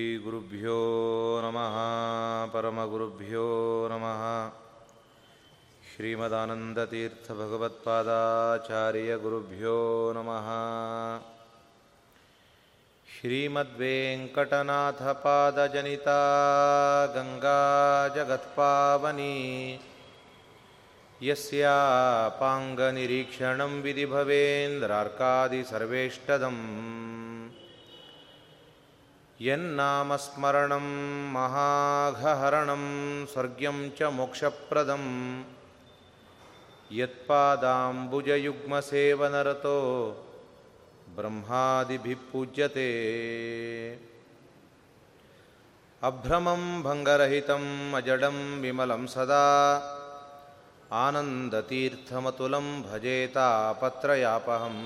ಶ್ರೀ ಗುರುಭ್ಯೋ ನಮಃ ಪರಮಗುರುಭ್ಯೋ ನಮಃ ಶ್ರೀಮದಾನಂದತೀರ್ಥಭಗವತ್ಪಾದಾಚಾರ್ಯಗುರುಭ್ಯೋ ನಮಃ ಶ್ರೀಮದ್ವೆಂಕಟನಾಥಪಾದಜನಿತಾ ಗಂಗಾ ಜಗತ್ಪಾವನಿ ಯಸ್ಯಾ ಪಾಂಗನಿರೀಕ್ಷಣಂ ವಿಧಿ ಭವೇಂದ್ರಾರ್ಕಾದಿ ಸರ್ವೇಷ್ಟದಂ ಯನ್ನಾಮಸ್ಮರಣಂ ಮಹಾಘಹರಣಂ ಸ್ವರ್ಗ್ಯಂ ಚ ಮೋಕ್ಷಪ್ರದಂ ಯತ್ಪಾದಾಂಬುಜಯುಗ್ಮಸೇವನರತೋ ಬ್ರಹ್ಮಾದಿಭಿಃ ಪೂಜ್ಯತೆ ಅಭ್ರಮಂ ಭಂಗರಹಿತಂ ಅಜಡಂ ವಿಮಲಂ ಸದಾ ಆನಂದತೀರ್ಥಮತುಲಂ ಭಜೇತಾಪತ್ರಯಾಪಹಂ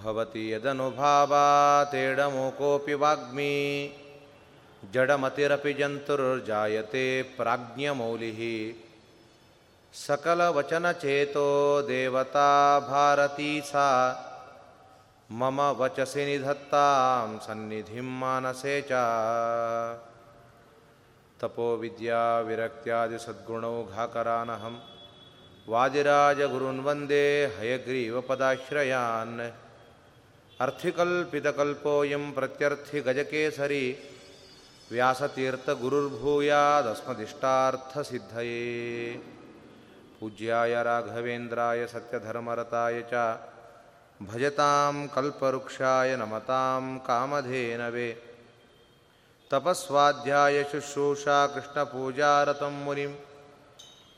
ಭವತಿ ಯದನುಭಾವಾತ್ತೇಡಮೋಕೋಪಿ ವಾಗ್ಮಿ ಜಡಮತಿರಪಿ ಜಂತುರ್ಜಾಯತೆ ಪ್ರಾಜ್ಞಮೌಲಿಃ ಸಕಲವಚನಚೇತೋ ದೇವತಾ ಭಾರತೀ ಸಾ ಮಮ ವಚಸಿ ನಿಧತ್ತಾಂ ಸನ್ನಿಧಿಂ ಮಾನಸೇ ಚ ತಪೋವಿದ್ಯಾ ವಿರಕ್ತ್ಯಾದಿ ಸದ್ಗುಣೌಘಾಕರಾನಹಂ ವಾದಿರಾಜಗುರುನ್ ವಂದೇ ಹಯಗ್ರೀವಪದಾಶ್ರಯಾನ್ ಅರ್ಥಿಕಲ್ಪಿತಕಲ್ಪೋಯಂ ಪ್ರತ್ಯರ್ಥಿ ಗಜಕೇಸರಿ ವ್ಯಾಸತೀರ್ಥಗುರುರ್ಭೂಯಾದಸ್ಮದಿಷ್ಟಾರ್ಥಸಿದ್ಧಯೇ ಪೂಜ್ಯಾಯ ರಾಘವೇಂದ್ರಾಯ ಸತ್ಯಧರ್ಮರತಾಯ ಚ ಭಜತಾಂ ಕಲ್ಪವೃಕ್ಷಾಯ ನಮತಾಂ ಕಾಮಧೇನವೇ ತಪಸ್ವಾಧ್ಯಾಯ ಶುಶ್ರೂಷಾ ಕೃಷ್ಣಪೂಜಾರತಂ ಮುನಿಂ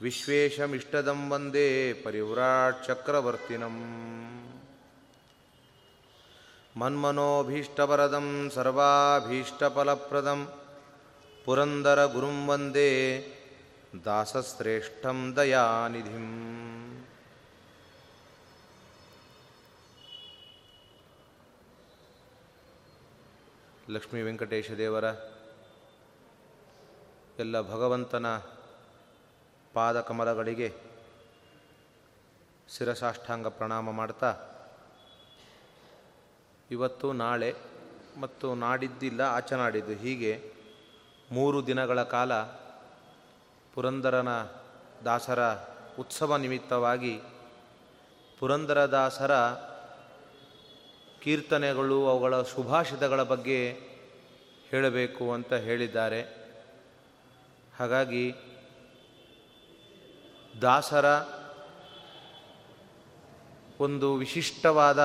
ವಿಶ್ವೇಶಮಿಷ್ಟದಂ ವಂದೇ ಪರಿವ್ರಾಟ್ ಚಕ್ರವರ್ತಿನಂ ಮನ್ಮನೋಭೀಷ್ಟವರದಂ ಸರ್ವಾಭೀಷ್ಟಫಲಪ್ರದಂ ಪುರಂದರ ಗುರುಂ ವಂದೇ ದಾಸಶ್ರೇಷ್ಠಂ ದಯಾನಿಧಿಂ. ಲಕ್ಷ್ಮೀ ವೆಂಕಟೇಶ ದೇವರ ಎಲ್ಲ ಭಗವಂತನ ಪಾದಕಮಲಗಳಿಗೆ ಶಿರಸಾಷ್ಟಾಂಗ ಪ್ರಣಾಮ ಮಾಡ್ತಾ ಇವತ್ತು ನಾಳೆ ಮತ್ತು ನಾಡಿದ್ದಿಲ್ಲ ಆಚನಾಡಿದ್ದು ಹೀಗೆ 3 ದಿನಗಳ ಕಾಲ ಪುರಂದರನ ದಾಸರ ಉತ್ಸವ ನಿಮಿತ್ತವಾಗಿ ಪುರಂದರದಾಸರ ಕೀರ್ತನೆಗಳು ಅವುಗಳ ಶುಭಾಶಯಗಳ ಬಗ್ಗೆ ಹೇಳಬೇಕು ಅಂತ ಹೇಳಿದ್ದಾರೆ. ಹಾಗಾಗಿ ದಾಸರ ಒಂದು ವಿಶಿಷ್ಟವಾದ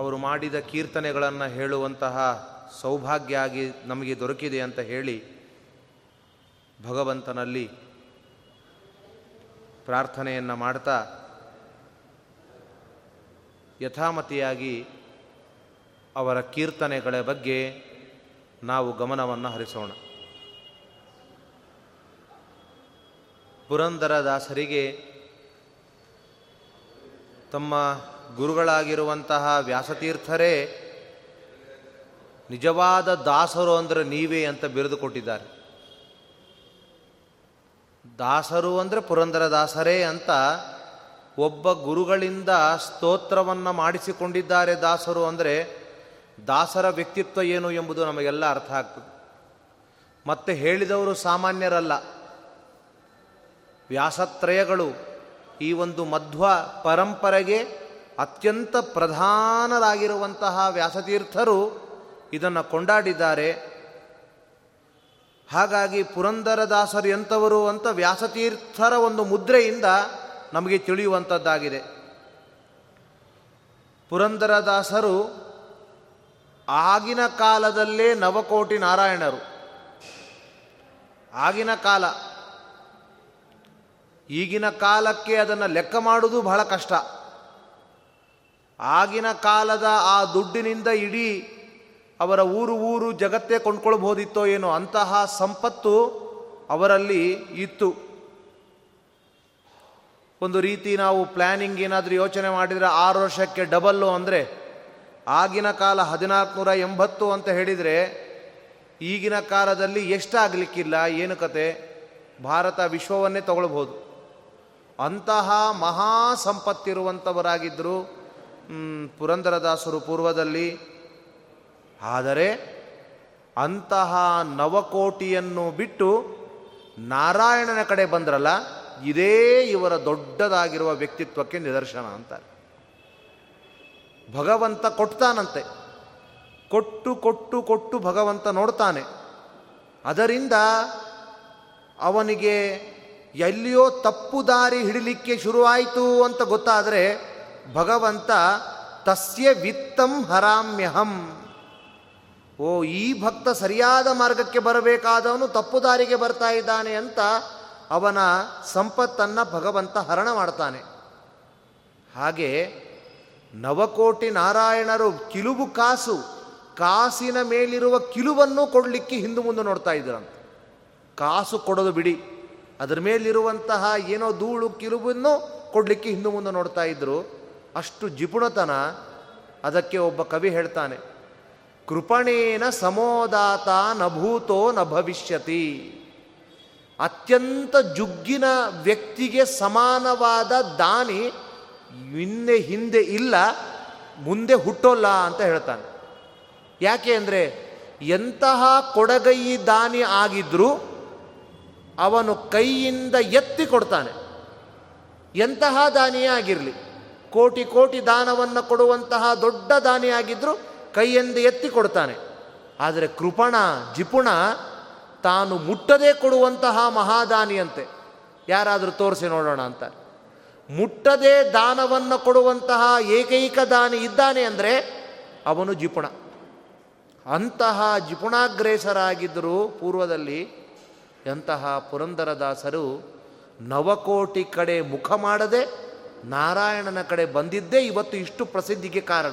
ಅವರು ಮಾಡಿದ ಕೀರ್ತನೆಗಳನ್ನು ಹೇಳುವಂತಹ ಸೌಭಾಗ್ಯ ಆಗಿ ನಮಗೆ ದೊರಕಿದೆ ಅಂತ ಹೇಳಿ ಭಗವಂತನಲ್ಲಿ ಪ್ರಾರ್ಥನೆಯನ್ನು ಮಾಡ್ತಾ ಯಥಾಮತಿಯಾಗಿ ಅವರ ಕೀರ್ತನೆಗಳ ಬಗ್ಗೆ ನಾವು ಗಮನವನ್ನು ಹರಿಸೋಣ. ಪುರಂದರದಾಸರಿಗೆ ತಮ್ಮ ಗುರುಗಳಾಗಿರುವಂತಹ ವ್ಯಾಸತೀರ್ಥರೇ ನಿಜವಾದ ದಾಸರು ಅಂದರೆ ನೀವೇ ಅಂತ ಬಿರುದು ಕೊಟ್ಟಿದ್ದಾರೆ. ದಾಸರು ಅಂದರೆ ಪುರಂದರದಾಸರೇ ಅಂತ ಒಬ್ಬ ಗುರುಗಳಿಂದ ಸ್ತೋತ್ರವನ್ನು ಮಾಡಿಸಿಕೊಂಡಿದ್ದಾರೆ. ದಾಸರು ಅಂದರೆ ದಾಸರ ವ್ಯಕ್ತಿತ್ವ ಏನು ಎಂಬುದು ನಮಗೆಲ್ಲ ಅರ್ಥ ಆಗ್ತದೆ. ಮತ್ತೆ ಹೇಳಿದವರು ಸಾಮಾನ್ಯರಲ್ಲ. ವ್ಯಾಸತ್ರಯಗಳು ಈ ಒಂದು ಮಧ್ವ ಪರಂಪರೆಗೆ ಅತ್ಯಂತ ಪ್ರಧಾನರಾಗಿರುವಂತಹ ವ್ಯಾಸತೀರ್ಥರು ಇದನ್ನು ಕೊಂಡಾಡಿದ್ದಾರೆ. ಹಾಗಾಗಿ ಪುರಂದರದಾಸರು ಎಂಥವರು ಅಂತ ವ್ಯಾಸತೀರ್ಥರ ಒಂದು ಮುದ್ರೆಯಿಂದ ನಮಗೆ ತಿಳಿಯುವಂಥದ್ದಾಗಿದೆ. ಪುರಂದರದಾಸರು ಆಗಿನ ಕಾಲದಲ್ಲೇ ನವಕೋಟಿ ನಾರಾಯಣರು. ಆಗಿನ ಕಾಲ, ಈಗಿನ ಕಾಲಕ್ಕೆ ಅದನ್ನು ಲೆಕ್ಕ ಮಾಡುವುದು ಬಹಳ ಕಷ್ಟ. ಆಗಿನ ಕಾಲದ ಆ ದುಡ್ಡಿನಿಂದ ಇಡೀ ಅವರ ಊರು ಜಗತ್ತೇ ಕೊಂಡ್ಕೊಳ್ಬೋದಿತ್ತೋ ಏನೋ ಅಂತಹ ಸಂಪತ್ತು ಅವರಲ್ಲಿ ಇತ್ತು. ಒಂದು ರೀತಿ ನಾವು ಪ್ಲ್ಯಾನಿಂಗ್ ಏನಾದರೂ ಯೋಚನೆ ಮಾಡಿದರೆ 6 ವರ್ಷಕ್ಕೆ ಡಬಲ್ಲು ಅಂದರೆ ಆಗಿನ ಕಾಲ 1480 ಅಂತ ಹೇಳಿದರೆ ಈಗಿನ ಕಾಲದಲ್ಲಿ ಎಷ್ಟಾಗಲಿಕ್ಕಿಲ್ಲ, ಏನು ಕತೆ, ಭಾರತ ವಿಶ್ವವನ್ನೇ ತಗೊಳ್ಬೋದು. ಅಂತಹ ಮಹಾ ಸಂಪತ್ತಿರುವಂಥವರಾಗಿದ್ದರು ಪುರಂದರದಾಸರು. ಪೂರ್ವದಲ್ಲಿ ಆದರೆ ಅಂತಹ ನವಕೋಟಿಯನ್ನು ಬಿಟ್ಟು ನಾರಾಯಣನ ಕಡೆ ಬಂದ್ರಲ್ಲ, ಇದೇ ಇವರ ದೊಡ್ಡದಾಗಿರುವ ವ್ಯಕ್ತಿತ್ವಕ್ಕೆ ನಿದರ್ಶನ ಅಂತಾರೆ. ಭಗವಂತ ಕೊಡ್ತಾನಂತೆ, ಕೊಟ್ಟು ಕೊಟ್ಟು ಕೊಟ್ಟು ಭಗವಂತ ನೋಡ್ತಾನೆ. ಅದರಿಂದ ಅವನಿಗೆ ಎಲ್ಲಿಯೋ ತಪ್ಪು ದಾರಿ ಹಿಡಿಲಿಕ್ಕೆ ಶುರುವಾಯಿತು ಅಂತ ಗೊತ್ತಾದರೆ ಭಗವಂತ ತಸ್ಯ ವಿತ್ತಂ ಹರಾಮ್ಯಹಂ, ಓ ಈ ಭಕ್ತ ಸರಿಯಾದ ಮಾರ್ಗಕ್ಕೆ ಬರಬೇಕಾದವನು ತಪ್ಪು ದಾರಿಗೆ ಬರ್ತಾ ಇದ್ದಾನೆ ಅಂತ ಅವನ ಸಂಪತ್ತನ್ನು ಭಗವಂತ ಹರಣ ಮಾಡ್ತಾನೆ. ಹಾಗೆ ನವಕೋಟಿ ನಾರಾಯಣರು ಕಿಲುಬು ಕಾಸು, ಕಾಸಿನ ಮೇಲಿರುವ ಕಿಲುವನ್ನು ಕೊಡಲಿಕ್ಕೆ ಹಿಂದೆ ಮುಂದೆ ನೋಡ್ತಾ ಇದ್ರಂತ. ಕಾಸು ಕೊಡೋದು ಬಿಡಿ, ಅದರ ಮೇಲಿರುವಂತಹ ಏನೋ ಧೂಳು ಕಿಲುಬನ್ನು ಕೊಡಲಿಕ್ಕೆ ಹಿಂದೆ ಮುಂದೆ ನೋಡ್ತಾ ಇದ್ದರು. ಅಷ್ಟು ಜಿಪುಣತನ. ಅದಕ್ಕೆ ಒಬ್ಬ ಕವಿ ಹೇಳ್ತಾನೆ, ಕೃಪಣೇನ ಸಮೋದಾತ ನಭೂತೋ ನ ಭವಿಷ್ಯತಿ. ಅತ್ಯಂತ ಜುಗ್ಗಿನ ವ್ಯಕ್ತಿಗೆ ಸಮಾನವಾದ ದಾನಿ ಇನ್ನೆ ಹಿಂದೆ ಇಲ್ಲ, ಮುಂದೆ ಹುಟ್ಟೋಲ್ಲ ಅಂತ ಹೇಳ್ತಾನೆ. ಯಾಕೆ ಅಂದರೆ ಎಂತಹ ಕೊಡಗೈ ದಾನಿ ಆಗಿದ್ರೂ ಅವನು ಕೈಯಿಂದ ಎತ್ತಿ ಕೊಡ್ತಾನೆ. ಎಂತಹ ದಾನಿಯೇ ಆಗಿರಲಿ, ಕೋಟಿ ಕೋಟಿ ದಾನವನ್ನು ಕೊಡುವಂತಹ ದೊಡ್ಡ ದಾನಿಯಾಗಿದ್ದರೂ ಕೈಯಿಂದ ಎತ್ತಿ ಕೊಡ್ತಾನೆ. ಆದರೆ ಕೃಪಣ ಜಿಪುಣ ತಾನು ಮುಟ್ಟದೇ ಕೊಡುವಂತಹ ಮಹಾದಾನಿಯಂತೆ. ಯಾರಾದರೂ ತೋರಿಸಿ ನೋಡೋಣ ಅಂತ. ಮುಟ್ಟದೇ ದಾನವನ್ನು ಕೊಡುವಂತಹ ಏಕೈಕ ದಾನಿ ಇದ್ದಾನೆ ಅಂದರೆ ಅವನು ಜಿಪುಣ. ಅಂತಹ ಜಿಪುಣಾಗ್ರೇಸರಾಗಿದ್ದರೂ ಪೂರ್ವದಲ್ಲಿ ಎಂತಹ ಪುರಂದರದಾಸರು ನವಕೋಟಿ ಕಡೆ ಮುಖ ಮಾಡದೆ ನಾರಾಯಣನ ಕಡೆ ಬಂದಿದ್ದೇ ಇವತ್ತು ಇಷ್ಟು ಪ್ರಸಿದ್ಧಿಗೆ ಕಾರಣ.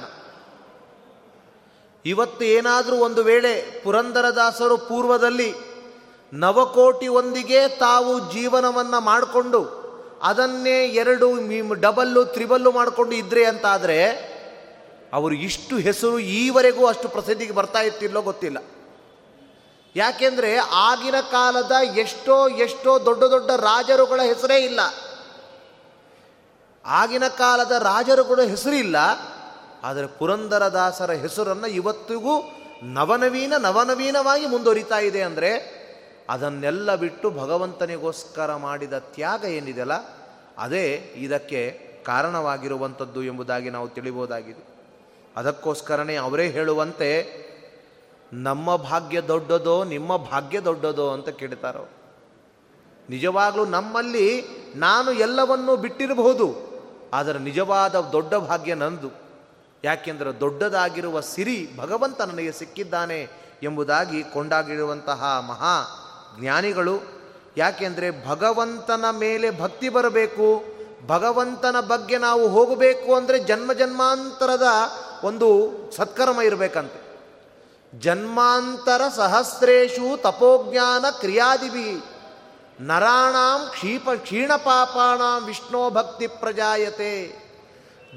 ಇವತ್ತು ಏನಾದರೂ ಒಂದು ವೇಳೆ ಪುರಂದರದಾಸರು ಪೂರ್ವದಲ್ಲಿ ನವಕೋಟಿಯೊಂದಿಗೆ ತಾವು ಜೀವನವನ್ನು ಮಾಡಿಕೊಂಡು ಅದನ್ನೇ ಎರಡು ಡಬಲ್ಲು ತ್ರಿಬಲ್ಲು ಮಾಡಿಕೊಂಡು ಇದ್ದರೆ ಅಂತಾದರೆ ಅವರು ಇಷ್ಟು ಹೆಸರು ಈವರೆಗೂ ಅಷ್ಟು ಪ್ರಸಿದ್ಧಿಗೆ ಬರ್ತಾ ಇತ್ತಿಲ್ಲೋ ಗೊತ್ತಿಲ್ಲ. ಯಾಕೆಂದರೆ ಆಗಿನ ಕಾಲದ ಎಷ್ಟೋ ಎಷ್ಟೋ ದೊಡ್ಡ ದೊಡ್ಡ ರಾಜರುಗಳ ಹೆಸರೇ ಇಲ್ಲ. ಆಗಿನ ಕಾಲದ ರಾಜರುಗಳ ಹೆಸರಿಲ್ಲ, ಆದರೆ ಪುರಂದರದಾಸರ ಹೆಸರನ್ನು ಇವತ್ತಿಗೂ ನವನವೀನವಾಗಿ ಮುಂದುವರಿತಾ ಇದೆ. ಅಂದರೆ ಅದನ್ನೆಲ್ಲ ಬಿಟ್ಟು ಭಗವಂತನಿಗೋಸ್ಕರ ಮಾಡಿದ ತ್ಯಾಗ ಏನಿದೆಯಲ್ಲ ಅದೇ ಇದಕ್ಕೆ ಕಾರಣವಾಗಿರುವಂಥದ್ದು ಎಂಬುದಾಗಿ ನಾವು ತಿಳಿಬೋದಾಗಿದೆ. ಅದಕ್ಕೋಸ್ಕರನೇ ಅವರೇ ಹೇಳುವಂತೆ ನಮ್ಮ ಭಾಗ್ಯ ದೊಡ್ಡದೋ ನಿಮ್ಮ ಭಾಗ್ಯ ದೊಡ್ಡದೋ ಅಂತ ಕೇಳ್ತಾರೋ. ನಿಜವಾಗಲೂ ನಮ್ಮಲ್ಲಿ ನಾನು ಎಲ್ಲವನ್ನೂ ಬಿಟ್ಟಿರಬಹುದು, ಆದರೆ ನಿಜವಾದ ದೊಡ್ಡ ಭಾಗ್ಯ ನಂದು. ಯಾಕೆಂದರೆ ದೊಡ್ಡದಾಗಿರುವ ಸಿರಿ ಭಗವಂತ ನನಗೆ ಸಿಕ್ಕಿದ್ದಾನೆ ಎಂಬುದಾಗಿ ಕೊಂಡಾಗಿರುವಂತಹ ಮಹಾ ಜ್ಞಾನಿಗಳು. ಯಾಕೆಂದರೆ ಭಗವಂತನ ಮೇಲೆ ಭಕ್ತಿ ಬರಬೇಕು, ಭಗವಂತನ ಬಗ್ಗೆ ನಾವು ಹೋಗಬೇಕು ಅಂದರೆ ಜನ್ಮ ಜನ್ಮಾಂತರದ ಒಂದು ಸತ್ಕರ್ಮ ಇರಬೇಕಂತೆ. ಜನ್ಮಾಂತರ ಸಹಸ್ರೇಶು ತಪೋಜ್ಞಾನ ಕ್ರಿಯಾದಿಭಿ ನರಾಣಾಂ ಕ್ಷೀಣಪಾಪಾಣಾಂ ವಿಷ್ಣೋ ಭಕ್ತಿ ಪ್ರಜಾಯತೆ.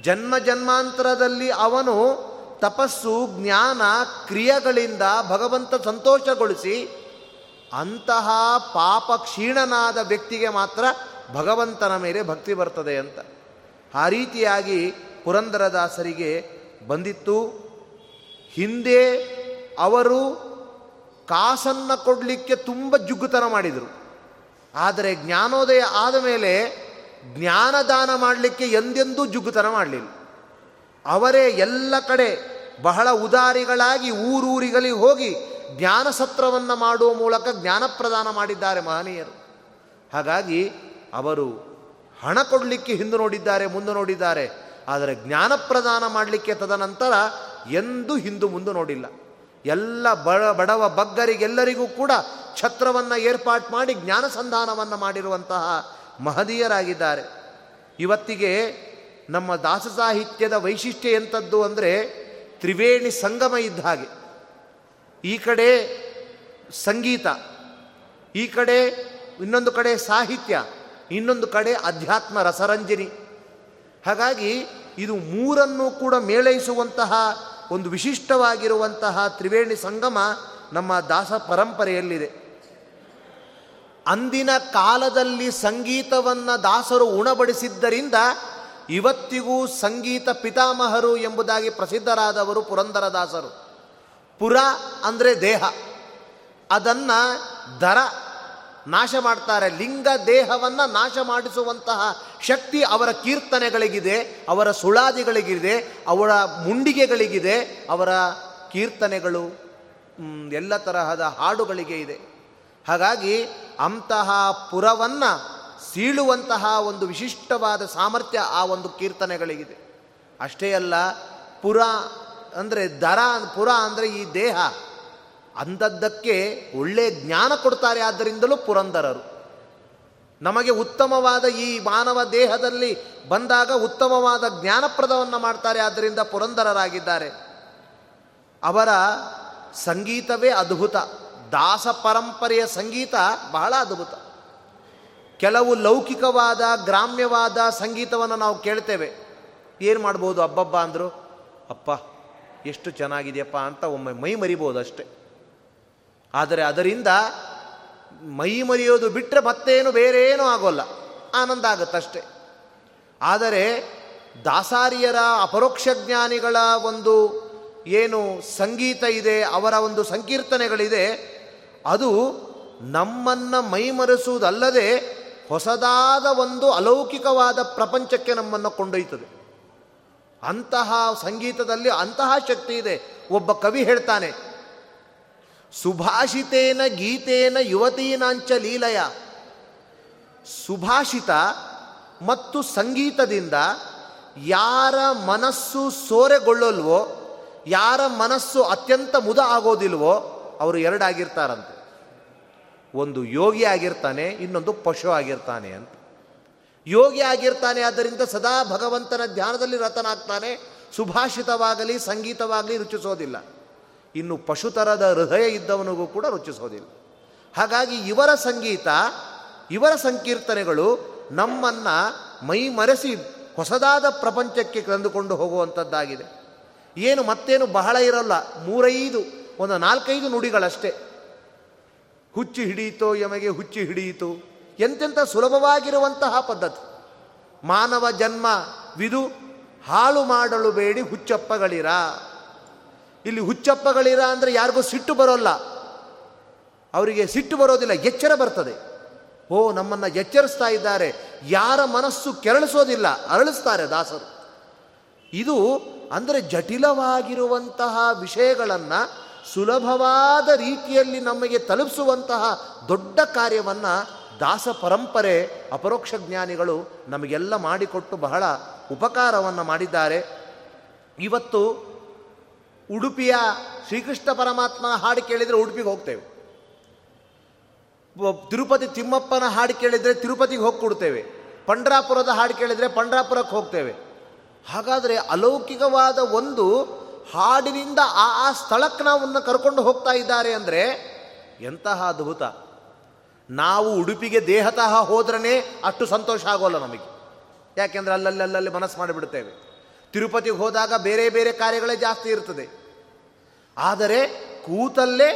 ಜನ್ಮ ಜನ್ಮಾಂತರದಲ್ಲಿ ಅವನು ತಪಸ್ಸು ಜ್ಞಾನ ಕ್ರಿಯೆಗಳಿಂದ ಭಗವಂತ ಸಂತೋಷಗೊಳಿಸಿ ಅಂತಹ ಪಾಪ ಕ್ಷೀಣನಾದ ವ್ಯಕ್ತಿಗೆ ಮಾತ್ರ ಭಗವಂತನ ಮೇಲೆ ಭಕ್ತಿ ಬರ್ತದೆ ಅಂತ. ಆ ರೀತಿಯಾಗಿ ಪುರಂದರದಾಸರಿಗೆ ಬಂದಿತ್ತು. ಹಿಂದೆ ಅವರು ಕಾಸನ್ನು ಕೊಡಲಿಕ್ಕೆ ತುಂಬ ಜುಗ್ಗುತನ ಮಾಡಿದರು, ಆದರೆ ಜ್ಞಾನೋದಯ ಆದ ಮೇಲೆ ಜ್ಞಾನದಾನ ಮಾಡಲಿಕ್ಕೆ ಎಂದೆಂದೂ ಜುಗ್ಗುತನ ಮಾಡಲಿಲ್ಲ. ಅವರೇ ಎಲ್ಲ ಕಡೆ ಬಹಳ ಉದಾರಿಗಳಾಗಿ ಊರೂರಿಗಳಿಗೆ ಹೋಗಿ ಜ್ಞಾನ ಸತ್ರವನ್ನು ಮಾಡುವ ಮೂಲಕ ಜ್ಞಾನ ಪ್ರದಾನ ಮಾಡಿದ್ದಾರೆ ಮಹನೀಯರು. ಹಾಗಾಗಿ ಅವರು ಹಣ ಕೊಡಲಿಕ್ಕೆ ಹಿಂದೆ ನೋಡಿದ್ದಾರೆ ಮುಂದೆ ನೋಡಿದ್ದಾರೆ, ಆದರೆ ಜ್ಞಾನ ಪ್ರದಾನ ಮಾಡಲಿಕ್ಕೆ ತದನಂತರ ಎಂದೂ ಹಿಂದೆ ಮುಂದೆ ನೋಡಿಲ್ಲ. ಎಲ್ಲ ಬಡವ ಬಗ್ಗರಿಗೆಲ್ಲರಿಗೂ ಕೂಡ ಛತ್ರವನ್ನು ಏರ್ಪಾಟು ಮಾಡಿ ಜ್ಞಾನ ಸಂಧಾನವನ್ನು ಮಾಡಿರುವಂತಹ ಮಹದೀಯರಾಗಿದ್ದಾರೆ. ಇವತ್ತಿಗೆ ನಮ್ಮ ದಾಸ ಸಾಹಿತ್ಯದ ವೈಶಿಷ್ಟ್ಯ ಎಂಥದ್ದು ಅಂದರೆ ತ್ರಿವೇಣಿ ಸಂಗಮ ಇದ್ದ ಹಾಗೆ. ಈ ಕಡೆ ಸಂಗೀತ, ಈ ಕಡೆ ಇನ್ನೊಂದು ಕಡೆ ಸಾಹಿತ್ಯ, ಇನ್ನೊಂದು ಕಡೆ ಅಧ್ಯಾತ್ಮ ರಸರಂಜನಿ. ಹಾಗಾಗಿ ಇದು ಮೂರನ್ನು ಕೂಡ ಮೇಳೈಸುವಂತಹ ಒಂದು ವಿಶಿಷ್ಟವಾಗಿರುವಂತಹ ತ್ರಿವೇಣಿ ಸಂಗಮ ನಮ್ಮ ದಾಸ ಪರಂಪರೆಯಲ್ಲಿದೆ. ಅಂದಿನ ಕಾಲದಲ್ಲಿ ಸಂಗೀತವನ್ನು ದಾಸರು ಉಣಬಡಿಸಿದ್ದರಿಂದ ಇವತ್ತಿಗೂ ಸಂಗೀತ ಪಿತಾಮಹರು ಎಂಬುದಾಗಿ ಪ್ರಸಿದ್ಧರಾದವರು ಪುರಂದರದಾಸರು. ಪುರ ಅಂದರೆ ದೇಹ, ಅದನ್ನು ದರ ನಾಶ ಮಾಡ್ತಾರೆ. ಲಿಂಗ ದೇಹವನ್ನು ನಾಶ ಮಾಡಿಸುವಂತಹ ಶಕ್ತಿ ಅವರ ಕೀರ್ತನೆಗಳಿಗಿದೆ, ಅವರ ಸುಳಾದಿಗಳಿಗಿದೆ, ಅವರ ಮುಂಡಿಗೆಗಳಿಗಿದೆ, ಅವರ ಕೀರ್ತನೆಗಳು ಎಲ್ಲ ತರಹದ ಹಾಡುಗಳಿಗೆ ಇದೆ. ಹಾಗಾಗಿ ಅಂತಹ ಪುರವನ್ನು ಸೀಳುವಂತಹ ಒಂದು ವಿಶಿಷ್ಟವಾದ ಸಾಮರ್ಥ್ಯ ಆ ಒಂದು ಕೀರ್ತನೆಗಳಿಗಿದೆ. ಅಷ್ಟೇ ಅಲ್ಲ, ಪುರ ಅಂದರೆ ದರ, ಪುರ ಅಂದರೆ ಈ ದೇಹ, ಅಂಥದ್ದಕ್ಕೆ ಒಳ್ಳೆಯ ಜ್ಞಾನ ಕೊಡ್ತಾರೆ. ಆದ್ದರಿಂದಲೂ ಪುರಂದರರು ನಮಗೆ ಉತ್ತಮವಾದ ಈ ಮಾನವ ದೇಹದಲ್ಲಿ ಬಂದಾಗ ಉತ್ತಮವಾದ ಜ್ಞಾನಪ್ರದವನ್ನು ಮಾಡ್ತಾರೆ. ಆದ್ದರಿಂದ ಪುರಂದರರಾಗಿದ್ದಾರೆ. ಅವರ ಸಂಗೀತವೇ ಅದ್ಭುತ. ದಾಸ ಪರಂಪರೆಯ ಸಂಗೀತ ಬಹಳ ಅದ್ಭುತ. ಕೆಲವು ಲೌಕಿಕವಾದ ಗ್ರಾಮ್ಯವಾದ ಸಂಗೀತವನ್ನು ನಾವು ಕೇಳ್ತೇವೆ. ಏನು ಮಾಡ್ಬೋದು, ಅಬ್ಬಬ್ಬ ಅಂದರು, ಅಪ್ಪ ಎಷ್ಟು ಚೆನ್ನಾಗಿದೆಯಪ್ಪ ಅಂತ ಒಮ್ಮೆ ಮೈ ಮರಿಬೋದು ಅಷ್ಟೆ. ಆದರೆ ಅದರಿಂದ ಮೈ ಮರೆಯೋದು ಬಿಟ್ಟರೆ ಮತ್ತೇನು ಬೇರೆ ಏನೂ ಆಗೋಲ್ಲ, ಆನಂದ ಆಗುತ್ತಷ್ಟೆ. ಆದರೆ ದಾಸಾರಿಯರ ಅಪರೋಕ್ಷ ಜ್ಞಾನಿಗಳ ಒಂದು ಏನು ಸಂಗೀತ ಇದೆ, ಅವರ ಒಂದು ಸಂಕೀರ್ತನೆಗಳಿದೆ, ಅದು ನಮ್ಮನ್ನು ಮೈಮರೆಸುವುದಲ್ಲದೆ ಹೊಸದಾದ ಒಂದು ಅಲೌಕಿಕವಾದ ಪ್ರಪಂಚಕ್ಕೆ ನಮ್ಮನ್ನು ಕೊಂಡೊಯ್ತದೆ. ಅಂತಹ ಸಂಗೀತದಲ್ಲಿ ಅಂತಹ ಶಕ್ತಿ ಇದೆ. ಒಬ್ಬ ಕವಿ ಹೇಳ್ತಾನೆ, ಸುಭಾಷಿತೇನ ಗೀತೇನ ಯುವತೀನಾಂಚ ಲೀಲಯ. ಸುಭಾಷಿತ ಮತ್ತು ಸಂಗೀತದಿಂದ ಯಾರ ಮನಸ್ಸು ಸೋರೆಗೊಳ್ಳಲ್ವೋ, ಯಾರ ಮನಸ್ಸು ಅತ್ಯಂತ ಮುದ ಆಗೋದಿಲ್ವೋ, ಅವರು ಎರಡಾಗಿರ್ತಾರಂತೆ. ಒಂದು ಯೋಗಿ ಆಗಿರ್ತಾನೆ, ಇನ್ನೊಂದು ಪಶು ಆಗಿರ್ತಾನೆ ಅಂತ. ಯೋಗಿ ಆಗಿರ್ತಾನೆ, ಆದ್ದರಿಂದ ಸದಾ ಭಗವಂತನ ಧ್ಯಾನದಲ್ಲಿ ರತನಾಗ್ತಾನೆ, ಸುಭಾಷಿತವಾಗಲಿ ಸಂಗೀತವಾಗಲಿ ರುಚಿಸೋದಿಲ್ಲ. ಇನ್ನು ಪಶುತರದ ಹೃದಯ ಇದ್ದವನಿಗೂ ಕೂಡ ರುಚಿಸೋದಿಲ್ಲ. ಹಾಗಾಗಿ ಇವರ ಸಂಗೀತ, ಇವರ ಸಂಕೀರ್ತನೆಗಳು ನಮ್ಮನ್ನು ಮೈಮರೆಸಿ ಹೊಸದಾದ ಪ್ರಪಂಚಕ್ಕೆ ತಂದುಕೊಂಡು ಹೋಗುವಂಥದ್ದಾಗಿದೆ. ಏನು ಮತ್ತೇನು ಬಹಳ ಇರಲ್ಲ, ಮೂರೈದು ಒಂದು ನಾಲ್ಕೈದು ನುಡಿಗಳಷ್ಟೇ. ಹುಚ್ಚಿ ಹಿಡಿಯಿತೋ ಯಮಗೆ ಹುಚ್ಚಿ ಹಿಡಿಯಿತು, ಎಂತೆಂಥ ಸುಲಭವಾಗಿರುವಂತಹ ಪದ್ಧತಿ. ಮಾನವ ಜನ್ಮವಿದು ಹಾಳು ಮಾಡಲು ಬೇಡಿ ಹುಚ್ಚಪ್ಪಗಳಿರ. ಇಲ್ಲಿ ಹುಚ್ಚಪ್ಪಗಳಿರ ಅಂದರೆ ಯಾರಿಗೂ ಸಿಟ್ಟು ಬರೋಲ್ಲ, ಅವರಿಗೆ ಸಿಟ್ಟು ಬರೋದಿಲ್ಲ, ಎಚ್ಚರ ಬರ್ತದೆ. ಓ, ನಮ್ಮನ್ನು ಎಚ್ಚರಿಸ್ತಾ ಇದ್ದಾರೆ, ಯಾರ ಮನಸ್ಸು ಕೆರಳಿಸೋದಿಲ್ಲ, ಅರಳಿಸ್ತಾರೆ ದಾಸರು. ಇದು ಅಂದರೆ ಜಟಿಲವಾಗಿರುವಂತಹ ವಿಷಯಗಳನ್ನು ಸುಲಭವಾದ ರೀತಿಯಲ್ಲಿ ನಮಗೆ ತಲುಪಿಸುವಂತಹ ದೊಡ್ಡ ಕಾರ್ಯವನ್ನು ದಾಸ ಪರಂಪರೆ ಅಪರೋಕ್ಷ ಜ್ಞಾನಿಗಳು ನಮಗೆಲ್ಲ ಮಾಡಿಕೊಟ್ಟು ಬಹಳ ಉಪಕಾರವನ್ನು ಮಾಡಿದ್ದಾರೆ. ಇವತ್ತು ಉಡುಪಿಯ ಶ್ರೀಕೃಷ್ಣ ಪರಮಾತ್ಮನ ಹಾಡು ಕೇಳಿದರೆ ಉಡುಪಿಗೆ ಹೋಗ್ತೇವೆ, ತಿರುಪತಿ ತಿಮ್ಮಪ್ಪನ ಹಾಡು ಕೇಳಿದರೆ ತಿರುಪತಿಗೆ ಹೋಗ್ಕೊಡ್ತೇವೆ, ಪಂಡ್ರಾಪುರದ ಹಾಡು ಕೇಳಿದರೆ ಪಂಡ್ರಾಪುರಕ್ಕೆ ಹೋಗ್ತೇವೆ. ಹಾಗಾದರೆ ಅಲೌಕಿಕವಾದ ಒಂದು ಹಾಡಿನಿಂದ ಆ ಆ ಸ್ಥಳಕ್ಕೆ ನಾವನ್ನು ಕರ್ಕೊಂಡು ಹೋಗ್ತಾ ಇದ್ದಾರೆ ಅಂದರೆ ಎಂತಹ ಅದ್ಭುತ. ನಾವು ಉಡುಪಿಗೆ ದೇಹತಃ ಹೋದ್ರೇ ಅಷ್ಟು ಸಂತೋಷ ಆಗೋಲ್ಲ ನಮಗೆ, ಯಾಕೆಂದರೆ ಅಲ್ಲಲ್ಲಿ ಮನಸ್ಸು ಮಾಡಿಬಿಡ್ತೇವೆ. ತಿರುಪತಿಗೆ ಹೋದಾಗ ಬೇರೆ ಬೇರೆ ಕಾರ್ಯಗಳೇ ಜಾಸ್ತಿ ಇರ್ತದೆ. ಆದರೆ ಕೂತಲ್ಲೇ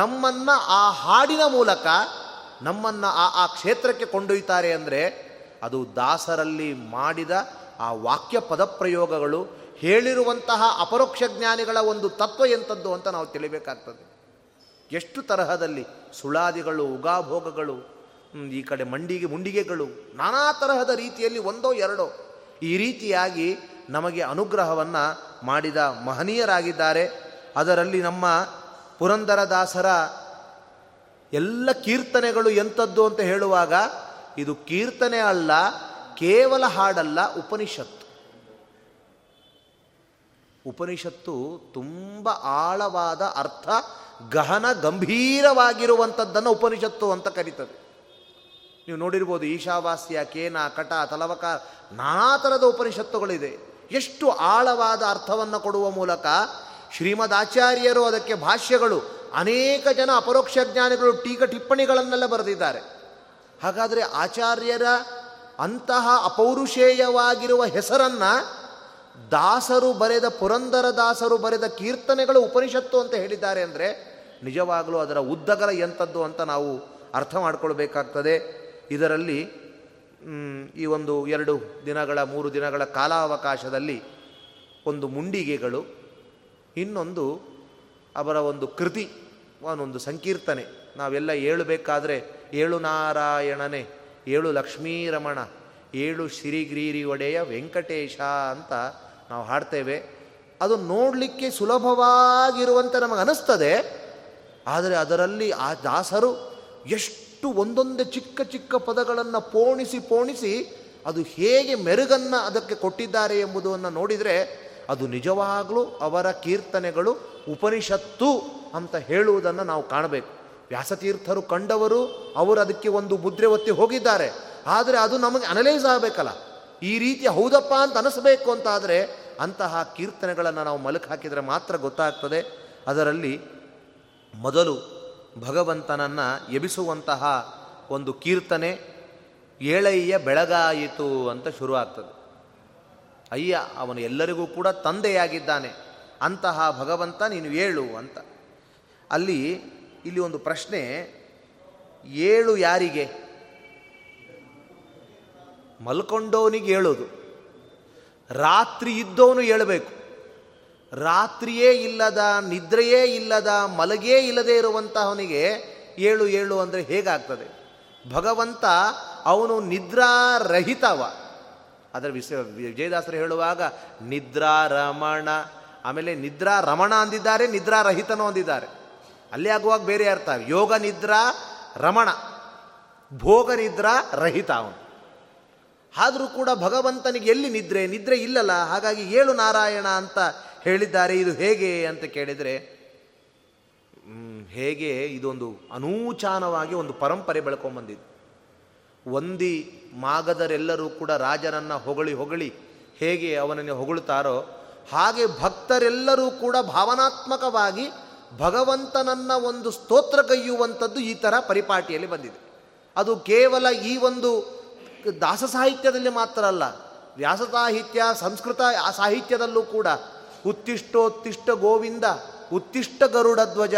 ನಮ್ಮನ್ನು ಆ ಹಾಡಿನ ಮೂಲಕ ನಮ್ಮನ್ನು ಆ ಆ ಕ್ಷೇತ್ರಕ್ಕೆ ಕೊಂಡೊಯ್ತಾರೆ ಅಂದರೆ ಅದು ದಾಸರಲ್ಲಿ ಮಾಡಿದ ಆ ವಾಕ್ಯ ಪದಪ್ರಯೋಗಗಳು, ಹೇಳಿರುವಂತಹ ಅಪರೋಕ್ಷ ಜ್ಞಾನಿಗಳ ಒಂದು ತತ್ವ ಎಂಥದ್ದು ಅಂತ ನಾವು ತಿಳಿಬೇಕಾಗ್ತದೆ. ಎಷ್ಟು ತರಹದಲ್ಲಿ ಸುಳಾದಿಗಳು, ಉಗಾಭೋಗಗಳು, ಈ ಕಡೆ ಮುಂಡಿಗೆಗಳು, ನಾನಾ ತರಹದ ರೀತಿಯಲ್ಲಿ ಒಂದೋ ಎರಡೋ ಈ ರೀತಿಯಾಗಿ ನಮಗೆ ಅನುಗ್ರಹವನ್ನು ಮಾಡಿದ ಮಹನೀಯರಾಗಿದ್ದಾರೆ. ಅದರಲ್ಲಿ ನಮ್ಮ ಪುರಂದರದಾಸರ ಎಲ್ಲ ಕೀರ್ತನೆಗಳು ಎಂಥದ್ದು ಅಂತ ಹೇಳುವಾಗ, ಇದು ಕೀರ್ತನೆ ಅಲ್ಲ, ಕೇವಲ ಹಾಡಲ್ಲ, ಉಪನಿಷತ್ತು. ಉಪನಿಷತ್ತು ತುಂಬ ಆಳವಾದ ಅರ್ಥ, ಗಹನ ಗಂಭೀರವಾಗಿರುವಂಥದ್ದನ್ನು ಉಪನಿಷತ್ತು ಅಂತ ಕರೀತದೆ. ನೀವು ನೋಡಿರ್ಬೋದು, ಈಶಾವಾಸ್ಯ, ಕೇನ, ಕಟ, ತಲವಕಾರ, ನಾನಾ ಥರದ ಉಪನಿಷತ್ತುಗಳಿದೆ. ಎಷ್ಟು ಆಳವಾದ ಅರ್ಥವನ್ನು ಕೊಡುವ ಮೂಲಕ ಶ್ರೀಮದಾಚಾರ್ಯರು ಅದಕ್ಕೆ ಭಾಷ್ಯಗಳು, ಅನೇಕ ಜನ ಅಪರೋಕ್ಷ ಜ್ಞಾನಿಗಳು ಟೀಕಾ ಟಿಪ್ಪಣಿಗಳನ್ನೆಲ್ಲ ಬರೆದಿದ್ದಾರೆ. ಹಾಗಾದರೆ ಆಚಾರ್ಯರ ಅಂತಹ ಅಪೌರುಷೇಯವಾಗಿರುವ ಹೆಸರನ್ನು ದಾಸರು ಬರೆದ, ಪುರಂದರದಾಸರು ಬರೆದ ಕೀರ್ತನೆಗಳು ಉಪನಿಷತ್ತು ಅಂತ ಹೇಳಿದ್ದಾರೆ ಅಂದರೆ ನಿಜವಾಗಲೂ ಅದರ ಉದ್ದಗಲ ಎಂಥದ್ದು ಅಂತ ನಾವು ಅರ್ಥ ಮಾಡಿಕೊಳ್ಬೇಕಾಗ್ತದೆ. ಇದರಲ್ಲಿ ಈ ಒಂದು 2-3 ದಿನಗಳ ಕಾಲಾವಕಾಶದಲ್ಲಿ ಒಂದು ಮುಂಡಿಗೆಗಳು, ಇನ್ನೊಂದು ಅವರ ಒಂದು ಕೃತಿ, ಅವನೊಂದು ಸಂಕೀರ್ತನೆ. ನಾವೆಲ್ಲ ಹೇಳಬೇಕಾದ್ರೆ ಏಳು ನಾರಾಯಣನೇ, ಏಳು ಲಕ್ಷ್ಮೀರಮಣ, ಏಳು ಶ್ರೀಗಿರಿ ಒಡೆಯ ವೆಂಕಟೇಶ ಅಂತ ನಾವು ಹಾಡ್ತೇವೆ. ಅದು ನೋಡಲಿಕ್ಕೆ ಸುಲಭವಾಗಿರುವಂತೆ ನಮಗೆ ಅನ್ನಿಸ್ತದೆ. ಆದರೆ ಅದರಲ್ಲಿ ಆ ದಾಸರು ಎಷ್ಟು ಒಂದೊಂದೇ ಚಿಕ್ಕ ಚಿಕ್ಕ ಪದಗಳನ್ನು ಪೋಣಿಸಿ ಪೋಣಿಸಿ ಅದು ಹೇಗೆ ಮೆರುಗನ್ನು ಅದಕ್ಕೆ ಕೊಟ್ಟಿದ್ದಾರೆ ಎಂಬುದನ್ನು ನೋಡಿದರೆ ಅದು ನಿಜವಾಗಲೂ ಅವರ ಕೀರ್ತನೆಗಳು ಉಪನಿಷತ್ತು ಅಂತ ಹೇಳುವುದನ್ನು ನಾವು ಕಾಣಬೇಕು. ವ್ಯಾಸತೀರ್ಥರು ಕಂಡವರು, ಅವರು ಅದಕ್ಕೆ ಒಂದು ಮುದ್ರೆ ಒತ್ತಿ ಹೋಗಿದ್ದಾರೆ. ಆದರೆ ಅದು ನಮಗೆ ಅನಲೈಸ್ ಆಗಬೇಕಲ್ಲ, ಈ ರೀತಿ ಹೌದಪ್ಪ ಅಂತ ಅನಿಸ್ಬೇಕು ಅಂತಾದರೆ ಅಂತಹ ಕೀರ್ತನೆಗಳನ್ನು ನಾವು ಮಲಕ್ ಹಾಕಿದರೆ ಮಾತ್ರ ಗೊತ್ತಾಗ್ತದೆ. ಅದರಲ್ಲಿ ಮೊದಲು ಭಗವಂತನನ್ನು ಎಬಿಸುವಂತಹ ಒಂದು ಕೀರ್ತನೆ ಏಳಯ್ಯ ಬೆಳಗಾಯಿತು ಅಂತ ಶುರುವಾಗ್ತದೆ. ಅಯ್ಯ ಅವನು ಎಲ್ಲರಿಗೂ ಕೂಡ ತಂದೆಯಾಗಿದ್ದಾನೆ, ಅಂತಹ ಭಗವಂತ ನೀನು ಏಳು ಅಂತ. ಇಲ್ಲಿ ಒಂದು ಪ್ರಶ್ನೆ, ಏಳು ಯಾರಿಗೆ? ಮಲ್ಕೊಂಡವನಿಗೆ ಹೇಳೋದು, ರಾತ್ರಿ ಇದ್ದವನು ಹೇಳಬೇಕು. ರಾತ್ರಿಯೇ ಇಲ್ಲದ, ನಿದ್ರೆಯೇ ಇಲ್ಲದ, ಮಲಗೇ ಇಲ್ಲದೆ ಇರುವಂತಹವನಿಗೆ ಏಳು ಏಳು ಅಂದರೆ ಹೇಗಾಗ್ತದೆ? ಭಗವಂತ ಅವನು ನಿದ್ರಾರಹಿತವ. ಅದರ ವಿಜಯದಾಸರು ಹೇಳುವಾಗ ನಿದ್ರಾರಮಣ, ಆಮೇಲೆ ನಿದ್ರಾರಮಣ ಅಂದಿದ್ದಾರೆ, ನಿದ್ರಾರಹಿತನೂ ಅಂದಿದ್ದಾರೆ. ಅಲ್ಲಿ ಆಗುವಾಗ ಬೇರೆ ಅರ್ಥ, ಯೋಗ ನಿದ್ರಾ ರಮಣ, ಭೋಗ ನಿದ್ರಾ ರಹಿತ ಅವನು. ಆದರೂ ಕೂಡ ಭಗವಂತನಿಗೆ ಎಲ್ಲಿ ನಿದ್ರೆ? ನಿದ್ರೆ ಇಲ್ಲಲ್ಲ. ಹಾಗಾಗಿ ಏಳು ನಾರಾಯಣ ಅಂತ ಹೇಳಿದ್ದಾರೆ. ಇದು ಹೇಗೆ ಅಂತ ಕೇಳಿದರೆ, ಹೇಗೆ ಇದೊಂದು ಅನೂಚಾನವಾಗಿ ಒಂದು ಪರಂಪರೆ ಬೆಳ್ಕೊಂಬಂದಿದ್ದು. ಒಂದಿ ಮಾಗದರೆಲ್ಲರೂ ಕೂಡ ರಾಜನನ್ನು ಹೊಗಳಿ ಹೊಗಳಿ ಹೇಗೆ ಅವನನ್ನು ಹೊಗಳುತ್ತಾರೋ ಹಾಗೆ ಭಕ್ತರೆಲ್ಲರೂ ಕೂಡ ಭಾವನಾತ್ಮಕವಾಗಿ ಭಗವಂತನನ್ನು ಒಂದು ಸ್ತೋತ್ರ ಕೈಯುವಂಥದ್ದು ಈ ಥರ ಪರಿಪಾಟಿಯಲ್ಲಿ ಬಂದಿದೆ. ಅದು ಕೇವಲ ಈ ಒಂದು ದಾಸ ಸಾಹಿತ್ಯದಲ್ಲಿ ಮಾತ್ರ ಅಲ್ಲ, ವ್ಯಾಸ ಸಾಹಿತ್ಯ, ಸಂಸ್ಕೃತ ಸಾಹಿತ್ಯದಲ್ಲೂ ಕೂಡ ಉತ್ತಿಷ್ಟೋತ್ತಿಷ್ಟ ಗೋವಿಂದ, ಉತ್ತಿಷ್ಟ ಗರುಡ ಧ್ವಜ,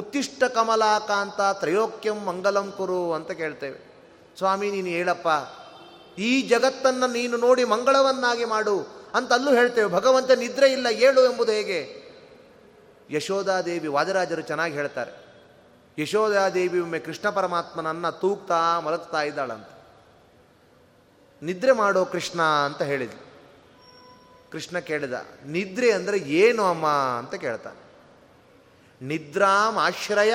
ಉತ್ತಿಷ್ಟ ಕಮಲಾಕಾಂತ, ತ್ರಯೋಕ್ಯಂ ಮಂಗಲಂ ಕುರು ಅಂತ ಕೇಳ್ತೇವೆ. ಸ್ವಾಮಿ ನೀನು ಹೇಳಪ್ಪ, ಈ ಜಗತ್ತನ್ನು ನೀನು ನೋಡಿ ಮಂಗಳವನ್ನಾಗಿ ಮಾಡು ಅಂತ ಅಲ್ಲೂ ಹೇಳ್ತೇವೆ. ಭಗವಂತ ನಿದ್ರೆ ಇಲ್ಲ, ಏಳು ಎಂಬುದು ಹೇಗೆ? ಯಶೋಧಾದೇವಿ ವಾದಿರಾಜರು ಚೆನ್ನಾಗಿ ಹೇಳ್ತಾರೆ, ಯಶೋಧಾದೇವಿ ಒಮ್ಮೆ ಕೃಷ್ಣ ಪರಮಾತ್ಮನನ್ನು ತೂಗ್ತಾ ಮಲಗ್ತಾ ಇದ್ದಾಳಂತ. ನಿದ್ರೆ ಮಾಡೋ ಕೃಷ್ಣ ಅಂತ ಹೇಳಿದ್ಲು. ಕೃಷ್ಣ ಕೇಳಿದ, ನಿದ್ರೆ ಅಂದರೆ ಏನು ಅಮ್ಮ ಅಂತ ಕೇಳ್ತಾನೆ. ನಿದ್ರಾಂ ಆಶ್ರಯ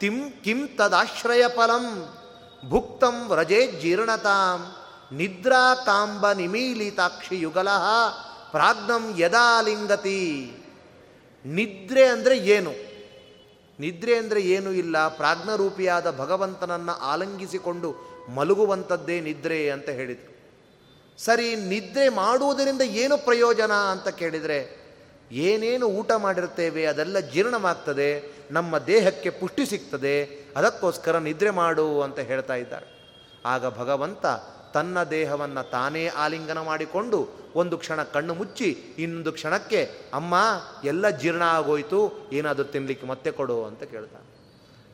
ತಿಂ ಕಿಂ ತದಾಶ್ರಯ ಫಲಂ ಭುಕ್ತಂ ವ್ರಜೇ ಜೀರ್ಣತಾಂ ನಿದ್ರಾ ತಾಂಬ ನಿಮೀಲಿತಾಕ್ಷಿ ಯುಗಲಃ ಪ್ರಾಜ್ಞಂ ಯದಾ ಲಿಂಗತಿ. ನಿದ್ರೆ ಅಂದರೆ ಏನು? ನಿದ್ರೆ ಅಂದರೆ ಏನೂ ಇಲ್ಲ, ಪ್ರಾಜ್ಞರೂಪಿಯಾದ ಭಗವಂತನನ್ನು ಆಲಂಗಿಸಿಕೊಂಡು ಮಲಗುವಂಥದ್ದೇ ನಿದ್ರೆ ಅಂತ ಹೇಳಿದರು. ಸರಿ, ನಿದ್ರೆ ಮಾಡುವುದರಿಂದ ಏನು ಪ್ರಯೋಜನ ಅಂತ ಕೇಳಿದರೆ, ಏನೇನು ಊಟ ಮಾಡಿರ್ತೇವೆ ಅದೆಲ್ಲ ಜೀರ್ಣವಾಗ್ತದೆ, ನಮ್ಮ ದೇಹಕ್ಕೆ ಪುಷ್ಟಿ ಸಿಗ್ತದೆ, ಅದಕ್ಕೋಸ್ಕರ ನಿದ್ರೆ ಮಾಡು ಅಂತ ಹೇಳ್ತಾ ಇದ್ದಾರೆ. ಆಗ ಭಗವಂತ ತನ್ನ ದೇಹವನ್ನು ತಾನೇ ಆಲಿಂಗನ ಮಾಡಿಕೊಂಡು ಒಂದು ಕ್ಷಣ ಕಣ್ಣು ಮುಚ್ಚಿ ಇನ್ನೊಂದು ಕ್ಷಣಕ್ಕೆ ಅಮ್ಮ ಎಲ್ಲ ಜೀರ್ಣ ಆಗೋಯ್ತು, ಏನಾದರೂ ತಿನ್ನಲಿಕ್ಕೆ ಮತ್ತೆ ಕೊಡು ಅಂತ ಕೇಳ್ತಾನೆ.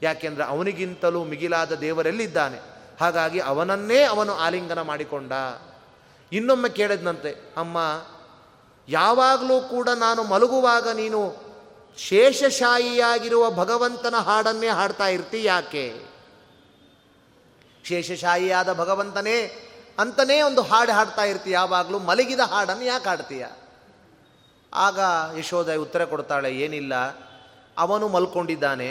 ಯಾಕೆಂದರೆ ಅವನಿಗಿಂತಲೂ ಮಿಗಿಲಾದ ದೇವರೆಲ್ಲಿದ್ದಾನೆ, ಹಾಗಾಗಿ ಅವನನ್ನೇ ಅವನು ಆಲಿಂಗನ ಮಾಡಿಕೊಂಡ. ಇನ್ನೊಮ್ಮೆ ಕೇಳಿದ್ನಂತೆ, ಅಮ್ಮ ಯಾವಾಗಲೂ ಕೂಡ ನಾನು ಮಲಗುವಾಗ ನೀನು ಶೇಷಶಾಯಿಯಾಗಿರುವ ಭಗವಂತನ ಹಾಡನ್ನೇ ಹಾಡ್ತಾ ಇರ್ತೀ, ಯಾಕೆ? ಶೇಷಶಾಯಿಯಾದ ಭಗವಂತನೇ ಅಂತಲೇ ಒಂದು ಹಾಡು ಹಾಡ್ತಾ ಇರ್ತೀಯ, ಯಾವಾಗಲೂ ಮಲಗಿದ ಹಾಡನ್ನು ಯಾಕೆ ಹಾಡ್ತೀಯ? ಆಗ ಯಶೋಧ ಉತ್ತರ ಕೊಡ್ತಾಳೆ, ಏನಿಲ್ಲ, ಅವನು ಮಲ್ಕೊಂಡಿದ್ದಾನೆ,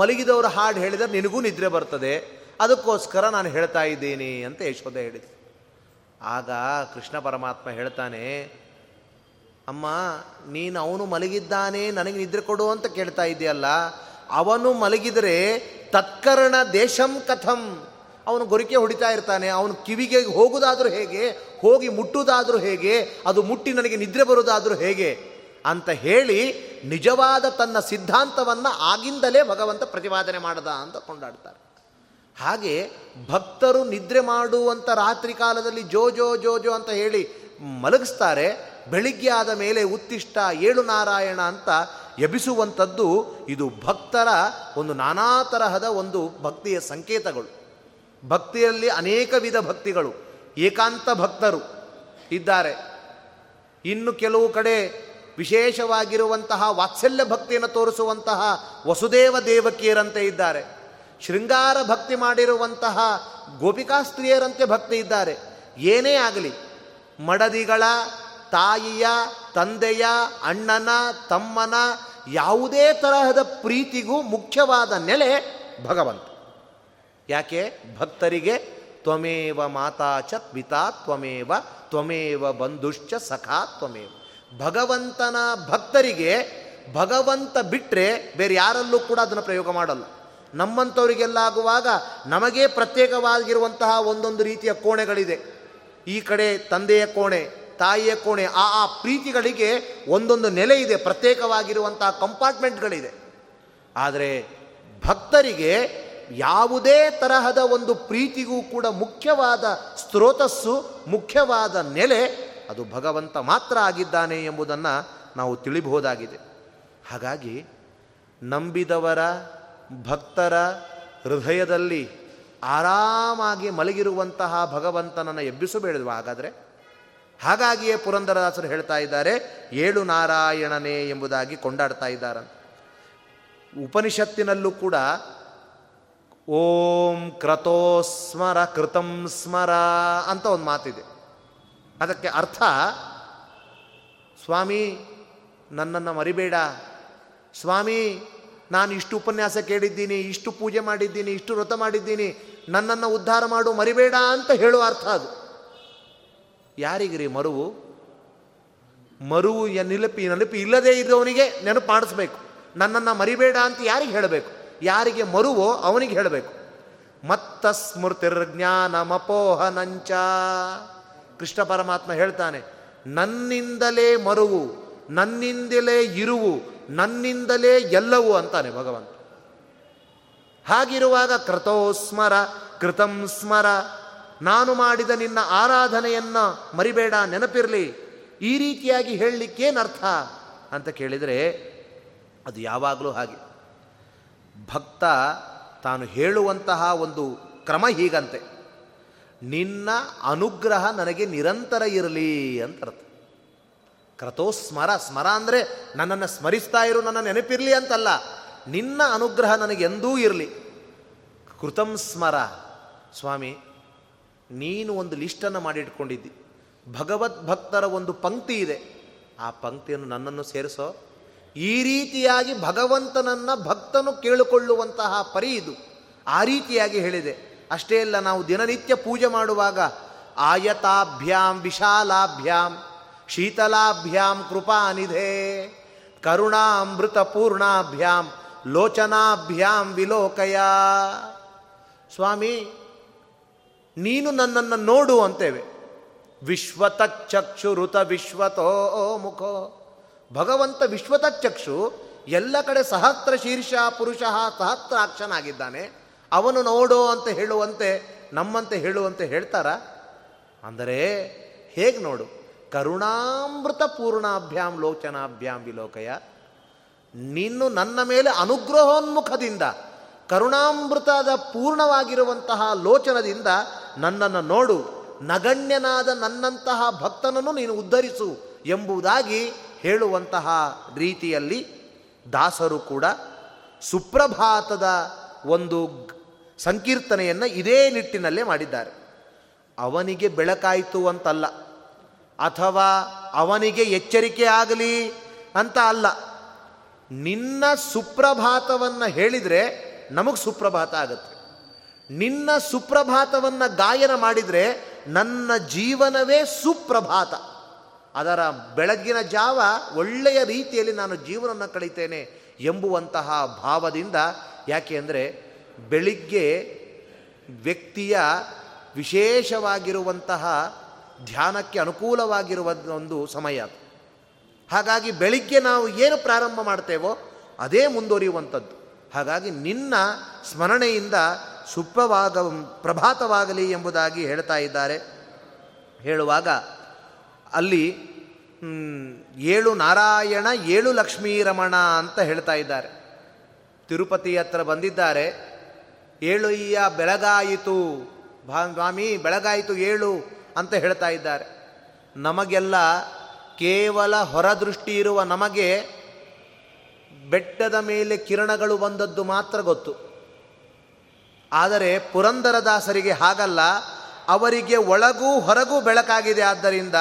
ಮಲಗಿದವರು ಹಾಡು ಹೇಳಿದರೆ ನಿನಗೂ ನಿದ್ರೆ ಬರ್ತದೆ, ಅದಕ್ಕೋಸ್ಕರ ನಾನು ಹೇಳ್ತಾ ಇದ್ದೀನಿ ಅಂತ ಯಶೋಧ ಹೇಳಿದ್ರು. ಆಗ ಕೃಷ್ಣ ಪರಮಾತ್ಮ ಹೇಳ್ತಾನೆ, ಅಮ್ಮ ನೀನು ಅವನು ಮಲಗಿದ್ದಾನೆ ನನಗೆ ನಿದ್ರೆ ಕೊಡು ಅಂತ ಕೇಳ್ತಾ ಇದೆಯಲ್ಲ, ಅವನು ಮಲಗಿದರೆ ತತ್ಕರ್ಣ ದೇಶಂ ಕಥಂ, ಅವನು ಗೊರಿಕೆ ಹೊಡಿತಾ ಇರ್ತಾನೆ, ಅವನು ಕಿವಿಗೆ ಹೋಗೋದಾದರೂ ಹೇಗೆ, ಹೋಗಿ ಮುಟ್ಟುವುದಾದರೂ ಹೇಗೆ, ಅದು ಮುಟ್ಟಿ ನನಗೆ ನಿದ್ರೆ ಬರೋದಾದರೂ ಹೇಗೆ ಅಂತ ಹೇಳಿ ನಿಜವಾದ ತನ್ನ ಸಿದ್ಧಾಂತವನ್ನು ಆಗಿಂದಲೇ ಭಗವಂತ ಪ್ರತಿಪಾದನೆ ಮಾಡದ ಅಂತ ಕೊಂಡಾಡ್ತಾರೆ. ಹಾಗೆ ಭಕ್ತರು ನಿದ್ರೆ ಮಾಡುವಂಥ ರಾತ್ರಿ ಕಾಲದಲ್ಲಿ ಜೋ ಜೋ ಜೋ ಜೋ ಅಂತ ಹೇಳಿ ಮಲಗಿಸ್ತಾರೆ, ಬೆಳಿಗ್ಗೆ ಆದ ಮೇಲೆ ಉತ್ತಿಷ್ಟ ಏಳು ನಾರಾಯಣ ಅಂತ ಎಬ್ಬಿಸುವಂಥದ್ದು ಇದು ಭಕ್ತರ ಒಂದು ನಾನಾ ತರಹದ ಒಂದು ಭಕ್ತಿಯ ಸಂಕೇತಗಳು. ಭಕ್ತಿಯಲ್ಲಿ ಅನೇಕ ವಿಧ ಭಕ್ತಿಗಳು, ಏಕಾಂತ ಭಕ್ತರು ಇದ್ದಾರೆ, ಇನ್ನು ಕೆಲವು ಕಡೆ ವಿಶೇಷವಾಗಿರುವಂತಹ ವಾತ್ಸಲ್ಯ ಭಕ್ತಿಯನ್ನು ತೋರಿಸುವಂತಹ ವಸುದೇವ ದೇವಕಿಯರಂತೆ ಇದ್ದಾರೆ. ಶೃಂಗಾರ ಭಕ್ತಿ ಮಾಡಿರುವಂತಹ ಗೋಪಿಕಾ ಸ್ತ್ರೀಯರಂತೆ ಭಕ್ತಿ ಇದ್ದಾರೆ. ಏನೇ ಆಗಲಿ, ಮಡದಿಗಳ, ತಾಯಿಯ, ತಂದೆಯ, ಅಣ್ಣನ, ತಮ್ಮನ ಯಾವುದೇ ತರಹದ ಪ್ರೀತಿಗೂ ಮುಖ್ಯವಾದ ನೆಲೆ ಭಗವಂತ. ಯಾಕೆ ಭಕ್ತರಿಗೆ ತ್ವಮೇವ ಮಾತಾ ಚ ಪಿತಾ ತ್ವಮೇವ ತ್ವಮೇವ ಬಂಧುಶ್ಚ ಸಖಾ ತ್ವಮೇವ. ಭಗವಂತನ ಭಕ್ತರಿಗೆ ಭಗವಂತ ಬಿಟ್ಟರೆ ಬೇರೆ ಯಾರಲ್ಲೂ ಕೂಡ ಅದನ್ನು ಪ್ರಯೋಗ ಮಾಡಲ್ಲ. ನಮ್ಮಂಥವರಿಗೆಲ್ಲ ಆಗುವಾಗ ನಮಗೇ ಪ್ರತ್ಯೇಕವಾಗಿರುವಂತಹ ಒಂದೊಂದು ರೀತಿಯ ಕೋಣೆಗಳಿದೆ. ಈ ಕಡೆ ತಂದೆಯ ಕೋಣೆ, ತಾಯಿಯ ಕೋಣೆ, ಆ ಪ್ರೀತಿಗಳಿಗೆ ಒಂದೊಂದು ನೆಲೆ ಇದೆ, ಪ್ರತ್ಯೇಕವಾಗಿರುವಂತಹ ಕಂಪಾರ್ಟ್ಮೆಂಟ್ಗಳಿದೆ. ಆದರೆ ಭಕ್ತರಿಗೆ ಯಾವುದೇ ತರಹದ ಒಂದು ಪ್ರೀತಿಗೂ ಕೂಡ ಮುಖ್ಯವಾದ ಸ್ರೋತಸ್ಸು, ಮುಖ್ಯವಾದ ನೆಲೆ ಅದು ಭಗವಂತ ಮಾತ್ರ ಆಗಿದ್ದಾನೆ ಎಂಬುದನ್ನು ನಾವು ತಿಳಿಬಹುದಾಗಿದೆ. ಹಾಗಾಗಿ ನಂಬಿದವರ ಭಕ್ತರ ಹೃದಯದಲ್ಲಿ ಆರಾಮಾಗಿ ಮಲಗಿರುವಂತಹ ಭಗವಂತನನ್ನು ಎಬ್ಬಿಸಬೇಡವಾ? ಹಾಗಾದರೆ ಹಾಗಾಗಿಯೇ ಪುರಂದರದಾಸರು ಹೇಳ್ತಾ ಇದ್ದಾರೆ, ಏಳು ನಾರಾಯಣನೇ ಎಂಬುದಾಗಿ ಕೊಂಡಾಡ್ತಾ ಇದ್ದಾರೆ. ಉಪನಿಷತ್ತಿನಲ್ಲೂ ಕೂಡ ಓಂ ಕ್ರತೋಸ್ಮರ ಕೃತಂ ಸ್ಮರ ಅಂತ ಒಂದು ಮಾತಿದೆ. ಅದಕ್ಕೆ ಅರ್ಥ, ಸ್ವಾಮಿ ನನ್ನನ್ನು ಮರಿಬೇಡ, ಸ್ವಾಮಿ ನಾನು ಇಷ್ಟು ಉಪನ್ಯಾಸ ಕೇಳಿದ್ದೀನಿ, ಇಷ್ಟು ಪೂಜೆ ಮಾಡಿದ್ದೀನಿ, ಇಷ್ಟು ವ್ರತ ಮಾಡಿದ್ದೀನಿ, ನನ್ನನ್ನು ಉದ್ಧಾರ ಮಾಡು, ಮರಿಬೇಡ ಅಂತ ಹೇಳುವ ಅರ್ಥ ಅದು. ಯಾರಿಗಿರಿ ಮರುವು? ಮರುವು ನೆನಪು ಇಲ್ಲದೇ ಇದ್ದವನಿಗೆ ನೆನಪು ಮಾಡಿಸ್ಬೇಕು. ನನ್ನನ್ನು ಮರಿಬೇಡ ಅಂತ ಯಾರಿಗೆ ಹೇಳಬೇಕು? ಯಾರಿಗೆ ಮರುವೋ ಅವನಿಗೆ ಹೇಳಬೇಕು. ಮತ್ತ ಸ್ಮೃತಿರ್ಜ್ಞಾನಮಪೋಹನಂಚ. ಕೃಷ್ಣ ಪರಮಾತ್ಮ ಹೇಳ್ತಾನೆ, ನನ್ನಿಂದಲೇ ಮರುವು, ನನ್ನಿಂದಲೇ ಇರುವು, ನನ್ನಿಂದಲೇ ಎಲ್ಲವೂ ಅಂತಾನೆ ಭಗವಂತ. ಹಾಗಿರುವಾಗ ಕೃತೋ ಸ್ಮರ ಕೃತಂ ಸ್ಮರ, ನಾನು ಮಾಡಿದ ನಿನ್ನ ಆರಾಧನೆಯನ್ನು ಮರಿಬೇಡ, ನೆನಪಿರಲಿ. ಈ ರೀತಿಯಾಗಿ ಹೇಳಲಿಕ್ಕೇನರ್ಥ ಅಂತ ಕೇಳಿದರೆ, ಅದು ಯಾವಾಗಲೂ ಹಾಗೆ. ಭಕ್ತ ತಾನು ಹೇಳುವಂತಹ ಒಂದು ಕ್ರಮ ಹೀಗಂತೆ, ನಿನ್ನ ಅನುಗ್ರಹ ನನಗೆ ನಿರಂತರ ಇರಲಿ ಅಂತ ಅರ್ಥ. ಕೃತೋ ಸ್ಮರ, ಸ್ಮರ ಅಂದರೆ ನನ್ನನ್ನು ಸ್ಮರಿಸ್ತಾ ಇರು, ನನ್ನ ನೆನಪಿರಲಿ ಅಂತಲ್ಲ, ನಿನ್ನ ಅನುಗ್ರಹ ನನಗೆಂದೂ ಇರಲಿ. ಕೃತಂ ಸ್ಮರ, ಸ್ವಾಮಿ ನೀನು ಒಂದು ಲಿಸ್ಟನ್ನು ಮಾಡಿಟ್ಕೊಂಡಿದ್ದಿ, ಭಗವದ್ಭಕ್ತರ ಒಂದು ಪಂಕ್ತಿ ಇದೆ, ಆ ಪಂಕ್ತಿಯನ್ನು ನನ್ನನ್ನು ಸೇರಿಸೋ. ಈ ರೀತಿಯಾಗಿ ಭಗವಂತನನ್ನು ಭಕ್ತನು ಕೇಳಿಕೊಳ್ಳುವಂತಹ ಪರಿ ಇದು. ಆ ರೀತಿಯಾಗಿ ಹೇಳಿದೆ. ಅಷ್ಟೇ ಅಲ್ಲ, ನಾವು ದಿನನಿತ್ಯ ಪೂಜೆ ಮಾಡುವಾಗ ಆಯತಾಭ್ಯಾಂ ವಿಶಾಲಾಭ್ಯಾಂ ಶೀತಲಾಭ್ಯಾಂ ಕೃಪಾನಿಧೇ ಕರುಣಾಮೃತ ಪೂರ್ಣಾಭ್ಯಾಂ ಲೋಚನಾಭ್ಯಾಂ ವಿಲೋಕಯ. ಸ್ವಾಮಿ ನೀನು ನನ್ನನ್ನು ನೋಡು ಅಂತೇವೆ. ವಿಶ್ವತಚ್ಚಕ್ಷುರುತ ವಿಶ್ವತೋ ಮುಖೋ, ಭಗವಂತ ವಿಶ್ವತಚ್ಚಕ್ಷು, ಎಲ್ಲ ಕಡೆ ಸಹಸ್ರ ಶೀರ್ಷ ಪುರುಷ ಸಹಸ್ರಾಕ್ಷನಾಗಿದ್ದಾನೆ, ಅವನು ನೋಡೋ ಅಂತ ಹೇಳುವಂತೆ, ನಮ್ಮಂತೆ ಹೇಳುವಂತೆ ಹೇಳ್ತಾರ? ಅಂದರೆ ಹೇಗೆ ನೋಡು? ಕರುಣಾಮೃತ ಪೂರ್ಣಾಭ್ಯಾಂ ಲೋಚನಾಭ್ಯಾಂ ವಿಲೋಕಯ, ನೀನು ನನ್ನ ಮೇಲೆ ಅನುಗ್ರಹೋನ್ಮುಖದಿಂದ, ಕರುಣಾಮೃತದ ಪೂರ್ಣವಾಗಿರುವಂತಹ ಲೋಚನದಿಂದ ನನ್ನನ್ನು ನೋಡು, ನಗಣ್ಯನಾದ ನನ್ನಂತಹ ಭಕ್ತನನ್ನು ನೀನು ಉದ್ಧರಿಸು ಎಂಬುದಾಗಿ ಹೇಳುವಂತಹ ರೀತಿಯಲ್ಲಿ ದಾಸರು ಕೂಡ ಸುಪ್ರಭಾತದ ಒಂದು ಸಂಕೀರ್ತನೆಯನ್ನು ಇದೇ ನಿಟ್ಟಿನಲ್ಲೇ ಮಾಡಿದ್ದಾರೆ. ಅವನಿಗೆ ಬೆಳಕಾಯಿತು ಅಂತಲ್ಲ, ಅಥವಾ ಅವನಿಗೆ ಎಚ್ಚರಿಕೆ ಆಗಲಿ ಅಂತ ಅಲ್ಲ, ನಿನ್ನ ಸುಪ್ರಭಾತವನ್ನು ಹೇಳಿದರೆ ನಮಗೆ ಸುಪ್ರಭಾತ ಆಗುತ್ತೆ, ನಿನ್ನ ಸುಪ್ರಭಾತವನ್ನು ಗಾಯನ ಮಾಡಿದರೆ ನನ್ನ ಜೀವನವೇ ಸುಪ್ರಭಾತ, ಅದರ ಬೆಳಗಿನ ಜಾವ ಒಳ್ಳೆಯ ರೀತಿಯಲ್ಲಿ ನಾನು ಜೀವನವನ್ನು ಕಳೀತೇನೆ ಎಂಬುವಂತಹ ಭಾವದಿಂದ. ಯಾಕೆ ಅಂದರೆ ಬೆಳಿಗ್ಗೆ ವ್ಯಕ್ತಿಯ ವಿಶೇಷವಾಗಿರುವಂತಹ ಧ್ಯಾನಕ್ಕೆ ಅನುಕೂಲವಾಗಿರುವ ಒಂದು ಸಮಯ ಅದು. ಹಾಗಾಗಿ ಬೆಳಿಗ್ಗೆ ನಾವು ಏನು ಪ್ರಾರಂಭ ಮಾಡ್ತೇವೋ ಅದೇ ಮುಂದುವರಿಯುವಂಥದ್ದು. ಹಾಗಾಗಿ ನಿನ್ನ ಸ್ಮರಣೆಯಿಂದ ಪ್ರಭಾತವಾಗಲಿ ಎಂಬುದಾಗಿ ಹೇಳ್ತಾ ಇದ್ದಾರೆ. ಹೇಳುವಾಗ ಅಲ್ಲಿ ಏಳು ನಾರಾಯಣ ಏಳು ಲಕ್ಷ್ಮೀರಮಣ ಅಂತ ಹೇಳ್ತಾ ಇದ್ದಾರೆ. ತಿರುಪತಿ ಹತ್ರ ಬಂದಿದ್ದಾರೆ, ಏಳು ಈಯ ಬೆಳಗಾಯಿತು ಭಾನ್ವಾಮಿ, ಬೆಳಗಾಯಿತು ಏಳು ಅಂತ ಹೇಳ್ತಾ ಇದ್ದಾರೆ. ನಮಗೆಲ್ಲ ಕೇವಲ ಹೊರದೃಷ್ಟಿ ಇರುವ ನಮಗೆ ಬೆಟ್ಟದ ಮೇಲೆ ಕಿರಣಗಳು ಬಂದದ್ದು ಮಾತ್ರ ಗೊತ್ತು. ಆದರೆ ಪುರಂದರದಾಸರಿಗೆ ಹಾಗಲ್ಲ, ಅವರಿಗೆ ಒಳಗೂ ಹೊರಗೂ ಬೆಳಕಾಗಿದೆ. ಆದ್ದರಿಂದ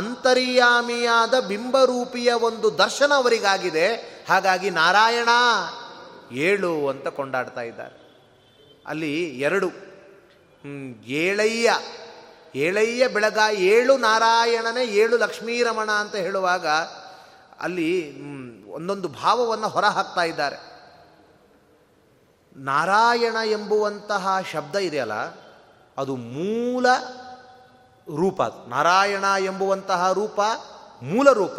ಅಂತರ್ಯಾಮಿಯಾದ ಬಿಂಬರೂಪಿಯ ಒಂದು ದರ್ಶನ ಅವರಿಗಾಗಿದೆ. ಹಾಗಾಗಿ ನಾರಾಯಣ ಏಳು ಅಂತ ಕೊಂಡಾಡ್ತಾ ಇದ್ದಾರೆ. ಅಲ್ಲಿ ಎರಡು ಏಳಯ್ಯ ಏಳಯ್ಯ ಬೆಳಗ ಏಳು ನಾರಾಯಣನೇ ಏಳು ಲಕ್ಷ್ಮೀರಮಣ ಅಂತ ಹೇಳುವಾಗ ಅಲ್ಲಿ ಒಂದೊಂದು ಭಾವವನ್ನು ಹೊರ ಹಾಕ್ತಾ ಇದ್ದಾರೆ. ನಾರಾಯಣ ಎಂಬುವಂತಹ ಶಬ್ದ ಇದೆಯಲ್ಲ, ಅದು ಮೂಲ ರೂಪ. ನಾರಾಯಣ ಎಂಬುವಂತಹ ರೂಪ ಮೂಲ ರೂಪ,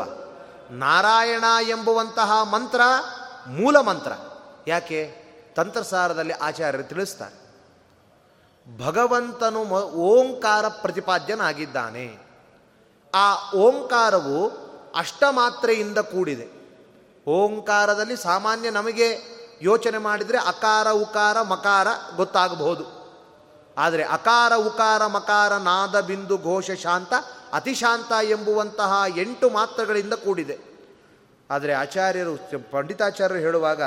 ನಾರಾಯಣ ಎಂಬುವಂತಹ ಮಂತ್ರ ಮೂಲ ಮಂತ್ರ. ಯಾಕೆ ತಂತ್ರಸಾರದಲ್ಲಿ ಆಚಾರ್ಯರು ತಿಳಿಸ್ತಾರೆ, ಭಗವಂತನು ಓಂಕಾರ ಪ್ರತಿಪಾದ್ಯನಾಗಿದ್ದಾನೆ. ಆ ಓಂಕಾರವು ಅಷ್ಟಮಾತ್ರೆಯಿಂದ ಕೂಡಿದೆ. ಓಂಕಾರದಲ್ಲಿ ಸಾಮಾನ್ಯ ನಮಗೆ ಯೋಚನೆ ಮಾಡಿದರೆ ಅಕಾರ ಉಕಾರ ಮಕಾರ ಗೊತ್ತಾಗಬಹುದು. ಆದರೆ ಅಕಾರ ಉಕಾರ ಮಕಾರ ನಾದ ಬಿಂದು ಘೋಷ ಶಾಂತ ಅತಿಶಾಂತ ಎಂಬುವಂತಹ 8 ಮಾತ್ರಗಳಿಂದ ಕೂಡಿದೆ. ಆದರೆ ಆಚಾರ್ಯರು ಪಂಡಿತಾಚಾರ್ಯರು ಹೇಳುವಾಗ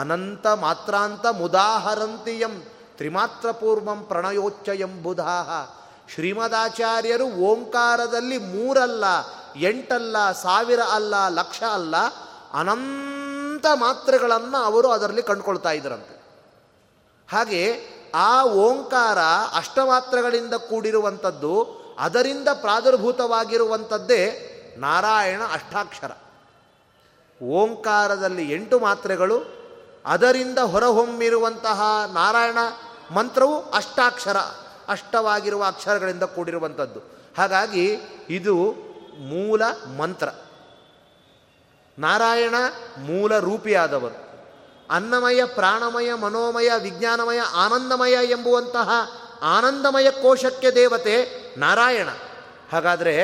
ಅನಂತ ಮಾತ್ರಾಂತ ಮುದಾಹರಂತಿಯಂ ತ್ರಿಮಾತ್ರ ಪೂರ್ವಂ ಪ್ರಣಯೋಚ್ಚ ಎಂಬುದಾಹ. ಶ್ರೀಮದಾಚಾರ್ಯರು ಓಂಕಾರದಲ್ಲಿ 3 ಅಲ್ಲ, 8 ಅಲ್ಲ, 1000 ಅಲ್ಲ, ಲಕ್ಷ ಅಲ್ಲ, ಅನಂತ ಮಾತ್ರಗಳನ್ನು ಅವರು ಅದರಲ್ಲಿ ಕಂಡುಕೊಳ್ತಾ ಇದ್ರಂತೆ. ಹಾಗೆ ಆ ಓಂಕಾರ ಅಷ್ಟಮಾತ್ರಗಳಿಂದ ಕೂಡಿರುವಂಥದ್ದು, ಅದರಿಂದ ಪ್ರಾದುರ್ಭೂತವಾಗಿರುವಂಥದ್ದೇ ನಾರಾಯಣ ಅಷ್ಟಾಕ್ಷರ. ಓಂಕಾರದಲ್ಲಿ 8 ಮಾತ್ರೆಗಳು, ಅದರಿಂದ ಹೊರಹೊಮ್ಮಿರುವಂತಹ ನಾರಾಯಣ ಮಂತ್ರವು ಅಷ್ಟಾಕ್ಷರ, ಅಷ್ಟವಾಗಿರುವ ಅಕ್ಷರಗಳಿಂದ ಕೂಡಿರುವಂಥದ್ದು. ಹಾಗಾಗಿ ಇದು ಮೂಲ ಮಂತ್ರ. ನಾರಾಯಣ ಮೂಲ ರೂಪಿಯಾದವರು, ಅನ್ನಮಯ ಪ್ರಾಣಮಯ ಮನೋಮಯ ವಿಜ್ಞಾನಮಯ ಆನಂದಮಯ ಎಂಬುವಂತಹ ಆನಂದಮಯ ಕೋಶಕ್ಕೆ ದೇವತೆ ನಾರಾಯಣ. ಹಾಗಾದರೆ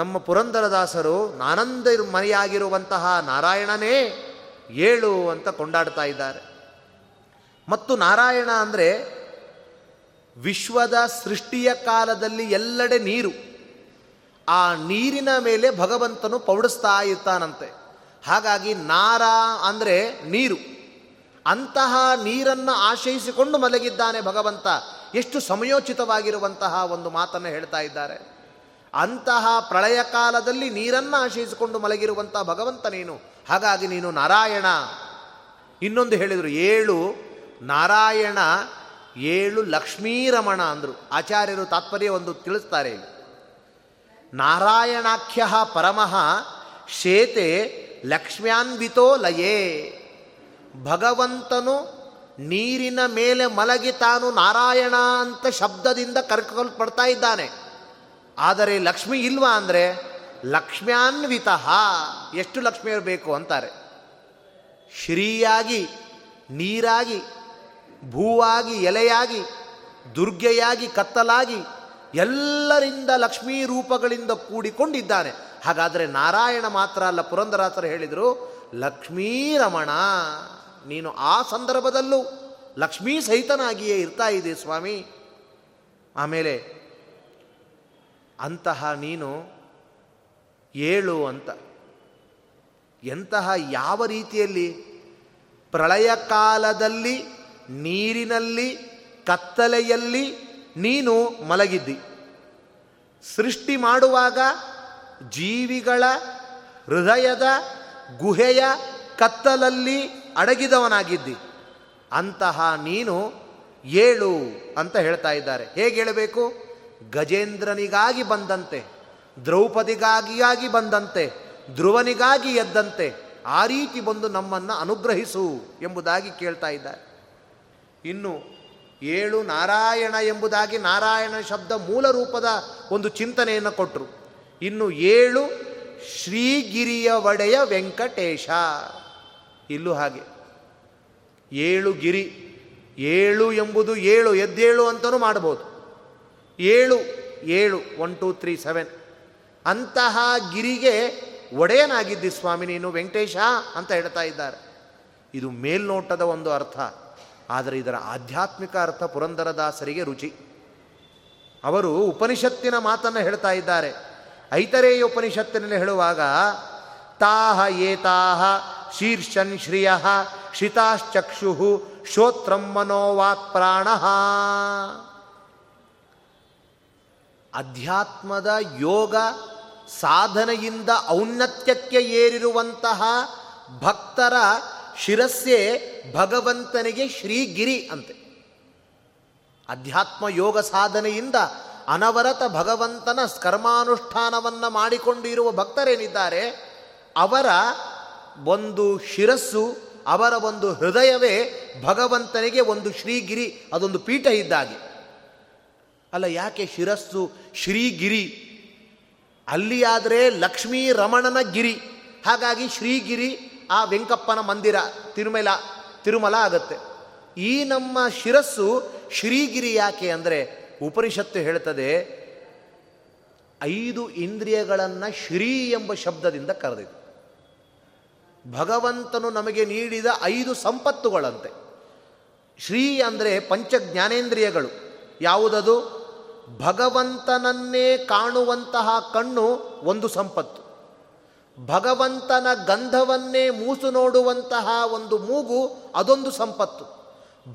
ನಮ್ಮ ಪುರಂದರದಾಸರು ಆನಂದಮಯಾಗಿರುವಂತಹ ನಾರಾಯಣನೇ 7 ಅಂತ ಕೊಂಡಾಡ್ತಾ ಇದ್ದಾರೆ. ಮತ್ತು ನಾರಾಯಣ ಅಂದರೆ ವಿಶ್ವದ ಸೃಷ್ಟಿಯ ಕಾಲದಲ್ಲಿ ಎಲ್ಲೆಡೆ ನೀರು, ಆ ನೀರಿನ ಮೇಲೆ ಭಗವಂತನು ಪೌಡಿಸ್ತಾ ಇರ್ತಾನಂತೆ. ಹಾಗಾಗಿ ನಾರ ಅಂದರೆ ನೀರು, ಅಂತಹ ನೀರನ್ನು ಆಶ್ರಯಿಸಿಕೊಂಡು ಮಲಗಿದ್ದಾನೆ ಭಗವಂತ. ಎಷ್ಟು ಸಮಯೋಚಿತವಾಗಿರುವಂತಹ ಒಂದು ಮಾತನ್ನು ಹೇಳ್ತಾ ಇದ್ದಾರೆ. ಅಂತಹ ಪ್ರಳಯ ಕಾಲದಲ್ಲಿ ನೀರನ್ನು ಆಶ್ರಯಿಸಿಕೊಂಡು ಮಲಗಿರುವಂತಹ ಭಗವಂತ ನೀನು, ಹಾಗಾಗಿ ನೀನು ನಾರಾಯಣ. ಇನ್ನೊಂದು ಹೇಳಿದರು, 7 ನಾರಾಯಣ 7 ಲಕ್ಷ್ಮೀರಮಣ ಅಂದರು. ಆಚಾರ್ಯರು ತಾತ್ಪರ್ಯ ಒಂದು ತಿಳಿಸ್ತಾರೆ, ನಾರಾಯಣಾಖ್ಯ ಪರಮಃ ಶೇತೆ ಲಕ್ಷ್ಮ್ಯಾನ್ವಿತೋ ಲಯೇ. ಭಗವಂತನು ನೀರಿನ ಮೇಲೆ ಮಲಗಿ ತಾನು ನಾರಾಯಣ ಅಂತ ಶಬ್ದದಿಂದ ಕರ್ಕೊಳ್ಪಡ್ತಾ ಇದ್ದಾನೆ. ಆದರೆ ಲಕ್ಷ್ಮಿ ಇಲ್ವಾ ಅಂದರೆ ಲಕ್ಷ್ಮ್ಯಾನ್ವಿತ. ಎಷ್ಟು ಲಕ್ಷ್ಮಿಯರು ಬೇಕು ಅಂತಾರೆ. ಶ್ರೀಯಾಗಿ, ನೀರಾಗಿ, ಭೂವಾಗಿ, ಎಲೆಯಾಗಿ, ದುರ್ಗೆಯಾಗಿ, ಕತ್ತಲಾಗಿ, ಎಲ್ಲರಿಂದ ಲಕ್ಷ್ಮೀ ರೂಪಗಳಿಂದ ಕೂಡಿಕೊಂಡಿದ್ದಾನೆ. ಹಾಗಾದರೆ ನಾರಾಯಣ ಮಾತ್ರ ಅಲ್ಲ. ಪುರಂದರಾಸರು ಹೇಳಿದರು ಲಕ್ಷ್ಮೀರಮಣ, ನೀನು ಆ ಸಂದರ್ಭದಲ್ಲೂ ಲಕ್ಷ್ಮೀ ಸಹಿತನಾಗಿಯೇ ಇರ್ತಾ ಇದೆ ಸ್ವಾಮಿ. ಆಮೇಲೆ ಅಂತಹ ನೀನು 7 ಅಂತ ಎಂತಹ ಯಾವ ರೀತಿಯಲ್ಲಿ ಪ್ರಳಯ ಕಾಲದಲ್ಲಿ ನೀರಿನಲ್ಲಿ ಕತ್ತಲೆಯಲ್ಲಿ ನೀನು ಮಲಗಿದ್ದಿ. ಸೃಷ್ಟಿ ಮಾಡುವಾಗ ಜೀವಿಗಳ ಹೃದಯದ ಗುಹೆಯ ಕತ್ತಲಲ್ಲಿ ಅಡಗಿದವನಾಗಿದ್ದಿ. ಅಂತಹ ನೀನು 7 ಅಂತ ಹೇಳ್ತಾ ಇದ್ದಾರೆ. ಹೇಗೆ ಹೇಳಬೇಕು? ಗಜೇಂದ್ರನಿಗಾಗಿ ಬಂದಂತೆ, ದ್ರೌಪದಿಗಾಗಿಯಾಗಿ ಬಂದಂತೆ, ಧ್ರುವನಿಗಾಗಿ ಎದ್ದಂತೆ, ಆ ರೀತಿ ಬಂದು ನಮ್ಮನ್ನು ಅನುಗ್ರಹಿಸು ಎಂಬುದಾಗಿ ಕೇಳ್ತಾ ಇದ್ದಾರೆ. ಇನ್ನು 7 ನಾರಾಯಣ ಎಂಬುದಾಗಿ ನಾರಾಯಣ ಶಬ್ದ ಮೂಲ ರೂಪದ ಒಂದು ಚಿಂತನೆಯನ್ನು ಕೊಟ್ಟರು. ಇನ್ನು 7 ಶ್ರೀಗಿರಿಯ ಒಡೆಯ ವೆಂಕಟೇಶ. ಇಲ್ಲೂ ಹಾಗೆ 7 ಗಿರಿ, 7 ಎಂಬುದು 7 ಎದ್ದೇಳು ಅಂತಲೂ ಮಾಡ್ಬೋದು. 7 1 2 3 7 ಅಂತಹ ಗಿರಿಗೆ ಒಡೆಯನಾಗಿದ್ದಿ ಸ್ವಾಮಿ ನೀನು ವೆಂಕಟೇಶ ಅಂತ ಹೇಳ್ತಾ ಇದ್ದಾರೆ. ಇದು ಮೇಲ್ನೋಟದ ಒಂದು ಅರ್ಥ. ಆದರೆ ಇದರ ಆಧ್ಯಾತ್ಮಿಕ ಅರ್ಥ ಪುರಂದರದಾಸರಿಗೆ ರುಚಿ. ಅವರು ಉಪನಿಷತ್ತಿನ ಮಾತನ್ನು ಹೇಳ್ತಾ ಇದ್ದಾರೆ. ಐತರೇಯೋಪನಿಷತ್ತಿನಲ್ಲಿ ಹೇಳುವಾಗ ತಾಹ ಏತಾಹ ಶೀರ್ಷನ್ ಶ್ರಿಯ ಶಿತಾಶ್ಚಕ್ಷು ಶ್ರೋತ್ರಂ ಮನೋವಾಕ್ ಪ್ರಾಣ. ಅಧ್ಯಾತ್ಮದ ಯೋಗ ಸಾಧನೆಯಿಂದ ಔನ್ನತ್ಯಕ್ಕೆ ಏರಿರುವಂತಹ ಭಕ್ತರ ಶಿರಸ್ಸೆ ಭಗವಂತನಿಗೆ ಶ್ರೀಗಿರಿ ಅಂತೆ. ಅಧ್ಯಾತ್ಮ ಯೋಗ ಸಾಧನೆಯಿಂದ ಅನವರತ ಭಗವಂತನ ಕರ್ಮಾನುಷ್ಠಾನವನ್ನು ಮಾಡಿಕೊಂಡು ಇರುವ ಭಕ್ತರೇನಿದ್ದಾರೆ, ಅವರ ಒಂದು ಶಿರಸ್ಸು, ಅವರ ಒಂದು ಹೃದಯವೇ ಭಗವಂತನಿಗೆ ಒಂದು ಶ್ರೀಗಿರಿ, ಅದೊಂದು ಪೀಠ ಇದ್ದಾಗೆ ಅಲ್ಲ. ಯಾಕೆ ಶಿರಸ್ಸು ಶ್ರೀಗಿರಿ? ಅಲ್ಲಿಯಾದರೆ ಲಕ್ಷ್ಮೀ ರಮಣನ ಗಿರಿ, ಹಾಗಾಗಿ ಶ್ರೀಗಿರಿ ಆ ವೆಂಕಪ್ಪನ ಮಂದಿರ ತಿರುಮಲ ಆಗುತ್ತೆ. ಈ ನಮ್ಮ ಶಿರಸ್ಸು ಶ್ರೀಗಿರಿ ಯಾಕೆ ಅಂದರೆ ಉಪನಿಷತ್ತು ಹೇಳ್ತದೆ, 5 ಇಂದ್ರಿಯಗಳನ್ನು ಶ್ರೀ ಎಂಬ ಶಬ್ದದಿಂದ ಕರೆದಿದೆ. ಭಗವಂತನು ನಮಗೆ ನೀಡಿದ 5 ಸಂಪತ್ತುಗಳಂತೆ. ಶ್ರೀ ಅಂದರೆ ಪಂಚ ಜ್ಞಾನೇಂದ್ರಿಯಗಳು. ಯಾವುದದು? ಭಗವಂತನನ್ನೇ ಕಾಣುವಂತಹ ಕಣ್ಣು ಒಂದು ಸಂಪತ್ತು, ಭಗವಂತನ ಗಂಧವನ್ನೇ ಮೂಸು ನೋಡುವಂತಹ ಒಂದು ಮೂಗು ಅದೊಂದು ಸಂಪತ್ತು,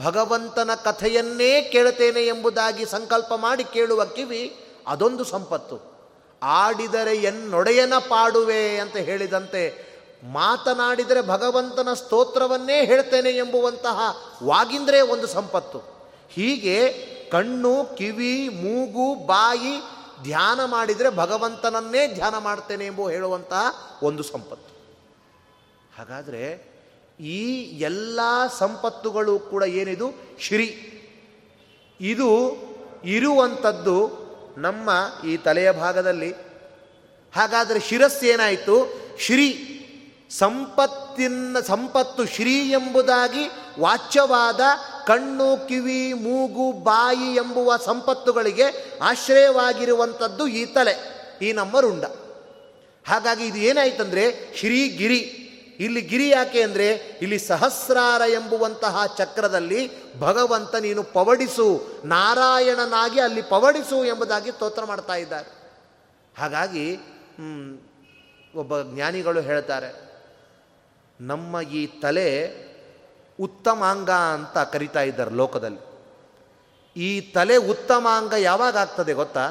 ಭಗವಂತನ ಕಥೆಯನ್ನೇ ಕೇಳುತ್ತೇನೆ ಎಂಬುದಾಗಿ ಸಂಕಲ್ಪ ಮಾಡಿ ಕೇಳುವ ಕಿವಿ ಅದೊಂದು ಸಂಪತ್ತು, ಆಡಿದರೆ ಎನ್ನೊಡೆಯನ ಪಾಡುವೆ ಅಂತ ಹೇಳಿದಂತೆ ಮಾತನಾಡಿದರೆ ಭಗವಂತನ ಸ್ತೋತ್ರವನ್ನೇ ಹೇಳ್ತೇನೆ ಎಂಬುವಂತಹ ವಾಗೀಂದ್ರೇ ಒಂದು ಸಂಪತ್ತು. ಹೀಗೆ ಕಣ್ಣು, ಕಿವಿ, ಮೂಗು, ಬಾಯಿ ಧ್ಯಾನ ಮಾಡಿದರೆ ಭಗವಂತನನ್ನೇ ಧ್ಯಾನ ಮಾಡ್ತೇನೆ ಎಂಬ ಹೇಳುವಂತಹ ಒಂದು ಸಂಪತ್ತು. ಹಾಗಾದರೆ ಈ ಎಲ್ಲ ಸಂಪತ್ತುಗಳು ಕೂಡ ಏನಿದು ಶ್ರೀ, ಇದು ಇರುವಂಥದ್ದು ನಮ್ಮ ಈ ತಲೆಯ ಭಾಗದಲ್ಲಿ. ಹಾಗಾದರೆ ಶಿರಸ್ಸೇನಾಯಿತು? ಶ್ರೀ ಸಂಪತ್ತು ಶ್ರೀ ಎಂಬುದಾಗಿ ವಾಚ್ಯವಾದ ಕಣ್ಣು, ಕಿವಿ, ಮೂಗು, ಬಾಯಿ ಎಂಬುವ ಸಂಪತ್ತುಗಳಿಗೆ ಆಶ್ರಯವಾಗಿರುವಂಥದ್ದು ಈ ತಲೆ, ಈ ನಮ್ಮ ರುಂಡ. ಹಾಗಾಗಿ ಇದು ಏನಾಯ್ತಂದರೆ ಶ್ರೀಗಿರಿ. ಇಲ್ಲಿ ಗಿರಿ ಯಾಕೆ ಅಂದರೆ ಇಲ್ಲಿ ಸಹಸ್ರಾರ ಎಂಬುವಂತಹ ಚಕ್ರದಲ್ಲಿ ಭಗವಂತ ನೀನು ಪವಡಿಸು, ನಾರಾಯಣನಾಗಿ ಅಲ್ಲಿ ಪವಡಿಸು ಎಂಬುದಾಗಿ ಸ್ತೋತ್ರ ಮಾಡ್ತಾ ಇದ್ದಾರೆ. ಹಾಗಾಗಿ ಒಬ್ಬ ಜ್ಞಾನಿಗಳು ಹೇಳ್ತಾರೆ, ನಮ್ಮ ಈ ತಲೆ ಉತ್ತಮಾಂಗ ಅಂತ ಕರಿತಾ ಇದ್ದಾರೆ ಲೋಕದಲ್ಲಿ. ಈ ತಲೆ ಉತ್ತಮಾಂಗ ಯಾವಾಗ ಆಗ್ತದೆ ಗೊತ್ತಾ?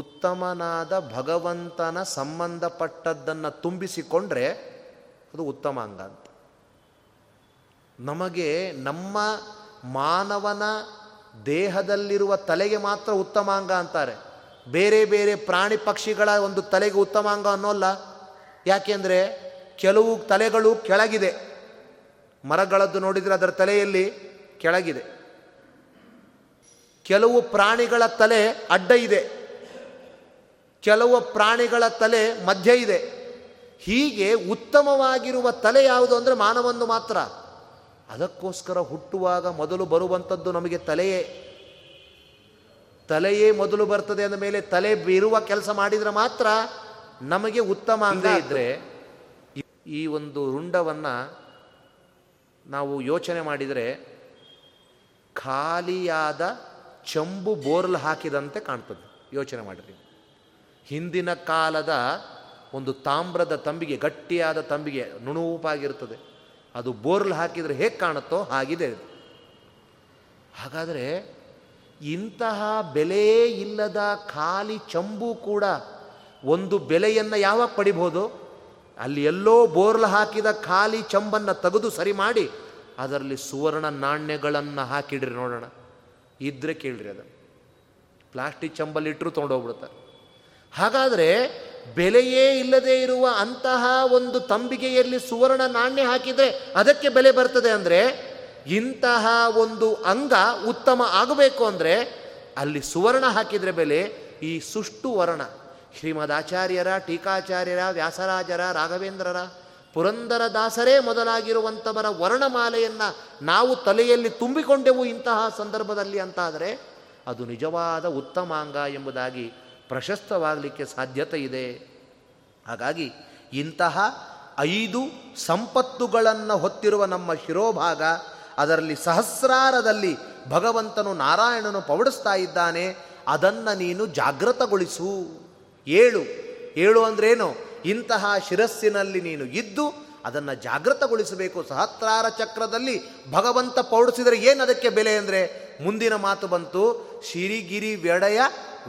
ಉತ್ತಮನಾದ ಭಗವಂತನ ಸಂಬಂಧಪಟ್ಟದ್ದನ್ನು ತುಂಬಿಸಿಕೊಂಡ್ರೆ ಅದು ಉತ್ತಮಾಂಗ ಅಂತ. ನಮಗೆ ನಮ್ಮ ಮಾನವನ ದೇಹದಲ್ಲಿರುವ ತಲೆಗೆ ಮಾತ್ರ ಉತ್ತಮಾಂಗ ಅಂತಾರೆ. ಬೇರೆ ಬೇರೆ ಪ್ರಾಣಿ ಪಕ್ಷಿಗಳ ಒಂದು ತಲೆಗೆ ಉತ್ತಮಾಂಗ ಅನ್ನೋಲ್ಲ. ಯಾಕೆಂದರೆ ಕೆಲವು ತಲೆಗಳು ಕೆಳಗಿದೆ, ಮರಗಳದ್ದು ನೋಡಿದರೆ ಅದರ ತಲೆಯಲ್ಲಿ ಕೆಳಗಿದೆ. ಕೆಲವು ಪ್ರಾಣಿಗಳ ತಲೆ ಅಡ್ಡ ಇದೆ, ಕೆಲವು ಪ್ರಾಣಿಗಳ ತಲೆ ಮಧ್ಯ ಇದೆ. ಹೀಗೆ ಉತ್ತಮವಾಗಿರುವ ತಲೆ ಯಾವುದು ಅಂದರೆ ಮಾನವನು ಮಾತ್ರ. ಅದಕ್ಕೋಸ್ಕರ ಹುಟ್ಟುವಾಗ ಮೊದಲು ಬರುವಂಥದ್ದು ನಮಗೆ ತಲೆಯೇ. ತಲೆಯೇ ಮೊದಲು ಬರ್ತದೆ ಅಂದ ಮೇಲೆ ತಲೆ ಇರುವ ಕೆಲಸ ಮಾಡಿದರೆ ಮಾತ್ರ ನಮಗೆ ಉತ್ತಮ ಅಂಗೇ ಇದ್ದರೆ, ಈ ಒಂದು ರುಂಡವನ್ನು ನಾವು ಯೋಚನೆ ಮಾಡಿದರೆ ಖಾಲಿಯಾದ ಚಂಬು ಬೋರ್ಲ್ ಹಾಕಿದಂತೆ ಕಾಣ್ತದೆ. ಯೋಚನೆ ಮಾಡಿರಿ, ಹಿಂದಿನ ಕಾಲದ ಒಂದು ತಾಮ್ರದ ತಂಬಿಗೆ, ಗಟ್ಟಿಯಾದ ತಂಬಿಗೆ ನುಣುಪಾಗಿರ್ತದೆ, ಅದು ಬೋರ್ಲ್ ಹಾಕಿದರೆ ಹೇಗೆ ಕಾಣುತ್ತೋ ಹಾಗಿದೆ. ಹಾಗಾದರೆ ಇಂತಹ ಬೆಲೆ ಇಲ್ಲದ ಖಾಲಿ ಚಂಬು ಕೂಡ ಒಂದು ಬೆಲೆಯನ್ನು ಯಾವಾಗ ಪಡಿಬೋದು? ಅಲ್ಲಿ ಎಲ್ಲೋ ಬೋರ್ಲ್ ಹಾಕಿದ ಖಾಲಿ ಚಂಬನ್ನು ತೆಗೆದು ಸರಿ ಮಾಡಿ ಅದರಲ್ಲಿ ಸುವರ್ಣ ನಾಣ್ಯಗಳನ್ನು ಹಾಕಿಡ್ರಿ ನೋಡೋಣ, ಇದ್ದರೆ ಕೇಳ್ರಿ. ಅದನ್ನು ಪ್ಲಾಸ್ಟಿಕ್ ಚಂಬಲ್ಲಿ ಇಟ್ಟರು ತೊಗೊಂಡೋಗ್ಬಿಡ್ತಾರೆ. ಹಾಗಾದರೆ ಬೆಲೆಯೇ ಇಲ್ಲದೆ ಇರುವ ಅಂತಹ ಒಂದು ತಂಬಿಗೆಯಲ್ಲಿ ಸುವರ್ಣ ನಾಣ್ಯ ಹಾಕಿದರೆ ಅದಕ್ಕೆ ಬೆಲೆ ಬರ್ತದೆ. ಅಂದರೆ ಇಂತಹ ಒಂದು ಅಂಗ ಉತ್ತಮ ಆಗಬೇಕು ಅಂದರೆ ಅಲ್ಲಿ ಸುವರ್ಣ ಹಾಕಿದರೆ ಬೆಲೆ. ಈ ಸುಷ್ಟು ವರ್ಣ ಶ್ರೀಮದಾಚಾರ್ಯರ, ಟೀಕಾಚಾರ್ಯರ, ವ್ಯಾಸರಾಜರ, ರಾಘವೇಂದ್ರರ, ಪುರಂದರದಾಸರೇ ಮೊದಲಾಗಿರುವಂಥವರ ವರ್ಣಮಾಲೆಯನ್ನು ನಾವು ತಲೆಯಲ್ಲಿ ತುಂಬಿಕೊಂಡೆವು ಇಂತಹ ಸಂದರ್ಭದಲ್ಲಿ ಅಂತಾದರೆ ಅದು ನಿಜವಾದ ಉತ್ತಮಾಂಗ ಎಂಬುದಾಗಿ ಪ್ರಶಸ್ತವಾಗಲಿಕ್ಕೆ ಸಾಧ್ಯತೆ ಇದೆ. ಹಾಗಾಗಿ ಇಂತಹ 5 ಸಂಪತ್ತುಗಳನ್ನು ಹೊತ್ತಿರುವ ನಮ್ಮ ಶಿರೋಭಾಗ, ಅದರಲ್ಲಿ ಸಹಸ್ರಾರದಲ್ಲಿ ಭಗವಂತನು ನಾರಾಯಣನು ಪವಡಿಸ್ತಾ ಇದ್ದಾನೆ, ಅದನ್ನು ನೀನು ಜಾಗೃತಗೊಳಿಸು. ಏಳು. ಏಳು ಅಂದ್ರೇನು? ಇಂತಹ ಶಿರಸ್ಸಿನಲ್ಲಿ ನೀನು ಇದ್ದು ಅದನ್ನು ಜಾಗೃತಗೊಳಿಸಬೇಕು. ಸಹಸ್ರಾರ ಚಕ್ರದಲ್ಲಿ ಭಗವಂತ ಪೌಡಿಸಿದರೆ ಏನು ಅದಕ್ಕೆ ಬೆಲೆ ಅಂದರೆ, ಮುಂದಿನ ಮಾತು ಬಂತು, ಶಿರಿಗಿರಿ ವೆಡೆಯ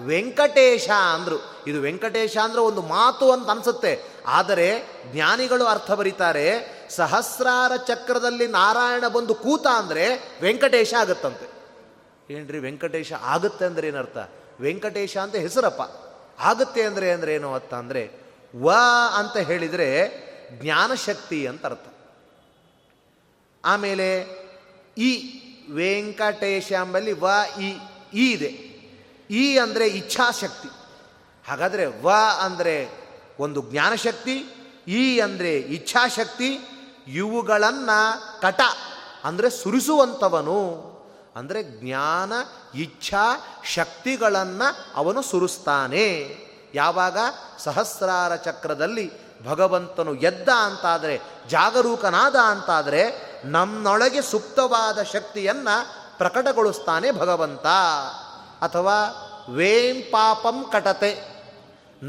ವೆಂಕಟೇಶ ಅಂದರು. ಇದು ವೆಂಕಟೇಶ ಅಂದರೆ ಒಂದು ಮಾತು ಅಂತ ಅನಿಸುತ್ತೆ, ಆದರೆ ಜ್ಞಾನಿಗಳು ಅರ್ಥ ಬರೀತಾರೆ, ಸಹಸ್ರಾರ ಚಕ್ರದಲ್ಲಿ ನಾರಾಯಣ ಬಂದು ಕೂತ ಅಂದರೆ ವೆಂಕಟೇಶ ಆಗುತ್ತಂತೆ. ಏನ್ರಿ ವೆಂಕಟೇಶ ಆಗುತ್ತೆ ಅಂದರೆ ಏನರ್ಥ? ವೆಂಕಟೇಶ ಅಂತ ಹೆಸರಪ್ಪ, ಆಗುತ್ತೆ ಅಂದರೆ ಅಂದರೆ ಏನು ಅರ್ಥ ಅಂದರೆ, ವ ಅಂತ ಹೇಳಿದರೆ ಜ್ಞಾನಶಕ್ತಿ ಅಂತ ಅರ್ಥ. ಆಮೇಲೆ ಈ ವೆಂಕಟೇಶ ಎಂಬಲ್ಲಿ ವ ಇ ಇದೆ. ಈ ಅಂದರೆ ಇಚ್ಛಾಶಕ್ತಿ. ಹಾಗಾದರೆ ವ ಅಂದರೆ ಒಂದು ಜ್ಞಾನಶಕ್ತಿ, ಈ ಅಂದರೆ ಇಚ್ಛಾಶಕ್ತಿ. ಇವುಗಳನ್ನು ಕಟ ಅಂದರೆ ಸುರಿಸುವಂಥವನು, ಅಂದರೆ ಜ್ಞಾನ ಇಚ್ಛಾ ಶಕ್ತಿಗಳನ್ನು ಅವನು ಸುರಿಸ್ತಾನೆ. ಯಾವಾಗ ಸಹಸ್ರಾರ ಚಕ್ರದಲ್ಲಿ ಭಗವಂತನು ಎದ್ದ ಅಂತಾದರೆ, ಜಾಗರೂಕನಾದ ಅಂತಾದರೆ, ನಮ್ಮೊಳಗೆ ಸುಪ್ತವಾದ ಶಕ್ತಿಯನ್ನು ಪ್ರಕಟಗೊಳಿಸ್ತಾನೆ ಭಗವಂತ. ಅಥವಾ ವೇಂ ಪಾಪಂ ಕಟತೆ,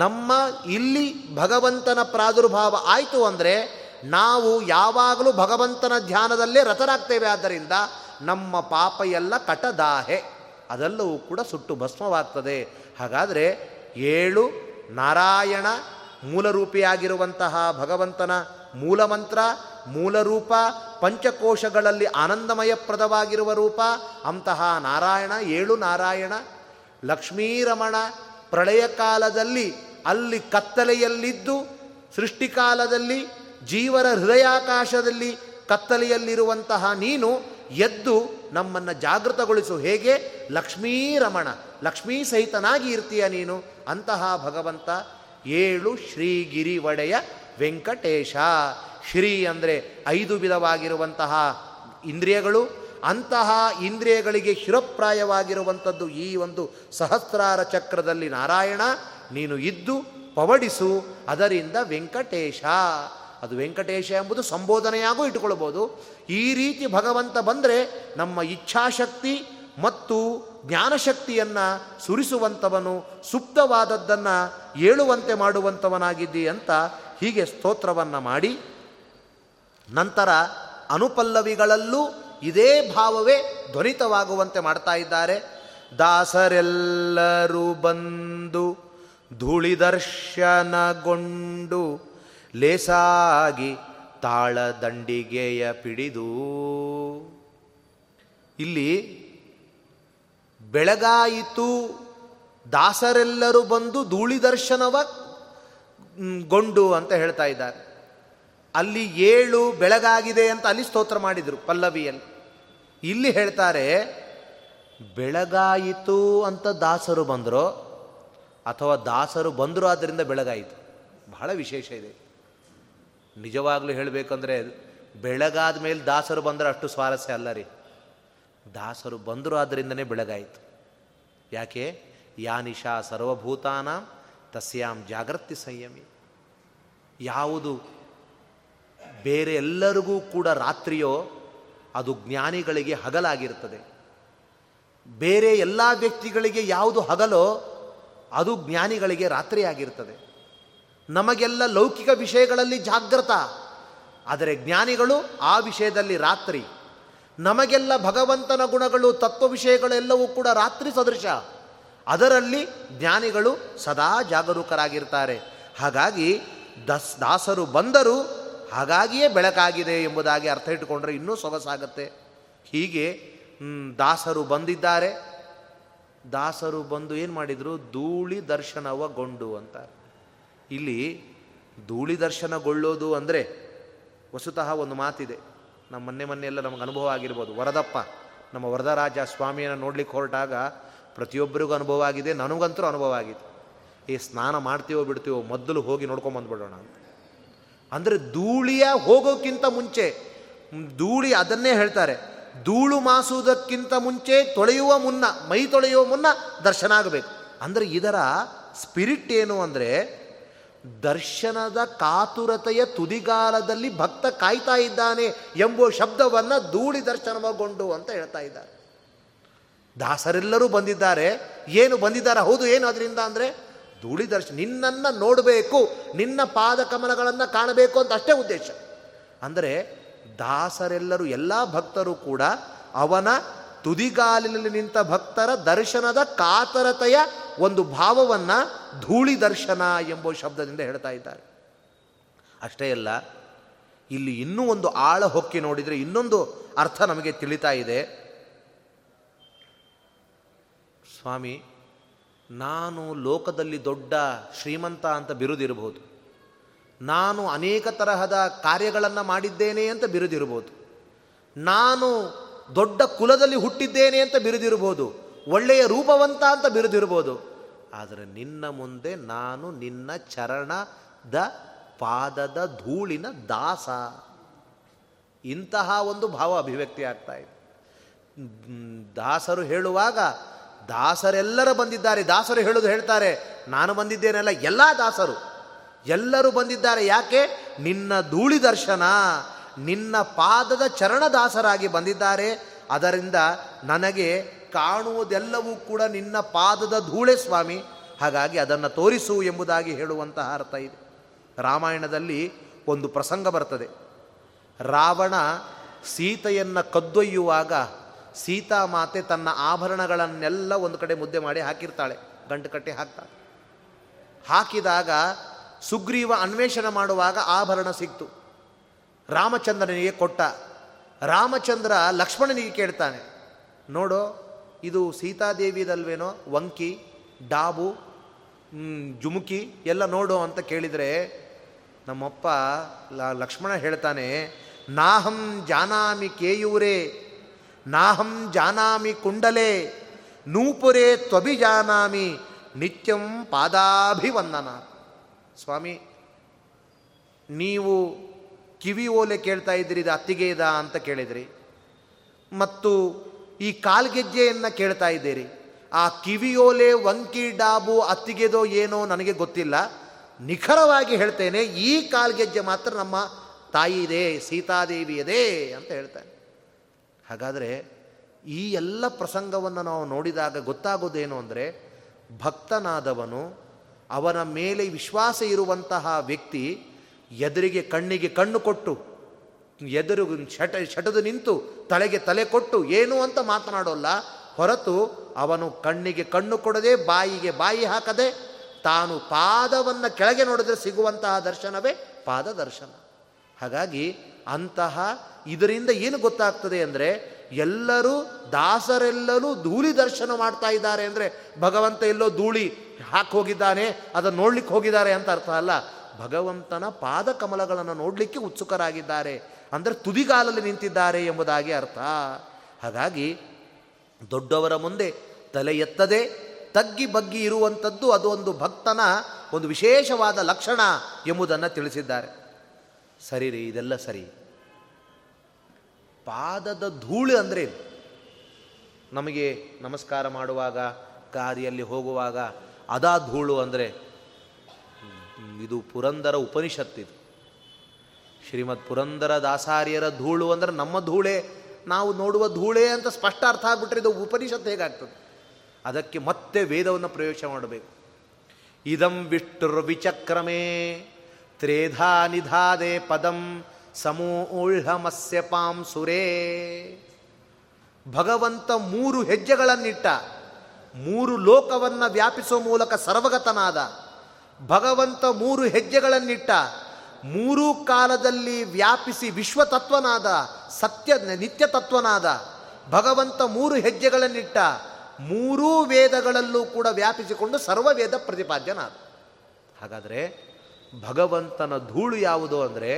ನಮ್ಮ ಇಲ್ಲಿ ಭಗವಂತನ ಪ್ರಾದುರ್ಭಾವ ಆಯಿತು ಅಂದರೆ ನಾವು ಯಾವಾಗಲೂ ಭಗವಂತನ ಧ್ಯಾನದಲ್ಲೇ ರತರಾಗ್ತೇವೆ. ಆದ್ದರಿಂದ ನಮ್ಮ ಪಾಪ ಎಲ್ಲ ಕಟದಾಹೆ, ಅದೆಲ್ಲವೂ ಕೂಡ ಸುಟ್ಟು ಭಸ್ಮವಾಗ್ತದೆ. ಹಾಗಾದರೆ ಏಳು, ನಾರಾಯಣ ಮೂಲರೂಪಿಯಾಗಿರುವಂತಹ ಭಗವಂತನ ಮೂಲಮಂತ್ರ, ಮೂಲರೂಪ, ಪಂಚಕೋಶಗಳಲ್ಲಿ ಆನಂದಮಯಪ್ರದವಾಗಿರುವ ರೂಪ ಅಂತಹ ನಾರಾಯಣ, ಏಳು ನಾರಾಯಣ. ಲಕ್ಷ್ಮೀರಮಣ ಪ್ರಳಯ ಕಾಲದಲ್ಲಿ ಅಲ್ಲಿ ಕತ್ತಲೆಯಲ್ಲಿದ್ದು, ಸೃಷ್ಟಿಕಾಲದಲ್ಲಿ ಜೀವರ ಹೃದಯಾಕಾಶದಲ್ಲಿ ಕತ್ತಲೆಯಲ್ಲಿರುವಂತಹ ನೀನು ಎದ್ದು ನಮ್ಮನ್ನು ಜಾಗೃತಗೊಳಿಸು. ಹೇಗೆ? ಲಕ್ಷ್ಮೀರಮಣ, ಲಕ್ಷ್ಮೀ ಸಹಿತನಾಗಿ ಇರ್ತೀಯ ನೀನು. ಅಂತಹ ಭಗವಂತ ಏಳು ಶ್ರೀಗಿರಿ ಒಡೆಯ ವೆಂಕಟೇಶ. ಶ್ರೀ ಅಂದರೆ ಐದು ವಿಧವಾಗಿರುವಂತಹ ಇಂದ್ರಿಯಗಳು, ಅಂತಹ ಇಂದ್ರಿಯಗಳಿಗೆ ಶಿರಪ್ರಾಯವಾಗಿರುವಂಥದ್ದು ಈ ಒಂದು ಸಹಸ್ರಾರ ಚಕ್ರದಲ್ಲಿ ನಾರಾಯಣ. ನೀನು ಇದ್ದು ಪವಡಿಸು, ಅದರಿಂದ ವೆಂಕಟೇಶ. ಅದು ವೆಂಕಟೇಶ ಎಂಬುದು ಸಂಬೋಧನೆಯಾಗೂ ಇಟ್ಕೊಳ್ಬೋದು. ಈ ರೀತಿ ಭಗವಂತ ಬಂದರೆ ನಮ್ಮ ಇಚ್ಛಾಶಕ್ತಿ ಮತ್ತು ಜ್ಞಾನಶಕ್ತಿಯನ್ನು ಸುರಿಸುವಂಥವನು, ಸುಪ್ತವಾದದ್ದನ್ನು ಏಳುವಂತೆ ಮಾಡುವಂಥವನಾಗಿದ್ದಿ ಅಂತ ಹೀಗೆ ಸ್ತೋತ್ರವನ್ನು ಮಾಡಿ, ನಂತರ ಅನುಪಲ್ಲವಿಗಳಲ್ಲೂ ಇದೇ ಭಾವವೇ ಧ್ವನಿತವಾಗುವಂತೆ ಮಾಡ್ತಾ ಇದ್ದಾರೆ. ದಾಸರೆಲ್ಲರೂ ಬಂದು ಧೂಳಿ ದರ್ಶನಗೊಂಡು ಲೇಸಾಗಿ ತಾಳದಂಡಿಗೆಯ ಪಿಡಿದು. ಇಲ್ಲಿ ಬೆಳಗಾಯಿತು, ದಾಸರೆಲ್ಲರೂ ಬಂದು ಧೂಳಿ ದರ್ಶನಗೊಂಡು ಅಂತ ಹೇಳ್ತಾ ಇದ್ದಾರೆ. ಅಲ್ಲಿ ಏಳು ಬೆಳಗಾಗಿದೆ ಅಂತ ಅಲ್ಲಿ ಸ್ತೋತ್ರ ಮಾಡಿದರು ಪಲ್ಲವಿಯಲ್ಲಿ. ಇಲ್ಲಿ ಹೇಳ್ತಾರೆ ಬೆಳಗಾಯಿತು ಅಂತ ದಾಸರು ಬಂದರು, ಅಥವಾ ದಾಸರು ಬಂದರು ಆದ್ದರಿಂದ ಬೆಳಗಾಯಿತು. ಬಹಳ ವಿಶೇಷ ಇದೆ. ನಿಜವಾಗ್ಲೂ ಹೇಳಬೇಕಂದ್ರೆ ಬೆಳಗಾದ ಮೇಲೆ ದಾಸರು ಬಂದರೆ ಅಷ್ಟು ಸ್ವಾರಸ್ಯ ಅಲ್ಲ ರೀ. ದಾಸರು ಬಂದರು ಆದ್ದರಿಂದನೇ ಬೆಳಗಾಯಿತು. ಯಾಕೆ? ಯಾನಿಶಾ ಸರ್ವಭೂತಾನಾಂ ತಸ್ಯಾಂ ಜಾಗೃತಿ ಸಂಯಮಿ. ಯಾವುದು ಬೇರೆ ಎಲ್ಲರಿಗೂ ಕೂಡ ರಾತ್ರಿಯೋ ಅದು ಜ್ಞಾನಿಗಳಿಗೆ ಹಗಲಾಗಿರ್ತದೆ. ಬೇರೆ ಎಲ್ಲ ವ್ಯಕ್ತಿಗಳಿಗೆ ಯಾವುದು ಹಗಲೋ ಅದು ಜ್ಞಾನಿಗಳಿಗೆ ರಾತ್ರಿ ಆಗಿರ್ತದೆ. ನಮಗೆಲ್ಲ ಲೌಕಿಕ ವಿಷಯಗಳಲ್ಲಿ ಜಾಗೃತ, ಆದರೆ ಜ್ಞಾನಿಗಳು ಆ ವಿಷಯದಲ್ಲಿ ರಾತ್ರಿ. ನಮಗೆಲ್ಲ ಭಗವಂತನ ಗುಣಗಳು, ತತ್ವ ವಿಷಯಗಳೆಲ್ಲವೂ ಕೂಡ ರಾತ್ರಿ ಸದೃಶ, ಅದರಲ್ಲಿ ಜ್ಞಾನಿಗಳು ಸದಾ ಜಾಗರೂಕರಾಗಿರ್ತಾರೆ. ಹಾಗಾಗಿ ದಾಸರು ಬಂದರು, ಹಾಗಾಗಿಯೇ ಬೆಳಕಾಗಿದೆ ಎಂಬುದಾಗಿ ಅರ್ಥ ಇಟ್ಟುಕೊಂಡ್ರೆ ಇನ್ನೂ ಸೊಗಸಾಗತ್ತೆ. ಹೀಗೆ ದಾಸರು ಬಂದಿದ್ದಾರೆ. ದಾಸರು ಬಂದು ಏನು ಮಾಡಿದರು? ಧೂಳಿ ದರ್ಶನವಗೊಂಡು ಅಂತಾರೆ. ಇಲ್ಲಿ ಧೂಳಿ ದರ್ಶನಗೊಳ್ಳೋದು ಅಂದರೆ ವಸ್ತುತಃ ಒಂದು ಮಾತಿದೆ, ನಮ್ಮ ಮೊನ್ನೆಲ್ಲ ನಮಗೆ ಅನುಭವ ಆಗಿರ್ಬೋದು. ವರದಪ್ಪ, ನಮ್ಮ ವರದರಾಜ ಸ್ವಾಮಿಯನ್ನು ನೋಡ್ಲಿಕ್ಕೆ ಹೊರಟಾಗ ಪ್ರತಿಯೊಬ್ಬರಿಗೂ ಅನುಭವ ಆಗಿದೆ, ನನಗಂತೂ ಅನುಭವ ಆಗಿದೆ. ಈ ಸ್ನಾನ ಮಾಡ್ತೀವೋ ಬಿಡ್ತೀವೋ ಮೊದಲು ಹೋಗಿ ನೋಡ್ಕೊಂಬಂದ್ಬಿಡೋಣ ಅಂತ. ಅಂದರೆ ಧೂಳಿಯ ಹೋಗೋಕ್ಕಿಂತ ಮುಂಚೆ, ಧೂಳಿ ಅದನ್ನೇ ಹೇಳ್ತಾರೆ, ಧೂಳು ಮಾಸುವುದಕ್ಕಿಂತ ಮುಂಚೆ, ತೊಳೆಯುವ ಮುನ್ನ, ಮೈ ತೊಳೆಯುವ ಮುನ್ನ ದರ್ಶನ ಆಗಬೇಕು. ಅಂದರೆ ಇದರ ಸ್ಪಿರಿಟ್ ಏನು ಅಂದರೆ, ದರ್ಶನದ ಕಾತುರತೆಯ ತುದಿಗಾಲದಲ್ಲಿ ಭಕ್ತ ಕಾಯ್ತಾ ಇದ್ದಾನೆ ಎಂಬ ಶಬ್ದವನ್ನು ಧೂಳಿ ದರ್ಶನಗೊಂಡು ಅಂತ ಹೇಳ್ತಾ ಇದ್ದಾರೆ. ದಾಸರೆಲ್ಲರೂ ಬಂದಿದ್ದಾರೆ. ಏನು ಬಂದಿದ್ದಾರೆ? ಹೌದು, ಏನು ಅದರಿಂದ ಅಂದರೆ ಧೂಳಿದರ್ಶನ, ನಿನ್ನನ್ನು ನೋಡಬೇಕು, ನಿನ್ನ ಪಾದಕಮಲಗಳನ್ನು ಕಾಣಬೇಕು ಅಂತ ಅಷ್ಟೇ ಉದ್ದೇಶ. ಅಂದರೆ ದಾಸರೆಲ್ಲರೂ, ಎಲ್ಲ ಭಕ್ತರು ಕೂಡ ಅವನ ತುದಿಗಾಲಿನಲ್ಲಿ ನಿಂತ ಭಕ್ತರ ದರ್ಶನದ ಕಾತರತೆಯ ಒಂದು ಭಾವವನ್ನು ಧೂಳಿ ದರ್ಶನ ಎಂಬ ಶಬ್ದದಿಂದ ಹೇಳ್ತಾ ಇದ್ದಾರೆ. ಅಷ್ಟೇ ಅಲ್ಲ, ಇಲ್ಲಿ ಇನ್ನೂ ಒಂದು ಆಳ ಹೊಕ್ಕಿ ನೋಡಿದರೆ ಇನ್ನೊಂದು ಅರ್ಥ ನಮಗೆ ತಿಳಿತಾ ಇದೆ. ಸ್ವಾಮಿ, ನಾನು ಲೋಕದಲ್ಲಿ ದೊಡ್ಡ ಶ್ರೀಮಂತ ಅಂತ ಬಿರುದಿರಬಹುದು, ನಾನು ಅನೇಕ ತರಹದ ಕಾರ್ಯಗಳನ್ನು ಮಾಡಿದ್ದೇನೆ ಅಂತ ಬಿರುದಿರಬಹುದು, ನಾನು ದೊಡ್ಡ ಕುಲದಲ್ಲಿ ಹುಟ್ಟಿದ್ದೇನೆ ಅಂತ ಬಿರುದಿರಬಹುದು, ಒಳ್ಳೆಯ ರೂಪವಂತ ಅಂತ ಬಿರುದಿರಬಹುದು, ಆದರೆ ನಿನ್ನ ಮುಂದೆ ನಾನು ನಿನ್ನ ಚರಣದ ಪಾದದ ಧೂಳಿನ ದಾಸ. ಇಂತಹ ಒಂದು ಭಾವ ಅಭಿವ್ಯಕ್ತಿ ಆಗ್ತಾ ಇದೆ. ದಾಸರು ಹೇಳುವಾಗ ದಾಸರೆಲ್ಲರೂ ಬಂದಿದ್ದಾರೆ. ದಾಸರು ಹೇಳೋದು ಹೇಳ್ತಾರೆ, ನಾನು ಬಂದಿದ್ದೇನಲ್ಲ, ಎಲ್ಲ ದಾಸರು ಎಲ್ಲರೂ ಬಂದಿದ್ದಾರೆ. ಯಾಕೆ? ನಿನ್ನ ಧೂಳಿ ದರ್ಶನ, ನಿನ್ನ ಪಾದದ ಚರಣದಾಸರಾಗಿ ಬಂದಿದ್ದಾರೆ. ಅದರಿಂದ ನನಗೆ ಕಾಣುವುದೆಲ್ಲವೂ ಕೂಡ ನಿನ್ನ ಪಾದದ ಧೂಳೆ ಸ್ವಾಮಿ, ಹಾಗಾಗಿ ಅದನ್ನು ತೋರಿಸು ಎಂಬುದಾಗಿ ಹೇಳುವಂತಹ ಅರ್ಥ ಇದೆ. ರಾಮಾಯಣದಲ್ಲಿ ಒಂದು ಪ್ರಸಂಗ ಬರ್ತದೆ. ರಾವಣ ಸೀತೆಯನ್ನು ಕದ್ದೊಯ್ಯುವಾಗ ಸೀತಾಮಾತೆ ತನ್ನ ಆಭರಣಗಳನ್ನೆಲ್ಲ ಒಂದು ಕಡೆ ಮುದ್ದೆ ಮಾಡಿ ಹಾಕಿರ್ತಾಳೆ, ಗಂಟು ಕಟ್ಟಿ ಹಾಕ್ತಾಳೆ. ಹಾಕಿದಾಗ ಸುಗ್ರೀವ ಅನ್ವೇಷಣೆ ಮಾಡುವಾಗ ಆಭರಣ ಸಿಕ್ತು, ರಾಮಚಂದ್ರನಿಗೆ ಕೊಟ್ಟ. ರಾಮಚಂದ್ರ ಲಕ್ಷ್ಮಣನಿಗೆ ಕೇಳ್ತಾನೆ, ನೋಡು ಇದು ಸೀತಾದೇವಿದಲ್ವೇನೋ, ವಂಕಿ, ಡಾಬು, ಜುಮುಕಿ ಎಲ್ಲ ನೋಡು ಅಂತ ಕೇಳಿದರೆ, ನಮ್ಮಪ್ಪ ಲಕ್ಷ್ಮಣ ಹೇಳ್ತಾನೆ, ನಾಹಂ ಜಾನಾಮಿ ಕೇಯೂರೇ, ನಾಹಂ ಜಾನಾಮಿ ಕುಂಡಲೆ, ನೂಪುರೇ ತ್ವಭಿಜಾನಾಮಿ ನಿತ್ಯಂ ಪಾದಾಭಿವಂದನ. ಸ್ವಾಮಿ, ನೀವು ಕಿವಿ ಓಲೆ ಕೇಳ್ತಾ ಇದ್ದೀರಿ, ಇದು ಅತ್ತಿಗೆ ಇದ ಅಂತ ಕೇಳಿದ್ರಿ, ಮತ್ತು ಈ ಕಾಲ್ಗೆಜ್ಜೆಯನ್ನು ಕೇಳ್ತಾ ಇದ್ದೀರಿ. ಆ ಕಿವಿಯೋಲೆ, ವಂಕಿ, ಡಾಬು, ಅತ್ತಿಗೆದೋ ಏನೋ ನನಗೆ ಗೊತ್ತಿಲ್ಲ, ನಿಖರವಾಗಿ ಹೇಳ್ತೇನೆ, ಈ ಕಾಲ್ಗೆಜ್ಜೆ ಮಾತ್ರ ನಮ್ಮ ತಾಯಿ ಇದೆ, ಸೀತಾದೇವಿಯದೇ ಅಂತ ಹೇಳ್ತಾನೆ. ಹಾಗಾದರೆ ಈ ಎಲ್ಲ ಪ್ರಸಂಗವನ್ನು ನಾವು ನೋಡಿದಾಗ ಗೊತ್ತಾಗೋದೇನು ಅಂದರೆ, ಭಕ್ತನಾದವನು, ಅವನ ಮೇಲೆ ವಿಶ್ವಾಸ ಇರುವಂತಹ ವ್ಯಕ್ತಿ, ಎದುರಿಗೆ ಕಣ್ಣಿಗೆ ಕಣ್ಣು ಕೊಟ್ಟು, ಎದುರು ಶಟದು ನಿಂತು, ತಲೆಗೆ ತಲೆ ಕೊಟ್ಟು ಏನು ಅಂತ ಮಾತನಾಡೋಲ್ಲ, ಹೊರತು ಅವನು ಕಣ್ಣಿಗೆ ಕಣ್ಣು ಕೊಡದೆ, ಬಾಯಿಗೆ ಬಾಯಿ ಹಾಕದೆ, ತಾನು ಪಾದವನ್ನು ಕೆಳಗೆ ನೋಡಿದ್ರೆ ಸಿಗುವಂತಹ ದರ್ಶನವೇ ಪಾದ ದರ್ಶನ. ಹಾಗಾಗಿ ಅಂತಹ ಇದರಿಂದ ಏನು ಗೊತ್ತಾಗ್ತದೆ ಅಂದರೆ, ಎಲ್ಲರೂ ದಾಸರೆಲ್ಲರೂ ಧೂಳಿ ದರ್ಶನ ಮಾಡ್ತಾ ಇದ್ದಾರೆ. ಅಂದರೆ ಭಗವಂತ ಎಲ್ಲೋ ಧೂಳಿ ಹಾಕಿ ಹೋಗಿದ್ದಾನೆ, ಅದನ್ನು ನೋಡ್ಲಿಕ್ಕೆ ಹೋಗಿದ್ದಾರೆ ಅಂತ ಅರ್ಥ ಅಲ್ಲ, ಭಗವಂತನ ಪಾದ ಕಮಲಗಳನ್ನು ನೋಡಲಿಕ್ಕೆ ಉತ್ಸುಕರಾಗಿದ್ದಾರೆ, ಅಂದರೆ ತುದಿಗಾಲಲ್ಲಿ ನಿಂತಿದ್ದಾರೆ ಎಂಬುದಾಗಿ ಅರ್ಥ. ಹಾಗಾಗಿ ದೊಡ್ಡವರ ಮುಂದೆ ತಲೆ ಎತ್ತದೆ ತಗ್ಗಿ ಬಗ್ಗಿ ಇರುವಂಥದ್ದು ಅದು ಒಂದು ಭಕ್ತನ ಒಂದು ವಿಶೇಷವಾದ ಲಕ್ಷಣ ಎಂಬುದನ್ನು ತಿಳಿಸಿದ್ದಾರೆ. ಸರಿ ರೀ, ಇದೆಲ್ಲ ಸರಿ. ಪಾದದ ಧೂಳು ಅಂದರೆ ನಮಗೆ ನಮಸ್ಕಾರ ಮಾಡುವಾಗ, ಕಾರಿಯಲ್ಲಿ ಹೋಗುವಾಗ ಅದಾ ಧೂಳು ಅಂದರೆ, ಇದು ಪುರಂದರ ಉಪನಿಷತ್ತಿದು, ಶ್ರೀಮದ್ ಪುರಂದರ ದಾಸಾರ್ಯರ ಧೂಳು ಅಂದರೆ ನಮ್ಮ ಧೂಳೆ, ನಾವು ನೋಡುವ ಧೂಳೆ ಅಂತ ಸ್ಪಷ್ಟ ಅರ್ಥ ಆಗ್ಬಿಟ್ರೆ ಇದು ಉಪನಿಷತ್ತು ಹೇಗಾಗ್ತದೆ? ಅದಕ್ಕೆ ಮತ್ತೆ ವೇದವನ್ನು ಪ್ರವೇಶ ಮಾಡಬೇಕು. ಇದಂ ವಿಷ್ಣುರ್ವಿಚಕ್ರಮೇ ತ್ರೇಧಾ ನಿಧಾದೆ ಪದಂ ಸಮೂಹಮಸ್ಯ ಪಾಂ ಸುರೇ. ಭಗವಂತ 3 ಹೆಜ್ಜೆಗಳನ್ನಿಟ್ಟ, 3 ಲೋಕವನ್ನು ವ್ಯಾಪಿಸುವ ಮೂಲಕ ಸರ್ವಗತನಾದ ಭಗವಂತ 3 ಹೆಜ್ಜೆಗಳನ್ನಿಟ್ಟ, 3 ಕಾಲದಲ್ಲಿ ವ್ಯಾಪಿಸಿ ವಿಶ್ವತತ್ವನಾದ, ಸತ್ಯ ನಿತ್ಯ ತತ್ವನಾದ ಭಗವಂತ 3 ಹೆಜ್ಜೆಗಳನ್ನಿಟ್ಟ, 3 ವೇದಗಳಲ್ಲೂ ಕೂಡ ವ್ಯಾಪಿಸಿಕೊಂಡು ಸರ್ವವೇದ ಪ್ರತಿಪಾದ್ಯನಾದ. ಹಾಗಾದರೆ ಭಗವಂತನ ಧೂಳು ಯಾವುದು ಅಂದರೆ,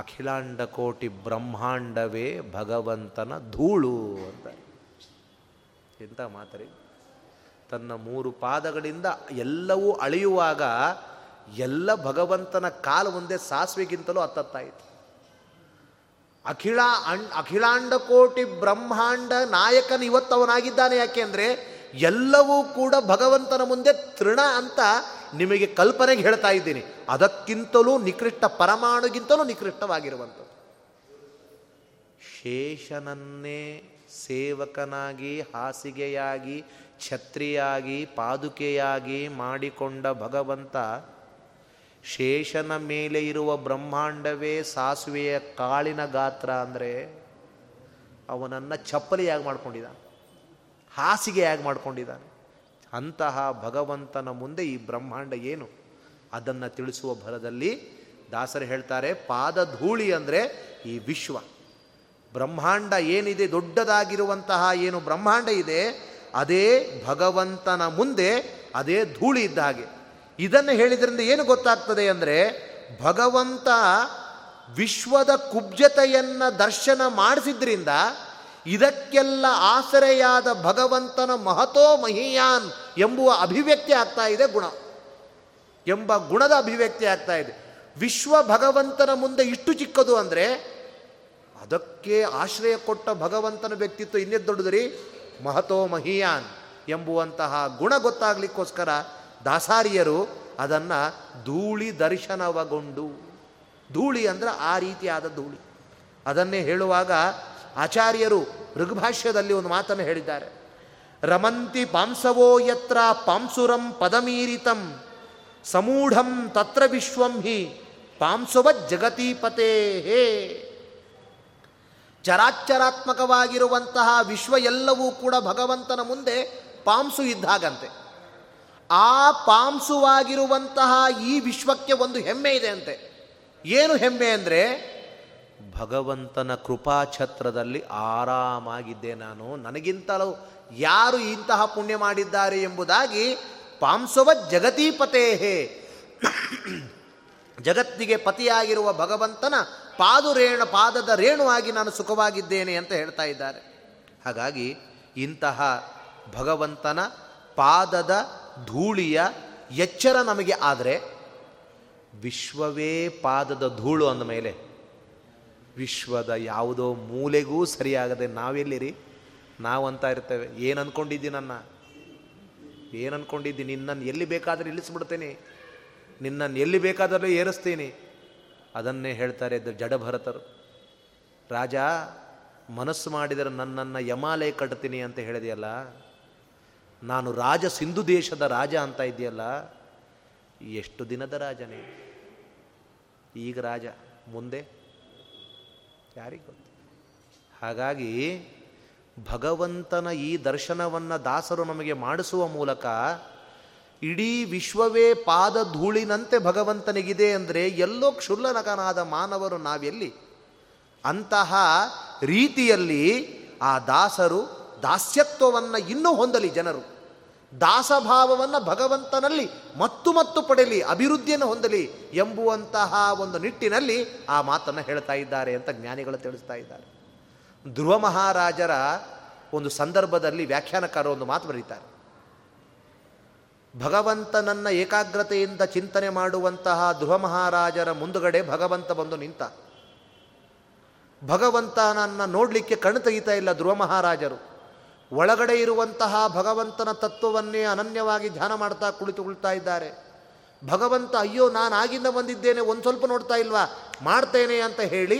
ಅಖಿಲಾಂಡ ಕೋಟಿ ಬ್ರಹ್ಮಾಂಡವೇ ಭಗವಂತನ ಧೂಳು ಅಂತ. ಎಂಥ ಮಾತರಿ! ತನ್ನ 3 ಪಾದಗಳಿಂದ ಎಲ್ಲವೂ ಅಳೆಯುವಾಗ ಎಲ್ಲ ಭಗವಂತನ ಕಾಲು ಒಂದೇ ಸಾಸಿವೆಗಿಂತಲೂ ಅತ್ತತ್ತಾಯಿತು. ಅಖಿಲಾಂಡ ಕೋಟಿ ಬ್ರಹ್ಮಾಂಡ ನಾಯಕನ ಇವತ್ತವನಾಗಿದ್ದಾನೆ. ಯಾಕೆ ಅಂದರೆ ಎಲ್ಲವೂ ಕೂಡ ಭಗವಂತನ ಮುಂದೆ ತೃಣ ಅಂತ ನಿಮಗೆ ಕಲ್ಪನೆಗೆ ಹೇಳ್ತಾ ಇದ್ದೀನಿ. ಅದಕ್ಕಿಂತಲೂ ನಿಕೃಷ್ಟ, ಪರಮಾಣುಗಿಂತಲೂ ನಿಕೃಷ್ಟವಾಗಿರುವಂಥದ್ದು. ಶೇಷನನ್ನೇ ಸೇವಕನಾಗಿ ಹಾಸಿಗೆಯಾಗಿ ಛತ್ರಿಯಾಗಿ ಪಾದುಕೆಯಾಗಿ ಮಾಡಿಕೊಂಡ ಭಗವಂತ ಶೇಷನ ಮೇಲೆ ಇರುವ ಬ್ರಹ್ಮಾಂಡವೇ ಸಾಸುವೆಯ ಕಾಳಿನ ಗಾತ್ರ ಅಂದರೆ ಅವನನ್ನು ಚಪ್ಪಲಿಯಾಗಿ ಮಾಡಿಕೊಂಡಿದ್ದಾನೆ, ಹಾಸಿಗೆಯಾಗಿ ಮಾಡಿಕೊಂಡಿದ್ದಾನೆ. ಅಂತಹ ಭಗವಂತನ ಮುಂದೆ ಈ ಬ್ರಹ್ಮಾಂಡ ಏನು ಅದನ್ನು ತಿಳಿಸುವ ಭರದಲ್ಲಿ ದಾಸರು ಹೇಳ್ತಾರೆ, ಪಾದಧೂಳಿ ಅಂದರೆ ಈ ವಿಶ್ವ, ಬ್ರಹ್ಮಾಂಡ ಏನಿದೆ ದೊಡ್ಡದಾಗಿರುವಂತಹ ಏನು ಬ್ರಹ್ಮಾಂಡ ಇದೆ ಅದೇ ಭಗವಂತನ ಮುಂದೆ ಅದೇ ಧೂಳಿ ಇದ್ದ ಹಾಗೆ. ಇದನ್ನು ಹೇಳಿದ್ರಿಂದ ಏನು ಗೊತ್ತಾಗ್ತದೆ ಅಂದರೆ, ಭಗವಂತ ವಿಶ್ವದ ಕುಬ್ಜತೆಯನ್ನು ದರ್ಶನ ಮಾಡಿಸಿದ್ರಿಂದ ಇದಕ್ಕೆಲ್ಲ ಆಸರೆಯಾದ ಭಗವಂತನ ಮಹತೋ ಮಹಿಯಾನ್ ಎಂಬುವ ಅಭಿವ್ಯಕ್ತಿ ಆಗ್ತಾ ಇದೆ, ಗುಣ ಎಂಬ ಗುಣದ ಅಭಿವ್ಯಕ್ತಿ ಆಗ್ತಾ ಇದೆ. ವಿಶ್ವ ಭಗವಂತನ ಮುಂದೆ ಇಷ್ಟು ಚಿಕ್ಕದು ಅಂದರೆ ಅದಕ್ಕೆ ಆಶ್ರಯ ಕೊಟ್ಟ ಭಗವಂತನ ವ್ಯಕ್ತಿತ್ವ ಇನ್ನೆದ್ದು ದೊಡ್ಡದ್ರಿ, ಮಹತೋ ಮಹಿಯಾನ್ ಎಂಬುವಂತಹ ಗುಣ ಗೊತ್ತಾಗಲಿಕ್ಕೋಸ್ಕರ ದಾಸಾರಿಯರು ಅದನ್ನು ಧೂಳಿ ದರ್ಶನವಗೊಂಡು, ಧೂಳಿ ಅಂದರೆ ಆ ರೀತಿಯಾದ ಧೂಳಿ. ಅದನ್ನೇ ಹೇಳುವಾಗ ಆಚಾರ್ಯರು ಋಗ್ಭಾಷ್ಯದಲ್ಲಿ ಒಂದು ಮಾತನ್ನು ಹೇಳಿದ್ದಾರೆ, ರಮಂತಿ ಪಾಂಸವೋ ಯತ್ರ ಪಾಂಸುರಂ ಪದಮೀರಿತಂ ಸಮೂಢಂ ತತ್ರ ವಿಶ್ವಂ ಹಿ ಪಾಂಸವ ಜಗತೀಪತೇ. ಹೇ, ಚರಾಚರಾತ್ಮಕವಾಗಿರುವಂತಹ ವಿಶ್ವ ಎಲ್ಲವೂ ಕೂಡ ಭಗವಂತನ ಮುಂದೆ ಪಾಂಸು ಇದ್ದಾಗಂತೆ. ಆ ಪಾಂಸುವಾಗಿರುವಂತಹ ಈ ವಿಶ್ವಕ್ಕೆ ಒಂದು ಹೆಮ್ಮೆ ಇದೆ ಅಂತೆ. ಏನು ಹೆಮ್ಮೆ ಅಂದರೆ, ಭಗವಂತನ ಕೃಪಾಛತ್ರದಲ್ಲಿ ಆರಾಮಾಗಿದ್ದೆ ನಾನು, ನನಗಿಂತಲೂ ಯಾರು ಇಂತಹ ಪುಣ್ಯ ಮಾಡಿದ್ದಾರೆ ಎಂಬುದಾಗಿ. ಪಾಂಸವ ಜಗತೀಪತೇಹೇ, ಜಗತ್ತಿಗೆ ಪತಿಯಾಗಿರುವ ಭಗವಂತನ ಪಾದದ ರೇಣುವಾಗಿ ನಾನು ಸುಖವಾಗಿದ್ದೇನೆ ಅಂತ ಹೇಳ್ತಾ ಇದ್ದಾರೆ. ಹಾಗಾಗಿ ಇಂತಹ ಭಗವಂತನ ಪಾದದ ಧೂಳಿಯ ಎಚ್ಚರ ನಮಗೆ ಆದರೆ, ವಿಶ್ವವೇ ಪಾದದ ಧೂಳು ಅಂದ ಮೇಲೆ ವಿಶ್ವದ ಯಾವುದೋ ಮೂಲೆಗೂ ಸರಿಯಾಗದೆ ನಾವೆಲ್ಲಿರಿ ನಾವಂತ ಇರ್ತೇವೆ. ಏನು ಅಂದ್ಕೊಂಡಿದ್ದೀನಿ ನಿನ್ನನ್ನು ಎಲ್ಲಿ ಬೇಕಾದರೂ ಇಳಿಸ್ಬಿಡ್ತೇನೆ, ನಿನ್ನನ್ನು ಎಲ್ಲಿ ಬೇಕಾದರೂ ಏರಿಸ್ತೀನಿ. ಅದನ್ನೇ ಹೇಳ್ತಾರೆ ಜಡಭರತರು, ರಾಜ ಮನಸ್ಸು ಮಾಡಿದರೆ ನನ್ನನ್ನು ಯಮಾಲಯ ಕಟ್ತೀನಿ ಅಂತ ಹೇಳಿದೆಯಲ್ಲ, ನಾನು ರಾಜ ಸಿಂಧು ದೇಶದ ರಾಜ ಅಂತ ಇದೆಯಲ್ಲ, ಎಷ್ಟು ದಿನದ ರಾಜನೇ. ಈಗ ರಾಜ, ಮುಂದೆ ಯಾರಿಗೆ ಗೊತ್ತು. ಹಾಗಾಗಿ ಭಗವಂತನ ಈ ದರ್ಶನವನ್ನು ದಾಸರು ನಮಗೆ ಮಾಡಿಸುವ ಮೂಲಕ ಇಡೀ ವಿಶ್ವವೇ ಪಾದ ಧೂಳಿನಂತೆ ಭಗವಂತನಿಗಿದೆ ಅಂದರೆ ಎಲ್ಲೋ ಕ್ಷುಲ್ಲಕನಾದ ಮಾನವರು ನಾವೆಲ್ಲಿ. ಅಂತಹ ರೀತಿಯಲ್ಲಿ ಆ ದಾಸರು ದಾಸ್ಯತ್ವವನ್ನು ಇನ್ನೂ ಹೊಂದಲಿ, ಜನರು ದಾಸಭಾವವನ್ನು ಭಗವಂತನಲ್ಲಿ ಮತ್ತು ಪಡೆಯಲಿ, ಅಭಿವೃದ್ಧಿಯನ್ನು ಹೊಂದಲಿ ಎಂಬುವಂತಹ ಒಂದು ನಿಟ್ಟಿನಲ್ಲಿ ಆ ಮಾತನ್ನು ಹೇಳ್ತಾ ಇದ್ದಾರೆ ಅಂತ ಜ್ಞಾನಿಗಳು ತಿಳಿಸ್ತಾ ಇದ್ದಾರೆ. ಧ್ರುವ ಮಹಾರಾಜರ ಒಂದು ಸಂದರ್ಭದಲ್ಲಿ ವ್ಯಾಖ್ಯಾನಕಾರ ಒಂದು ಮಾತು ಬರೀತಾರೆ, ಭಗವಂತನನ್ನ ಏಕಾಗ್ರತೆಯಿಂದ ಚಿಂತನೆ ಮಾಡುವಂತಹ ಧ್ರುವ ಮಹಾರಾಜರ ಮುಂದುಗಡೆ ಭಗವಂತ ಬಂದು ನಿಂತ. ಭಗವಂತನನ್ನ ನೋಡಲಿಕ್ಕೆ ಕಣ್ಣು ತೆಗಿತಾ ಇಲ್ಲ ಧ್ರುವ ಮಹಾರಾಜರು. ಒಳಗಡೆ ಇರುವಂತಹ ಭಗವಂತನ ತತ್ವವನ್ನೇ ಅನನ್ಯವಾಗಿ ಧ್ಯಾನ ಮಾಡ್ತಾ ಕುಳಿತುಕೊಳ್ತಾ ಇದ್ದಾರೆ. ಭಗವಂತ ಅಯ್ಯೋ ನಾನು ಆಗಿಂದ ಬಂದಿದ್ದೇನೆ, ಒಂದು ಸ್ವಲ್ಪ ನೋಡ್ತಾ ಇಲ್ವಾ, ಮಾಡ್ತೇನೆ ಅಂತ ಹೇಳಿ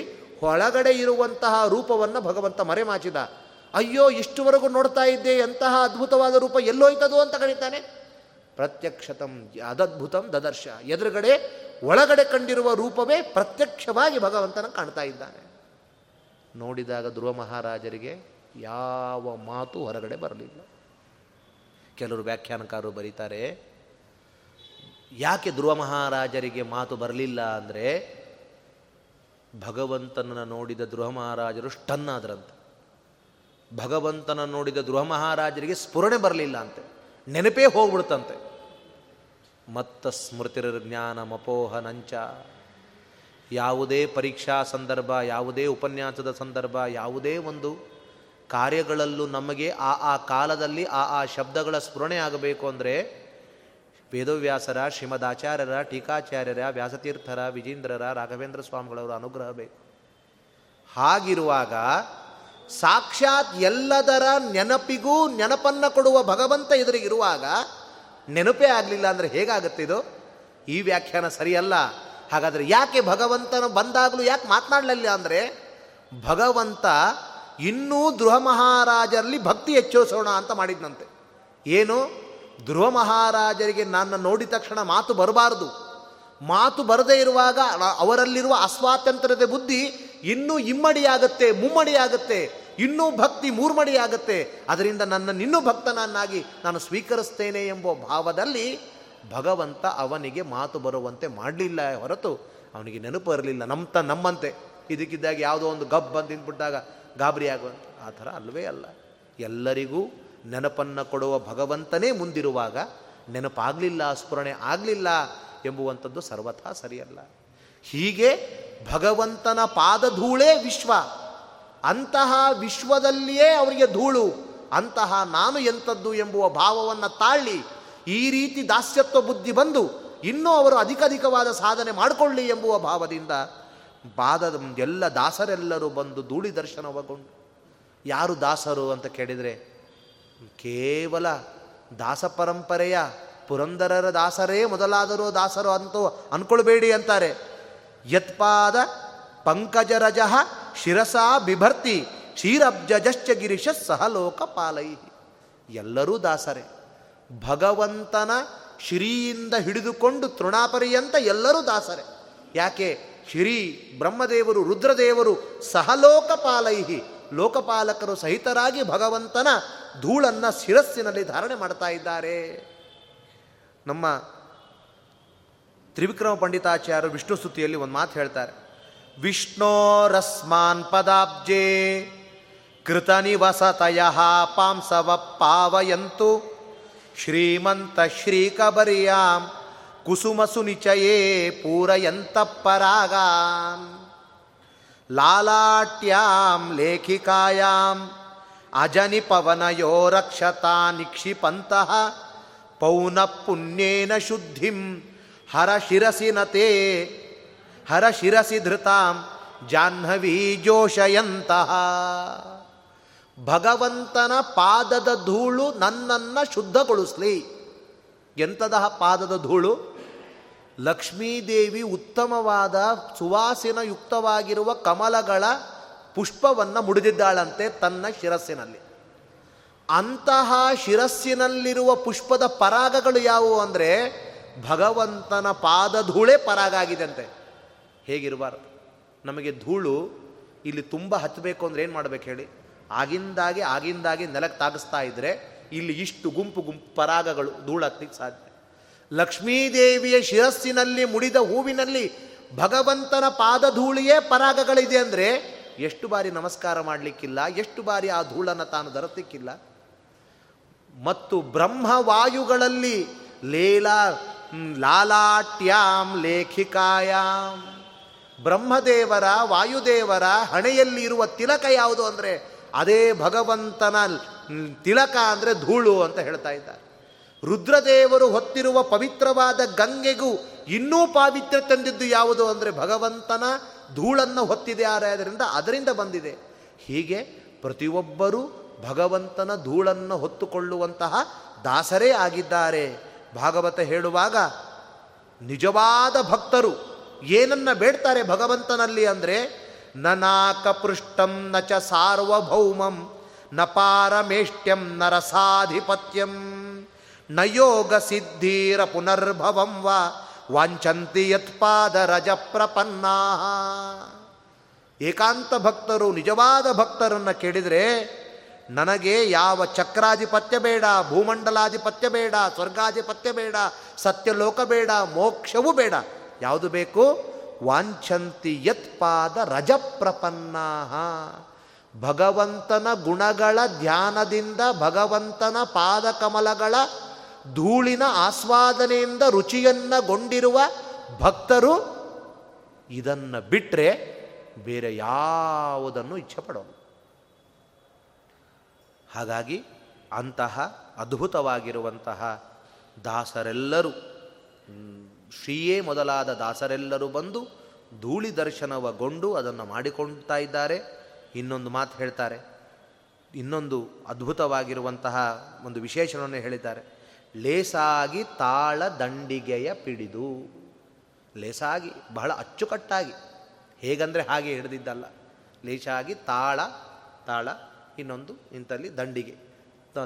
ಒಳಗಡೆ ಇರುವಂತಹ ರೂಪವನ್ನು ಭಗವಂತ ಮರೆಮಾಚಿದ. ಅಯ್ಯೋ ಇಷ್ಟುವರೆಗೂ ನೋಡ್ತಾ ಇದ್ದೆ, ಎಂತಹ ಅದ್ಭುತವಾದ ರೂಪ, ಎಲ್ಲೋಯ್ತದು ಅಂತ ಕರೀತಾನೆ. ಪ್ರತ್ಯಕ್ಷತಂ ಅದದ್ಭುತಂ ದದರ್ಶ, ಎದುರುಗಡೆ ಒಳಗಡೆ ಕಂಡಿರುವ ರೂಪವೇ ಪ್ರತ್ಯಕ್ಷವಾಗಿ ಭಗವಂತನ ಕಾಣ್ತಾ ಇದ್ದಾನೆ. ನೋಡಿದಾಗ ಧ್ರುವ ಮಹಾರಾಜರಿಗೆ ಯಾವ ಮಾತು ಹೊರಗಡೆ ಬರಲಿಲ್ಲ. ಕೆಲವರು ವ್ಯಾಖ್ಯಾನಕಾರರು ಬರೀತಾರೆ, ಯಾಕೆ ಧ್ರುವ ಮಹಾರಾಜರಿಗೆ ಮಾತು ಬರಲಿಲ್ಲ ಅಂದರೆ ಭಗವಂತನನ್ನು ನೋಡಿದ ಧ್ರುವ ಮಹಾರಾಜರು ಸ್ಟನ್ನಾದ್ರಂತೆ. ಭಗವಂತನನ್ನು ನೋಡಿದ ಧ್ರುವ ಮಹಾರಾಜರಿಗೆ ಸ್ಫುರಣೆ ಬರಲಿಲ್ಲ ಅಂತೆ, ನೆನಪೇ ಹೋಗ್ಬಿಡ್ತಂತೆ. ಮತ್ತ ಸ್ಮೃತಿರ ಜ್ಞಾನ ಮಪೋಹ ನಂಚ, ಯಾವುದೇ ಪರೀಕ್ಷಾ ಸಂದರ್ಭ, ಯಾವುದೇ ಉಪನ್ಯಾಸದ ಸಂದರ್ಭ, ಯಾವುದೇ ಒಂದು ಕಾರ್ಯಗಳಲ್ಲೂ ನಮಗೆ ಆ ಕಾಲದಲ್ಲಿ ಆ ಶಬ್ದಗಳ ಸ್ಫುರಣೆ ಆಗಬೇಕು ಅಂದರೆ ವೇದವ್ಯಾಸರ, ಶ್ರೀಮದಾಚಾರ್ಯರ, ಟೀಕಾಚಾರ್ಯರ, ವ್ಯಾಸತೀರ್ಥರ, ವಿಜೇಂದ್ರರ, ರಾಘವೇಂದ್ರ ಸ್ವಾಮಿಗಳವರ ಅನುಗ್ರಹ ಬೇಕು. ಹಾಗಿರುವಾಗ ಸಾಕ್ಷಾತ್ ಎಲ್ಲದರ ನೆನಪನ್ನು ಕೊಡುವ ಭಗವಂತ ಎದುರಿಗಿರುವಾಗ ನೆನಪೇ ಆಗಲಿಲ್ಲ ಅಂದರೆ ಹೇಗಾಗುತ್ತೆ ಇದು? ಈ ವ್ಯಾಖ್ಯಾನ ಸರಿಯಲ್ಲ. ಹಾಗಾದರೆ ಯಾಕೆ ಭಗವಂತನ ಬಂದಾಗಲೂ ಯಾಕೆ ಮಾತನಾಡಲಿಲ್ಲ ಅಂದರೆ, ಭಗವಂತ ಇನ್ನೂ ಧ್ರುವ ಮಹಾರಾಜರಲ್ಲಿ ಭಕ್ತಿ ಹೆಚ್ಚಿಸೋಣ ಅಂತ ಮಾಡಿದ್ನಂತೆ. ಏನು, ಧ್ರುವ ಮಹಾರಾಜರಿಗೆ ನಾನು ನೋಡಿದ ತಕ್ಷಣ ಮಾತು ಬರಬಾರದು. ಮಾತು ಬರದೇ ಇರುವಾಗ ಅವರಲ್ಲಿರುವ ಅಸ್ವಾತಂತ್ರ್ಯದ ಬುದ್ಧಿ ಇನ್ನೂ ಇಮ್ಮಡಿಯಾಗತ್ತೆ, ಮುಮ್ಮಡಿಯಾಗತ್ತೆ, ಇನ್ನೂ ಭಕ್ತಿ ಮೂರ್ಮಡಿಯಾಗತ್ತೆ. ಅದರಿಂದ ನನ್ನನ್ನಿನ್ನೂ ಭಕ್ತನನ್ನಾಗಿ ನಾನು ಸ್ವೀಕರಿಸ್ತೇನೆ ಎಂಬ ಭಾವದಲ್ಲಿ ಭಗವಂತ ಅವನಿಗೆ ಮಾತು ಬರುವಂತೆ ಮಾಡಲಿಲ್ಲ ಹೊರತು ಅವನಿಗೆ ನೆನಪು ಇರಲಿಲ್ಲ. ನಮ್ಮಂತೆ ಇದಕ್ಕಿದ್ದಾಗಿ ಯಾವುದೋ ಒಂದು ಗಬ್ ಬಂದು ನಿಂತ್ಬಿಟ್ಟಾಗ ಗಾಬರಿ ಆಗುವಂಥ ಆ ಥರ ಅಲ್ಲವೇ ಅಲ್ಲ. ಎಲ್ಲರಿಗೂ ನೆನಪನ್ನು ಕೊಡುವ ಭಗವಂತನೇ ಮುಂದಿರುವಾಗ ನೆನಪಾಗಲಿಲ್ಲ, ಸ್ಮರಣೆ ಆಗಲಿಲ್ಲ ಎಂಬುವಂಥದ್ದು ಸರ್ವಥಾ ಸರಿಯಲ್ಲ. ಹೀಗೆ ಭಗವಂತನ ಪಾದಧೂಳೇ ವಿಶ್ವ, ಅಂತಹ ವಿಶ್ವದಲ್ಲಿಯೇ ಅವರಿಗೆ ಧೂಳು, ಅಂತಹ ನಾನು ಎಂಥದ್ದು ಎಂಬುವ ಭಾವವನ್ನು ತಾಳಿ ಈ ರೀತಿ ದಾಸ್ಯತ್ವ ಬುದ್ಧಿ ಬಂದು ಇನ್ನೂ ಅವರು ಅಧಿಕವಾದ ಸಾಧನೆ ಮಾಡಿಕೊಳ್ಳಿ ಎಂಬುವ ಭಾವದಿಂದ ಪಾದದ ಎಲ್ಲ ದಾಸರೆಲ್ಲರೂ ಬಂದು ಧೂಳಿ ದರ್ಶನವಗೊಂಡು. ಯಾರು ದಾಸರು ಅಂತ ಕೇಳಿದರೆ ಕೇವಲ ದಾಸ ಪರಂಪರೆಯ ಪುರಂದರರ ದಾಸರೇ ಮೊದಲಾದರೂ ದಾಸರು ಅಂತೂ ಅಂದ್ಕೊಳ್ಬೇಡಿ ಅಂತಾರೆ. ಯತ್ಪಾದ ಪಂಕಜರಜ ಶಿರಸಾ ಬಿಭರ್ತಿ ಕ್ಷೀರಬ್ಜಶ್ಚ ಗಿರಿಶ ಸಹಲೋಕ ಪಾಲೈ. ಎಲ್ಲರೂ ದಾಸರೇ. ಭಗವಂತನ ಶ್ರೀಯಿಂದ ಹಿಡಿದುಕೊಂಡು ತೃಣಾಪರ್ಯಂತ ಎಲ್ಲರೂ ದಾಸರೇ. ಯಾಕೆ? ಶ್ರೀ ಬ್ರಹ್ಮದೇವರು, ರುದ್ರದೇವರು ಸಹಲೋಕ ಪಾಲೈಹಿ, ಲೋಕಪಾಲಕರು ಸಹಿತರಾಗಿ ಭಗವಂತನ ಧೂಳನ್ನು ಶಿರಸ್ಸಿನಲ್ಲಿ ಧಾರಣೆ ಮಾಡ್ತಾ ಇದ್ದಾರೆ. ನಮ್ಮ ತ್ರಿವಿಕ್ರಮ ಪಂಡಿತಾಚಾರ್ಯರು ವಿಷ್ಣು ಸ್ತುತಿಯಲ್ಲಿ ಒಂದು ಮಾತು ಹೇಳ್ತಾರೆ. ವಿಷ್ಣೋರಸ್ಮಾನ್ ಪದಾಬ್ಜೆ ಕೃತನಿವಸತಯಃ ಪಾಂಸವ ಪಾವಯಂತು ಶ್ರೀಮಂತ ಶ್ರೀಕಬರಿಯಾಂ ಕುಸುಮಸುನಿಚಯೇ ಪೂರಯಂತ ಪರಾಗಾಂ ಲಾಲಾಟ್ಯಾಂ ಲೇಖಿಕಾಯಾಂ ಅಜನಿ ಪವನಯೋ ರಕ್ಷತಾ ನಿಕ್ಷಿಪಂತಹ ಪೌನ ಪುಣ್ಯೇನ ಶುದ್ಧಿಂ ಹರಶಿರಸಿನತೆ ಹರಶಿರಸಿ ಧೃತಾಂ ಜಾಹ್ನವೀ ಜೋಷಯಂತಹ. ಭಗವಂತನ ಪಾದದ ಧೂಳು ನನ್ನನ್ನು ಶುದ್ಧಗೊಳಿಸಲಿ. ಎಂತದಹ ಪಾದದ ಧೂಳು? ಲಕ್ಷ್ಮೀದೇವಿ ಉತ್ತಮವಾದ ಸುವಾಸನಯುಕ್ತವಾಗಿರುವ ಕಮಲಗಳ ಪುಷ್ಪವನ್ನು ಮುಡಿದಿದ್ದಾಳಂತೆ ತನ್ನ ಶಿರಸ್ಸಿನಲ್ಲಿ. ಅಂತಹ ಶಿರಸ್ಸಿನಲ್ಲಿರುವ ಪುಷ್ಪದ ಪರಾಗಗಳು ಯಾವುವು ಅಂದರೆ ಭಗವಂತನ ಪಾದ ಧೂಳೇ ಪರಾಗ ಆಗಿದೆಂತೆ. ಹೇಗಿರಬಾರ್ದು? ನಮಗೆ ಧೂಳು ಇಲ್ಲಿ ತುಂಬ ಹತ್ತಬೇಕು ಅಂದರೆ ಏನು ಮಾಡಬೇಕು ಹೇಳಿ? ಆಗಿಂದಾಗಿ ನೆಲಕ್ಕೆ ತಾಗಿಸ್ತಾ ಇದ್ದರೆ ಇಲ್ಲಿ ಇಷ್ಟು ಗುಂಪು ಪರಾಗಗಳು ಧೂಳು ಹತ್ತಲಿಕ್ಕೆ ಸಾಧ್ಯ. ಲಕ್ಷ್ಮೀದೇವಿಯ ಶಿರಸ್ಸಿನಲ್ಲಿ ಮುಡಿದ ಹೂವಿನಲ್ಲಿ ಭಗವಂತನ ಪಾದ ಧೂಳಿಯೇ ಪರಾಗಗಳಿದೆ ಅಂದರೆ ಎಷ್ಟು ಬಾರಿ ನಮಸ್ಕಾರ ಮಾಡಲಿಕ್ಕಿಲ್ಲ, ಎಷ್ಟು ಬಾರಿ ಆ ಧೂಳನ್ನು ತಾನು ಧರಲಿಕ್ಕಿಲ್ಲ. ಮತ್ತು ಬ್ರಹ್ಮವಾಯುಗಳಲ್ಲಿ ಲಾಲಾಟ್ಯಾಂ ಲೇಖಿಕಾಯಾಮ್, ಬ್ರಹ್ಮದೇವರ ವಾಯುದೇವರ ಹಣೆಯಲ್ಲಿ ಇರುವ ತಿಲಕ ಯಾವುದು ಅಂದರೆ ಅದೇ ಭಗವಂತನ ತಿಲಕ ಅಂದರೆ ಧೂಳು ಅಂತ ಹೇಳ್ತಾ ಇದ್ದಾರೆ. ರುದ್ರದೇವರು ಹೊತ್ತಿರುವ ಪವಿತ್ರವಾದ ಗಂಗೆಗೂ ಇನ್ನೂ ಪಾವಿತ್ರ್ಯ ತಂದಿದ್ದು ಯಾವುದು ಅಂದರೆ ಭಗವಂತನ ಧೂಳನ್ನು ಹೊತ್ತಿದೆ. ಅದರಿಂದ ಬಂದಿದೆ. ಹೀಗೆ ಪ್ರತಿಯೊಬ್ಬರೂ ಭಗವಂತನ ಧೂಳನ್ನು ಹೊತ್ತುಕೊಳ್ಳುವಂತಹ ದಾಸರೇ ಆಗಿದ್ದಾರೆ. ಭಾಗವತ ಹೇಳುವಾಗ ನಿಜವಾದ ಭಕ್ತರು ಏನನ್ನ ಬೇಡ್ತಾರೆ ಭಗವಂತನಲ್ಲಿ ಅಂದರೆ ನನಾಕ ಪೃಷ್ಟಂ ನ ಚ ಸಾರ್ವಭೌಮಂ ನ ಪಾರಮೇಷ್ಟ್ಯಂ ನ ರಸಾಧಿಪತ್ಯಂ ನ ಯೋಗ ಸಿದ್ಧೀರ ಪುನರ್ಭವಂ ವಾ ವಾಂಛಂತಿ ಯತ್ಪಾದ ರಜ ಪ್ರಪನ್ನಾ. ಏಕಾಂತ ಭಕ್ತರು, ನಿಜವಾದ ಭಕ್ತರನ್ನು ಕೇಳಿದರೆ ನನಗೆ ಯಾವ ಚಕ್ರಾಧಿಪತ್ಯ ಬೇಡ, ಭೂಮಂಡಲಾಧಿಪತ್ಯ ಬೇಡ, ಸ್ವರ್ಗಾಧಿಪತ್ಯ ಬೇಡ, ಸತ್ಯಲೋಕ ಬೇಡ, ಮೋಕ್ಷವೂ ಬೇಡ. ಯಾವುದು ಬೇಕು? ವಾಂಛಂತಿ ಯತ್ಪಾದ ರಜ ಪ್ರಪನ್ನಾ. ಭಗವಂತನ ಗುಣಗಳ ಧ್ಯಾನದಿಂದ, ಭಗವಂತನ ಪಾದಕಮಲಗಳ ಧೂಳಿನ ಆಸ್ವಾದನೆಯಿಂದ ರುಚಿಯನ್ನಗೊಂಡಿರುವ ಭಕ್ತರು ಇದನ್ನು ಬಿಟ್ಟರೆ ಬೇರೆ ಯಾವುದನ್ನು ಇಚ್ಛೆ ಪಡೋದು. ಹಾಗಾಗಿ ಅಂತಹ ಅದ್ಭುತವಾಗಿರುವಂತಹ ದಾಸರೆಲ್ಲರೂ, ಶ್ರೀಯೇ ಮೊದಲಾದ ದಾಸರೆಲ್ಲರೂ ಬಂದು ಧೂಳಿ ದರ್ಶನವಗೊಂಡು ಅದನ್ನು ಮಾಡಿಕೊಳ್ತಾ ಇದ್ದಾರೆ. ಇನ್ನೊಂದು ಮಾತು ಹೇಳ್ತಾರೆ, ಇನ್ನೊಂದು ಅದ್ಭುತವಾಗಿರುವಂತಹ ಒಂದು ವಿಶೇಷಣವನ್ನು ಹೇಳಿದ್ದಾರೆ. ಲೇಸಾಗಿ ತಾಳ ದಂಡಿಗೆಯ ಪಿಡಿದು, ಲೇಸಾಗಿ ಬಹಳ ಅಚ್ಚುಕಟ್ಟಾಗಿ, ಹೇಗಂದರೆ ಹಾಗೆ ಹಿಡಿದಿದ್ದಲ್ಲ, ಲೇಸಾಗಿ ತಾಳ, ಇನ್ನೊಂದು ಇಂಥಲ್ಲಿ ದಂಡಿಗೆ,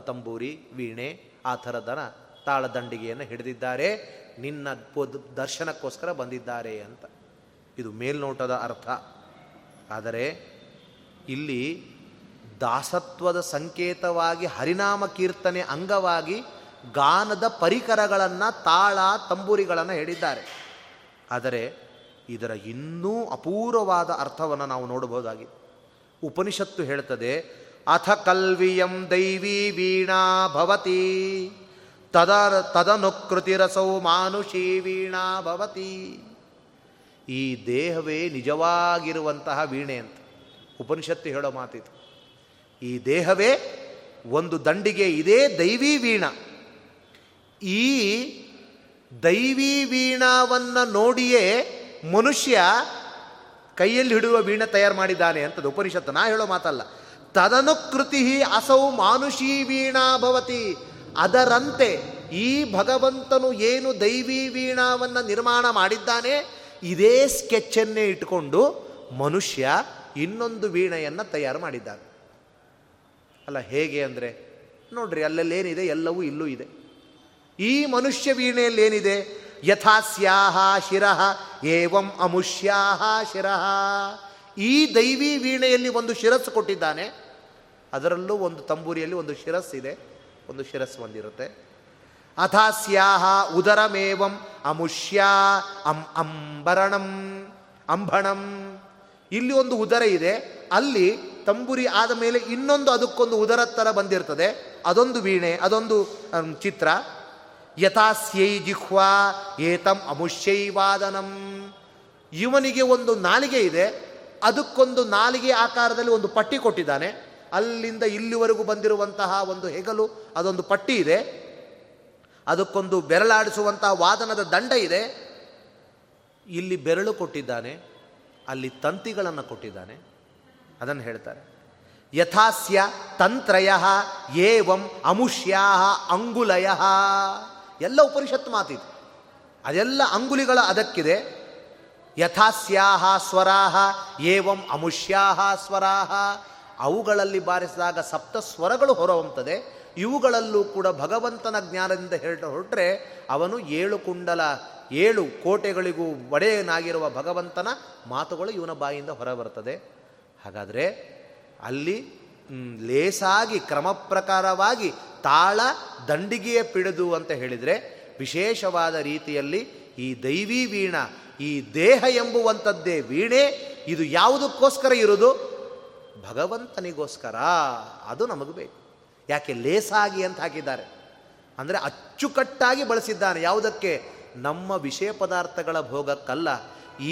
ತಂಬೂರಿ, ವೀಣೆ, ಆ ಥರದನ ತಾಳದಂಡಿಗೆಯನ್ನು ಹಿಡಿದಿದ್ದಾರೆ, ನಿನ್ನ ದರ್ಶನಕ್ಕೋಸ್ಕರ ಬಂದಿದ್ದಾರೆ ಅಂತ. ಇದು ಮೇಲ್ನೋಟದ ಅರ್ಥ. ಆದರೆ ಇಲ್ಲಿ ದಾಸತ್ವದ ಸಂಕೇತವಾಗಿ ಹರಿನಾಮ ಕೀರ್ತನೆ ಅಂಗವಾಗಿ ಗಾನದ ಪರಿಕರಗಳನ್ನು, ತಾಳ ತಂಬೂರಿಗಳನ್ನು ಹೇಳಿದ್ದಾರೆ. ಆದರೆ ಇದರ ಇನ್ನೂ ಅಪೂರ್ವವಾದ ಅರ್ಥವನ್ನು ನಾವು ನೋಡಬಹುದಾಗಿದೆ. ಉಪನಿಷತ್ತು ಹೇಳ್ತದೆ, ಅಥ ಕಲ್ವಿಯಂ ದೈವೀ ವೀಣಾ ಭವತಿ ತದನುಕೃತಿರಸೌ ಮಾನುಷೀ ವೀಣಾ ಭವತಿ. ಈ ದೇಹವೇ ನಿಜವಾಗಿರುವಂತಹ ವೀಣೆ ಅಂತ ಉಪನಿಷತ್ತು ಹೇಳೋ ಮಾತಿತ್ತು. ಈ ದೇಹವೇ ಒಂದು ದಂಡಿಗೆ, ಇದೇ ದೈವೀ ವೀಣಾ. ಈ ದೈವೀ ವೀಣಾವನ್ನು ನೋಡಿಯೇ ಮನುಷ್ಯ ಕೈಯಲ್ಲಿ ಹಿಡುವ ವೀಣೆ ತಯಾರು ಮಾಡಿದ್ದಾನೆ ಅಂತದ್ದು ಉಪನಿಷತ್ತು, ನಾ ಹೇಳೋ ಮಾತಲ್ಲ. ತದನುಕೃತಿ ಅಸೌ ಮಾನುಷೀ ವೀಣಾ ಭವತಿ. ಅದರಂತೆ ಈ ಭಗವಂತನು ಏನು ದೈವೀ ವೀಣಾವನ್ನು ನಿರ್ಮಾಣ ಮಾಡಿದ್ದಾನೆ, ಇದೇ ಸ್ಕೆಚ್ಚನ್ನೇ ಇಟ್ಕೊಂಡು ಮನುಷ್ಯ ಇನ್ನೊಂದು ವೀಣೆಯನ್ನು ತಯಾರು ಮಾಡಿದ್ದಾನೆ. ಅಲ್ಲ ಹೇಗೆ ಅಂದರೆ ನೋಡ್ರಿ, ಅಲ್ಲಲ್ಲೇನಿದೆ ಎಲ್ಲವೂ ಇಲ್ಲೂ ಇದೆ. ಈ ಮನುಷ್ಯ ವೀಣೆಯಲ್ಲಿ ಏನಿದೆ, ಯಥಾ ಸ್ಯಾಹ ಶಿರಃ ಏವಂ ಅಮುಷ್ಯಾಹ ಶಿರಃ. ಈ ದೈವೀ ವೀಣೆಯಲ್ಲಿ ಒಂದು ಶಿರಸ್ಸು ಕೊಟ್ಟಿದ್ದಾನೆ, ಅದರಲ್ಲೂ ಒಂದು ತಂಬೂರಿಯಲ್ಲಿ ಒಂದು ಶಿರಸ್ಸಿದೆ, ಒಂದು ಶಿರಸ್ಸು ಹೊಂದಿರುತ್ತೆ. ಅಥಾ ಸ್ಯಾಹ ಉದರಮೇವಂ ಅಮುಷ್ಯಾ ಅಂಬರಣಂ ಅಂಬಣಂ. ಇಲ್ಲಿ ಒಂದು ಉದರ ಇದೆ, ಅಲ್ಲಿ ತಂಬುರಿ ಆದ ಮೇಲೆ ಇನ್ನೊಂದು ಅದಕ್ಕೊಂದು ಉದರ ಥರ ಬಂದಿರ್ತದೆ, ಅದೊಂದು ವೀಣೆ, ಅದೊಂದು ಚಿತ್ರ. ಯಥಾ ಸ್ಯೈ ಜಿಹ್ವಾ ಏತಂ ಅಮುಷ್ಯೈ ವಾದನಂ. ಇವನಿಗೆ ಒಂದು ನಾಲಿಗೆ ಇದೆ, ಅದಕ್ಕೊಂದು ನಾಲಿಗೆ ಆಕಾರದಲ್ಲಿ ಒಂದು ಪಟ್ಟಿ ಕೊಟ್ಟಿದ್ದಾನೆ. ಅಲ್ಲಿಂದ ಇಲ್ಲಿವರೆಗೂ ಬಂದಿರುವಂತಹ ಒಂದು ಹೆಗಲು, ಅದೊಂದು ಪಟ್ಟಿ ಇದೆ, ಅದಕ್ಕೊಂದು ಬೆರಳಾಡಿಸುವಂತಹ ವಾದನದ ದಂಡ ಇದೆ. ಇಲ್ಲಿ ಬೆರಳು ಕೊಟ್ಟಿದ್ದಾನೆ, ಅಲ್ಲಿ ತಂತಿಗಳನ್ನು ಕೊಟ್ಟಿದ್ದಾನೆ. ಅದನ್ನು ಹೇಳ್ತಾರೆ, ಯಥಾಸ್ಯ ತಂತ್ರಯ ಏವಂ ಅಮುಷ್ಯಾ ಅಂಗುಲಯ. ಎಲ್ಲ ಉಪನಿಷತ್ತು ಮಾತಿದೆ, ಅದೆಲ್ಲ ಅಂಗುಲಿಗಳ ಅದಕ್ಕಿದೆ. ಯಥಾಸ್ಯಾ ಸ್ವರಾಹ ಏವಂ ಅಮುಷ್ಯಾ ಸ್ವರಾಹ. ಅವುಗಳಲ್ಲಿ ಬಾರಿಸಿದಾಗ ಸಪ್ತ ಸ್ವರಗಳು ಹೊರಹೊಮ್ಮುತ್ತದೆ. ಇವುಗಳಲ್ಲೂ ಕೂಡ ಭಗವಂತನ ಜ್ಞಾನದಿಂದ ಹೊರಟ್ರೆ ಅವನು ಏಳು ಕುಂಡಲ, ಏಳು ಕೋಟೆಗಳಿಗೂ ಒಡೆಯನಾಗಿರುವ ಭಗವಂತನ ಮಾತುಗಳು ಇವನ ಬಾಯಿಂದ ಹೊರಬರ್ತದೆ. ಹಾಗಾದರೆ ಅಲ್ಲಿ ಲೇಸಾಗಿ ಕ್ರಮ ಪ್ರಕಾರವಾಗಿ ತಾಳ ದಂಡಿಗೆಯ ಪಿಡಿದು ಅಂತ ಹೇಳಿದರೆ, ವಿಶೇಷವಾದ ರೀತಿಯಲ್ಲಿ ಈ ದೈವೀ ವೀಣಾ, ಈ ದೇಹ ಎಂಬುವಂಥದ್ದೇ ವೀಣೆ, ಇದು ಯಾವುದಕ್ಕೋಸ್ಕರ ಇರೋದು? ಭಗವಂತನಿಗೋಸ್ಕರ. ಅದು ನಮಗೆ ಬೇಕು. ಯಾಕೆ ಲೇಸಾಗಿ ಅಂತ ಹಾಕಿದ್ದಾರೆ ಅಂದರೆ ಅಚ್ಚುಕಟ್ಟಾಗಿ ಬಳಸಿದ್ದಾನೆ. ಯಾವುದಕ್ಕೆ? ನಮ್ಮ ವಿಷಯ ಪದಾರ್ಥಗಳ ಭೋಗಕ್ಕಲ್ಲ.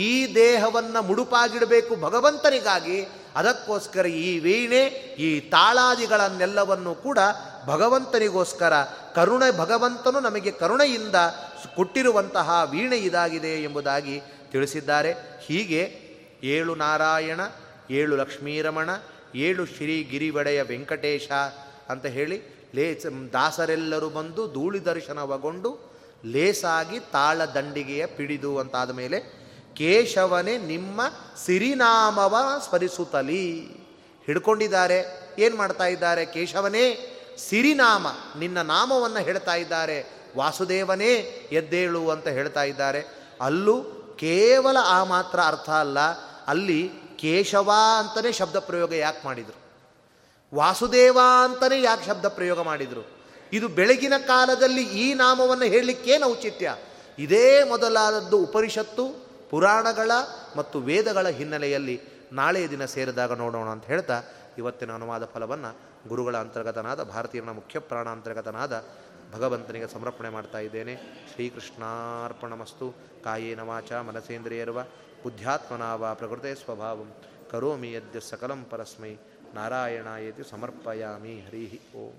ಈ ದೇಹವನ್ನು ಮುಡುಪಾಗಿಡಬೇಕು ಭಗವಂತನಿಗಾಗಿ. ಅದಕ್ಕೋಸ್ಕರ ಈ ವೀಣೆ, ಈ ತಾಳಾದಿಗಳನ್ನೆಲ್ಲವನ್ನು ಕೂಡ ಭಗವಂತನಿಗೋಸ್ಕರ. ಕರುಣೆ, ಭಗವಂತನು ನಮಗೆ ಕರುಣೆಯಿಂದ ಕೊಟ್ಟಿರುವಂತಹ ವೀಣೆ ಇದಾಗಿದೆ ಎಂಬುದಾಗಿ ತಿಳಿಸಿದ್ದಾರೆ. ಹೀಗೆ ಏಳು ನಾರಾಯಣ, ಏಳು ಲಕ್ಷ್ಮೀರಮಣ, ಏಳು ಶ್ರೀ ಗಿರಿವಡೆಯ ವೆಂಕಟೇಶ ಅಂತ ಹೇಳಿ ದಾಸರೆಲ್ಲರೂ ಬಂದು ಧೂಳಿ ದರ್ಶನವಗೊಂಡು ಲೇಸಾಗಿ ತಾಳ ದಂಡಿಗೆಯ ಪಿಡಿದು ಅಂತಾದ ಮೇಲೆ, ಕೇಶವನೇ ನಿಮ್ಮ ಸಿರಿನಾಮವ ಸ್ಮರಿಸುತ್ತಲೀ. ಹಿಡ್ಕೊಂಡಿದ್ದಾರೆ, ಏನು ಮಾಡ್ತಾ ಇದ್ದಾರೆ? ಕೇಶವನೇ ಸಿರಿನಾಮ, ನಿನ್ನ ನಾಮವನ್ನು ಹೇಳ್ತಾ ಇದ್ದಾರೆ. ವಾಸುದೇವನೇ ಎದ್ದೇಳು ಅಂತ ಹೇಳ್ತಾ ಇದ್ದಾರೆ. ಅಲ್ಲೂ ಕೇವಲ ಆ ಮಾತ್ರ ಅರ್ಥ ಅಲ್ಲ, ಅಲ್ಲಿ ಕೇಶವ ಅಂತಲೇ ಶಬ್ದ ಪ್ರಯೋಗ ಯಾಕೆ ಮಾಡಿದರು, ವಾಸುದೇವ ಅಂತಲೇ ಯಾಕೆ ಶಬ್ದ ಪ್ರಯೋಗ ಮಾಡಿದರು? ಇದು ಬೆಳಗಿನ ಕಾಲದಲ್ಲಿ ಈ ನಾಮವನ್ನು ಹೇಳಲಿಕ್ಕೇನು ಔಚಿತ್ಯ? ಇದೇ ಮೊದಲಾದದ್ದು ಉಪನಿಷತ್ತು, ಪುರಾಣಗಳ ಮತ್ತು ವೇದಗಳ ಹಿನ್ನೆಲೆಯಲ್ಲಿ ನಾಳೆಯ ದಿನ ಸೇರಿದಾಗ ನೋಡೋಣ ಅಂತ ಹೇಳ್ತಾ, ಇವತ್ತಿನ ಅನುವಾದ ಫಲವನ್ನು ಗುರುಗಳ ಅಂತರ್ಗತನಾದ ಭಾರತೀಯನ ಮುಖ್ಯ ಪ್ರಾಣಾಂತರ್ಗತನಾದ ಭಗವಂತನಿಗೆ ಸಮರ್ಪಣೆ ಮಾಡ್ತಾ ಇದ್ದೇನೆ. ಶ್ರೀಕೃಷ್ಣಾರ್ಪಣಮಸ್ತು. ಕಾಯೇನ ವಾಚ ಮನಸೇಂದ್ರಿಯರ್ವ ಬುದ್ಧ್ಯಾತ್ಮನಾವ ಪ್ರಕೃತೆ ಸ್ವಭಾವಂ ಕರೋಮಿ ಯದ್ಯ ಸಕಲಂ ಪರಸ್ಮೈ ನಾರಾಯಣಾಯೇತಿ ಸಮರ್ಪಯಾಮಿ. ಹರಿ ಓಂ.